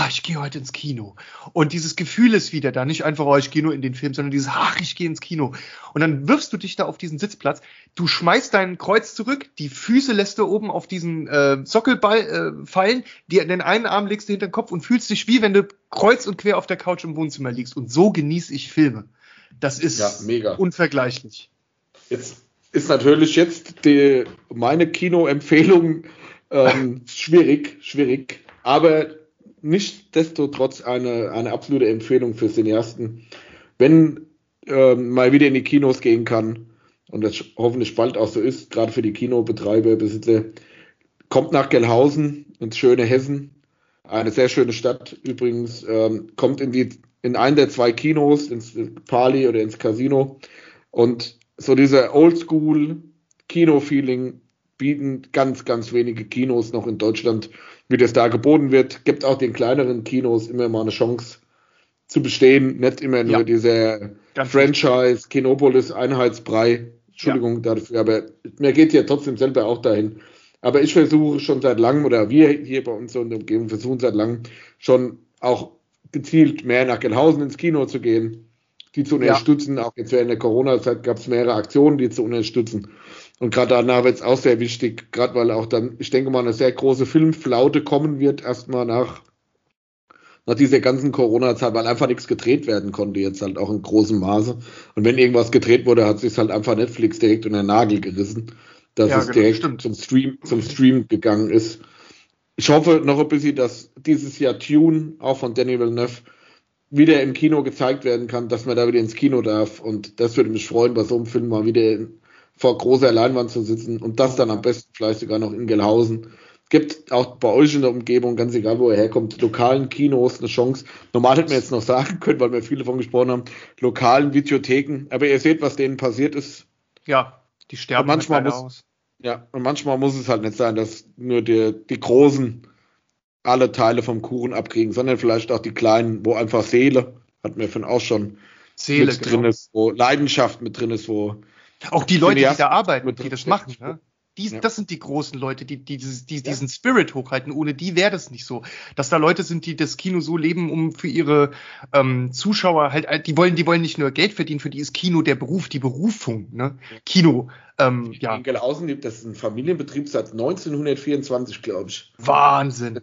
ich gehe heute ins Kino. Und dieses Gefühl ist wieder da. Nicht einfach, ich gehe nur in den Film, sondern dieses, ich gehe ins Kino. Und dann wirfst du dich da auf diesen Sitzplatz. Du schmeißt dein Kreuz zurück. Die Füße lässt du oben auf diesen Sockelball fallen. Den einen Arm legst du hinter den Kopf und fühlst dich, wie wenn du kreuz und quer auf der Couch im Wohnzimmer liegst. Und so genieße ich Filme. Das ist mega. Unvergleichlich. Jetzt ist natürlich meine Kinoempfehlung schwierig. Aber nichtsdestotrotz eine absolute Empfehlung für Cineasten, wenn mal wieder in die Kinos gehen kann, und das hoffentlich bald auch so ist, gerade für die Kinobetreiber, Besitzer, kommt nach Gelnhausen ins schöne Hessen, eine sehr schöne Stadt übrigens, kommt in einen der zwei Kinos, ins Pali oder ins Casino, und so dieser Oldschool-Kino-Feeling bieten ganz, ganz wenige Kinos noch in Deutschland, wie das da geboten wird. Gibt auch den kleineren Kinos immer mal eine Chance zu bestehen. Nicht immer nur dieser Franchise, Kinopolis, Einheitsbrei. Entschuldigung dafür, aber mir geht ja trotzdem selber auch dahin. Aber ich versuche schon seit langem, oder wir hier bei uns in der Umgebung versuchen seit langem schon auch gezielt mehr nach Gelnhausen ins Kino zu gehen, die zu unterstützen. Auch jetzt während der Corona-Zeit gab es mehrere Aktionen, die zu unterstützen. Und gerade danach wird es auch sehr wichtig, gerade weil auch dann, ich denke mal, eine sehr große Filmflaute kommen wird, erstmal nach dieser ganzen Corona-Zeit, weil einfach nichts gedreht werden konnte, jetzt halt auch in großem Maße. Und wenn irgendwas gedreht wurde, hat sich halt einfach Netflix direkt unter den Nagel gerissen, dass es direkt zum Stream gegangen ist. Ich hoffe noch ein bisschen, dass dieses Jahr Dune, auch von Denis Villeneuve, wieder im Kino gezeigt werden kann, dass man da wieder ins Kino darf. Und das würde mich freuen, bei so einem Film mal wieder vor großer Leinwand zu sitzen, und das dann am besten vielleicht sogar noch in Gelnhausen. Gibt auch bei euch in der Umgebung, ganz egal wo ihr herkommt, lokalen Kinos eine Chance. Normal hätten wir jetzt noch sagen können, weil wir viele davon gesprochen haben, lokalen Videotheken. Aber ihr seht, was denen passiert ist. Ja, die sterben manchmal aus. Ja, und manchmal muss es halt nicht sein, dass nur die Großen alle Teile vom Kuchen abkriegen, sondern vielleicht auch die Kleinen, wo einfach Seele, hatten wir von auch schon, mit drin ist, wo Leidenschaft mit drin ist, wo auch die Leute, die da arbeiten, die das machen, ne? Das sind die großen Leute, die diesen Spirit hochhalten. Ohne die wäre das nicht so. Dass da Leute sind, die das Kino so leben, um für ihre Zuschauer halt, die wollen nicht nur Geld verdienen, für die ist Kino der Beruf, die Berufung, ne? Kino, In Gelnhausen lebt, das ist ein Familienbetrieb seit 1924, glaube ich. Wahnsinn.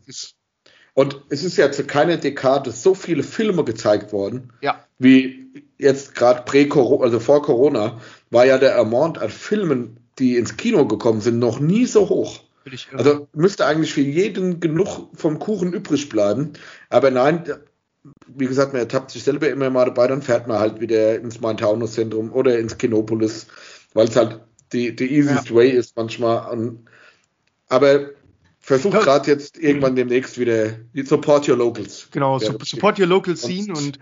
Und es ist ja zu keiner Dekade so viele Filme gezeigt worden, wie jetzt gerade pre-Corona, also vor Corona, war ja der Amount an Filmen, die ins Kino gekommen sind, noch nie so hoch. Also müsste eigentlich für jeden genug vom Kuchen übrig bleiben. Aber nein, wie gesagt, man ertappt sich selber immer mal dabei, dann fährt man halt wieder ins Main-Taunus-Zentrum oder ins Kinopolis, weil es halt die easiest way ist manchmal. Aber versucht gerade jetzt irgendwann demnächst wieder Support Your Locals. Genau, Support Your Local Scene, und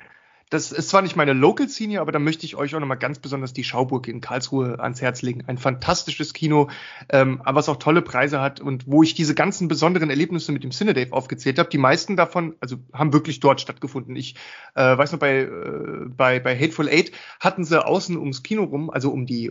das ist zwar nicht meine Local Scene, aber da möchte ich euch auch nochmal ganz besonders die Schauburg in Karlsruhe ans Herz legen. Ein fantastisches Kino, aber was auch tolle Preise hat, und wo ich diese ganzen besonderen Erlebnisse mit dem CineDave aufgezählt habe, die meisten davon, also haben wirklich dort stattgefunden. Ich weiß noch, bei Hateful Eight hatten sie außen ums Kino rum, also um die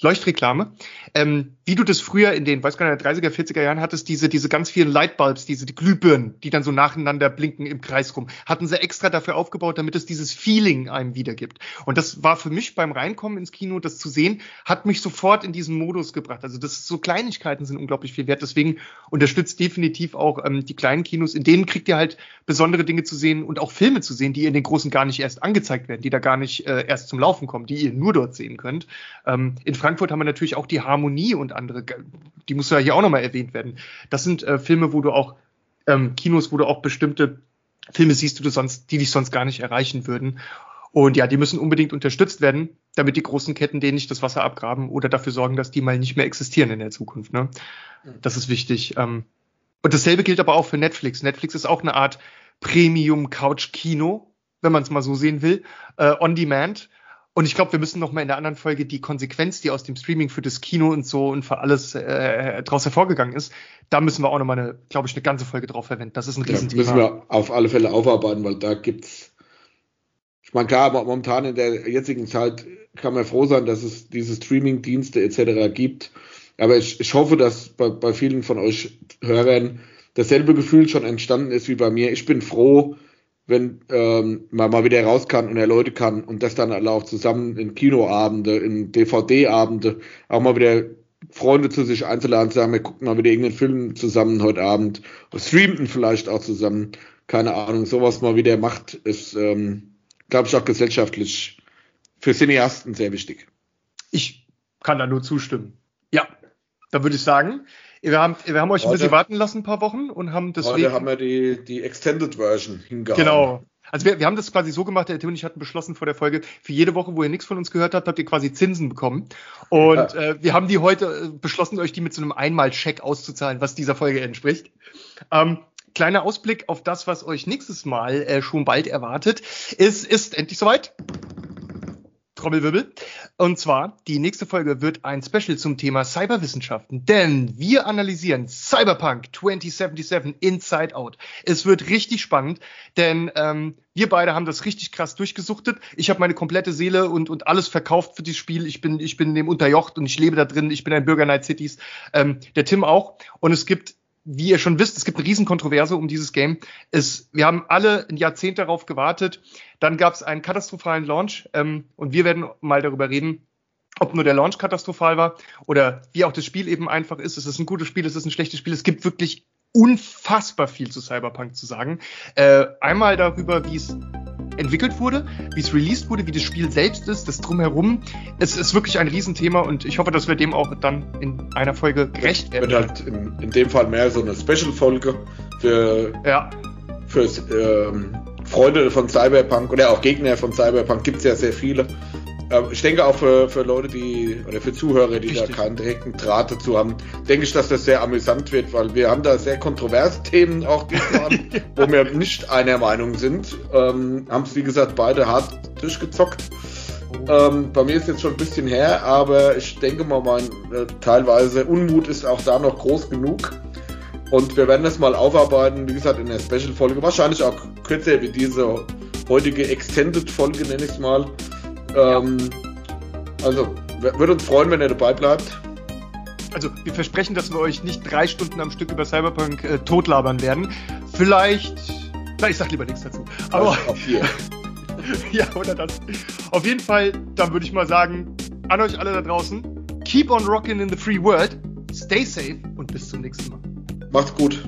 Leuchtreklame, wie du das früher in den, weiß gar nicht, 30er, 40er Jahren hattest, diese ganz vielen Lightbulbs, die Glühbirnen, die dann so nacheinander blinken im Kreis rum, hatten sie extra dafür aufgebaut, damit es dieses Feeling einem wiedergibt. Und das war für mich beim Reinkommen ins Kino, das zu sehen, hat mich sofort in diesen Modus gebracht. Also das ist so, Kleinigkeiten sind unglaublich viel wert. Deswegen unterstützt definitiv auch die kleinen Kinos. In denen kriegt ihr halt besondere Dinge zu sehen und auch Filme zu sehen, die in den großen gar nicht erst angezeigt werden, die da gar nicht erst zum Laufen kommen, die ihr nur dort sehen könnt. In Frankfurt haben wir natürlich auch die Harmonie und andere, die muss ja hier auch nochmal erwähnt werden. Das sind Filme, wo du auch Kinos, wo du auch bestimmte Filme siehst, die dich sonst gar nicht erreichen würden. Und ja, die müssen unbedingt unterstützt werden, damit die großen Ketten denen nicht das Wasser abgraben oder dafür sorgen, dass die mal nicht mehr existieren in der Zukunft. Ne? Das ist wichtig. Und dasselbe gilt aber auch für Netflix. Netflix ist auch eine Art Premium-Couch-Kino, wenn man es mal so sehen will, on demand. Und ich glaube, wir müssen nochmal in der anderen Folge die Konsequenz, die aus dem Streaming für das Kino und so und für alles daraus hervorgegangen ist, da müssen wir auch nochmal, glaube ich, eine ganze Folge drauf verwenden. Das ist ein Riesenthema. Das müssen wir auf alle Fälle aufarbeiten, weil da gibt's, ich meine, klar, aber momentan in der jetzigen Zeit kann man froh sein, dass es diese Streaming-Dienste etc. gibt. Aber ich hoffe, dass bei vielen von euch Hörern dasselbe Gefühl schon entstanden ist wie bei mir. Ich bin froh, wenn man mal wieder raus kann und erläutern kann und das dann alle auch zusammen in Kinoabende, in DVD-Abende, auch mal wieder Freunde zu sich einzuladen, zu sagen, wir gucken mal wieder irgendeinen Film zusammen heute Abend, streamen vielleicht auch zusammen, keine Ahnung, sowas mal wieder macht, ist, glaube ich, auch gesellschaftlich für Cineasten sehr wichtig. Ich kann da nur zustimmen. Ja, da würde ich sagen, wir haben euch ein bisschen warten lassen, ein paar Wochen, und haben deswegen... Heute haben wir die Extended Version hingehauen. Genau. Also wir haben das quasi so gemacht, der Tim und ich hatten beschlossen vor der Folge, für jede Woche, wo ihr nichts von uns gehört habt, habt ihr quasi Zinsen bekommen. Und ja, wir haben die heute beschlossen, euch die mit so einem Einmalcheck auszuzahlen, was dieser Folge entspricht. Kleiner Ausblick auf das, was euch nächstes Mal schon bald erwartet. Es ist endlich soweit. Trommelwirbel. Und zwar, die nächste Folge wird ein Special zum Thema Cyberwissenschaften, denn wir analysieren Cyberpunk 2077 Inside Out. Es wird richtig spannend, denn wir beide haben das richtig krass durchgesuchtet. Ich habe meine komplette Seele und alles verkauft für dieses Spiel. Ich bin dem unterjocht und ich lebe da drin. Ich bin ein Bürger Night Cities. Der Tim auch. Und es gibt, wie ihr schon wisst, es gibt eine Riesenkontroverse um dieses Game. Wir haben alle ein Jahrzehnt darauf gewartet. Dann gab es einen katastrophalen Launch. Und wir werden mal darüber reden, ob nur der Launch katastrophal war oder wie auch das Spiel eben einfach ist. Es ist ein gutes Spiel, es ist ein schlechtes Spiel. Es gibt wirklich unfassbar viel zu Cyberpunk zu sagen. Einmal darüber, wie es entwickelt wurde, wie es released wurde, wie das Spiel selbst ist, das Drumherum. Es ist wirklich ein Riesenthema und ich hoffe, dass wir dem auch dann in einer Folge gerecht werden. Wird halt in dem Fall mehr so eine Special-Folge für Freunde von Cyberpunk oder auch Gegner von Cyberpunk. Gibt es ja sehr viele. Ich denke auch für Leute, für Zuhörer, die richtig, da keinen direkten Draht dazu haben, denke ich, dass das sehr amüsant wird, weil wir haben da sehr kontroverse Themen auch getan, wo wir nicht einer Meinung sind. Haben es, wie gesagt, beide hart durchgezockt. Bei mir ist jetzt schon ein bisschen her, aber ich denke mal, mein teilweise Unmut ist auch da noch groß genug. Und wir werden das mal aufarbeiten, wie gesagt, in der Special-Folge. Wahrscheinlich auch kürzer wie diese heutige Extended-Folge, nenne ich es mal. Also, würde uns freuen, wenn ihr dabei bleibt. Also, wir versprechen, dass wir euch nicht 3 Stunden am Stück über Cyberpunk totlabern werden. Vielleicht... Na, ich sag lieber nichts dazu. Aber... Auf 4. Ja, oder das. Auf jeden Fall, dann würde ich mal sagen, an euch alle da draußen, keep on rockin' in the free world, stay safe und bis zum nächsten Mal. Macht's gut.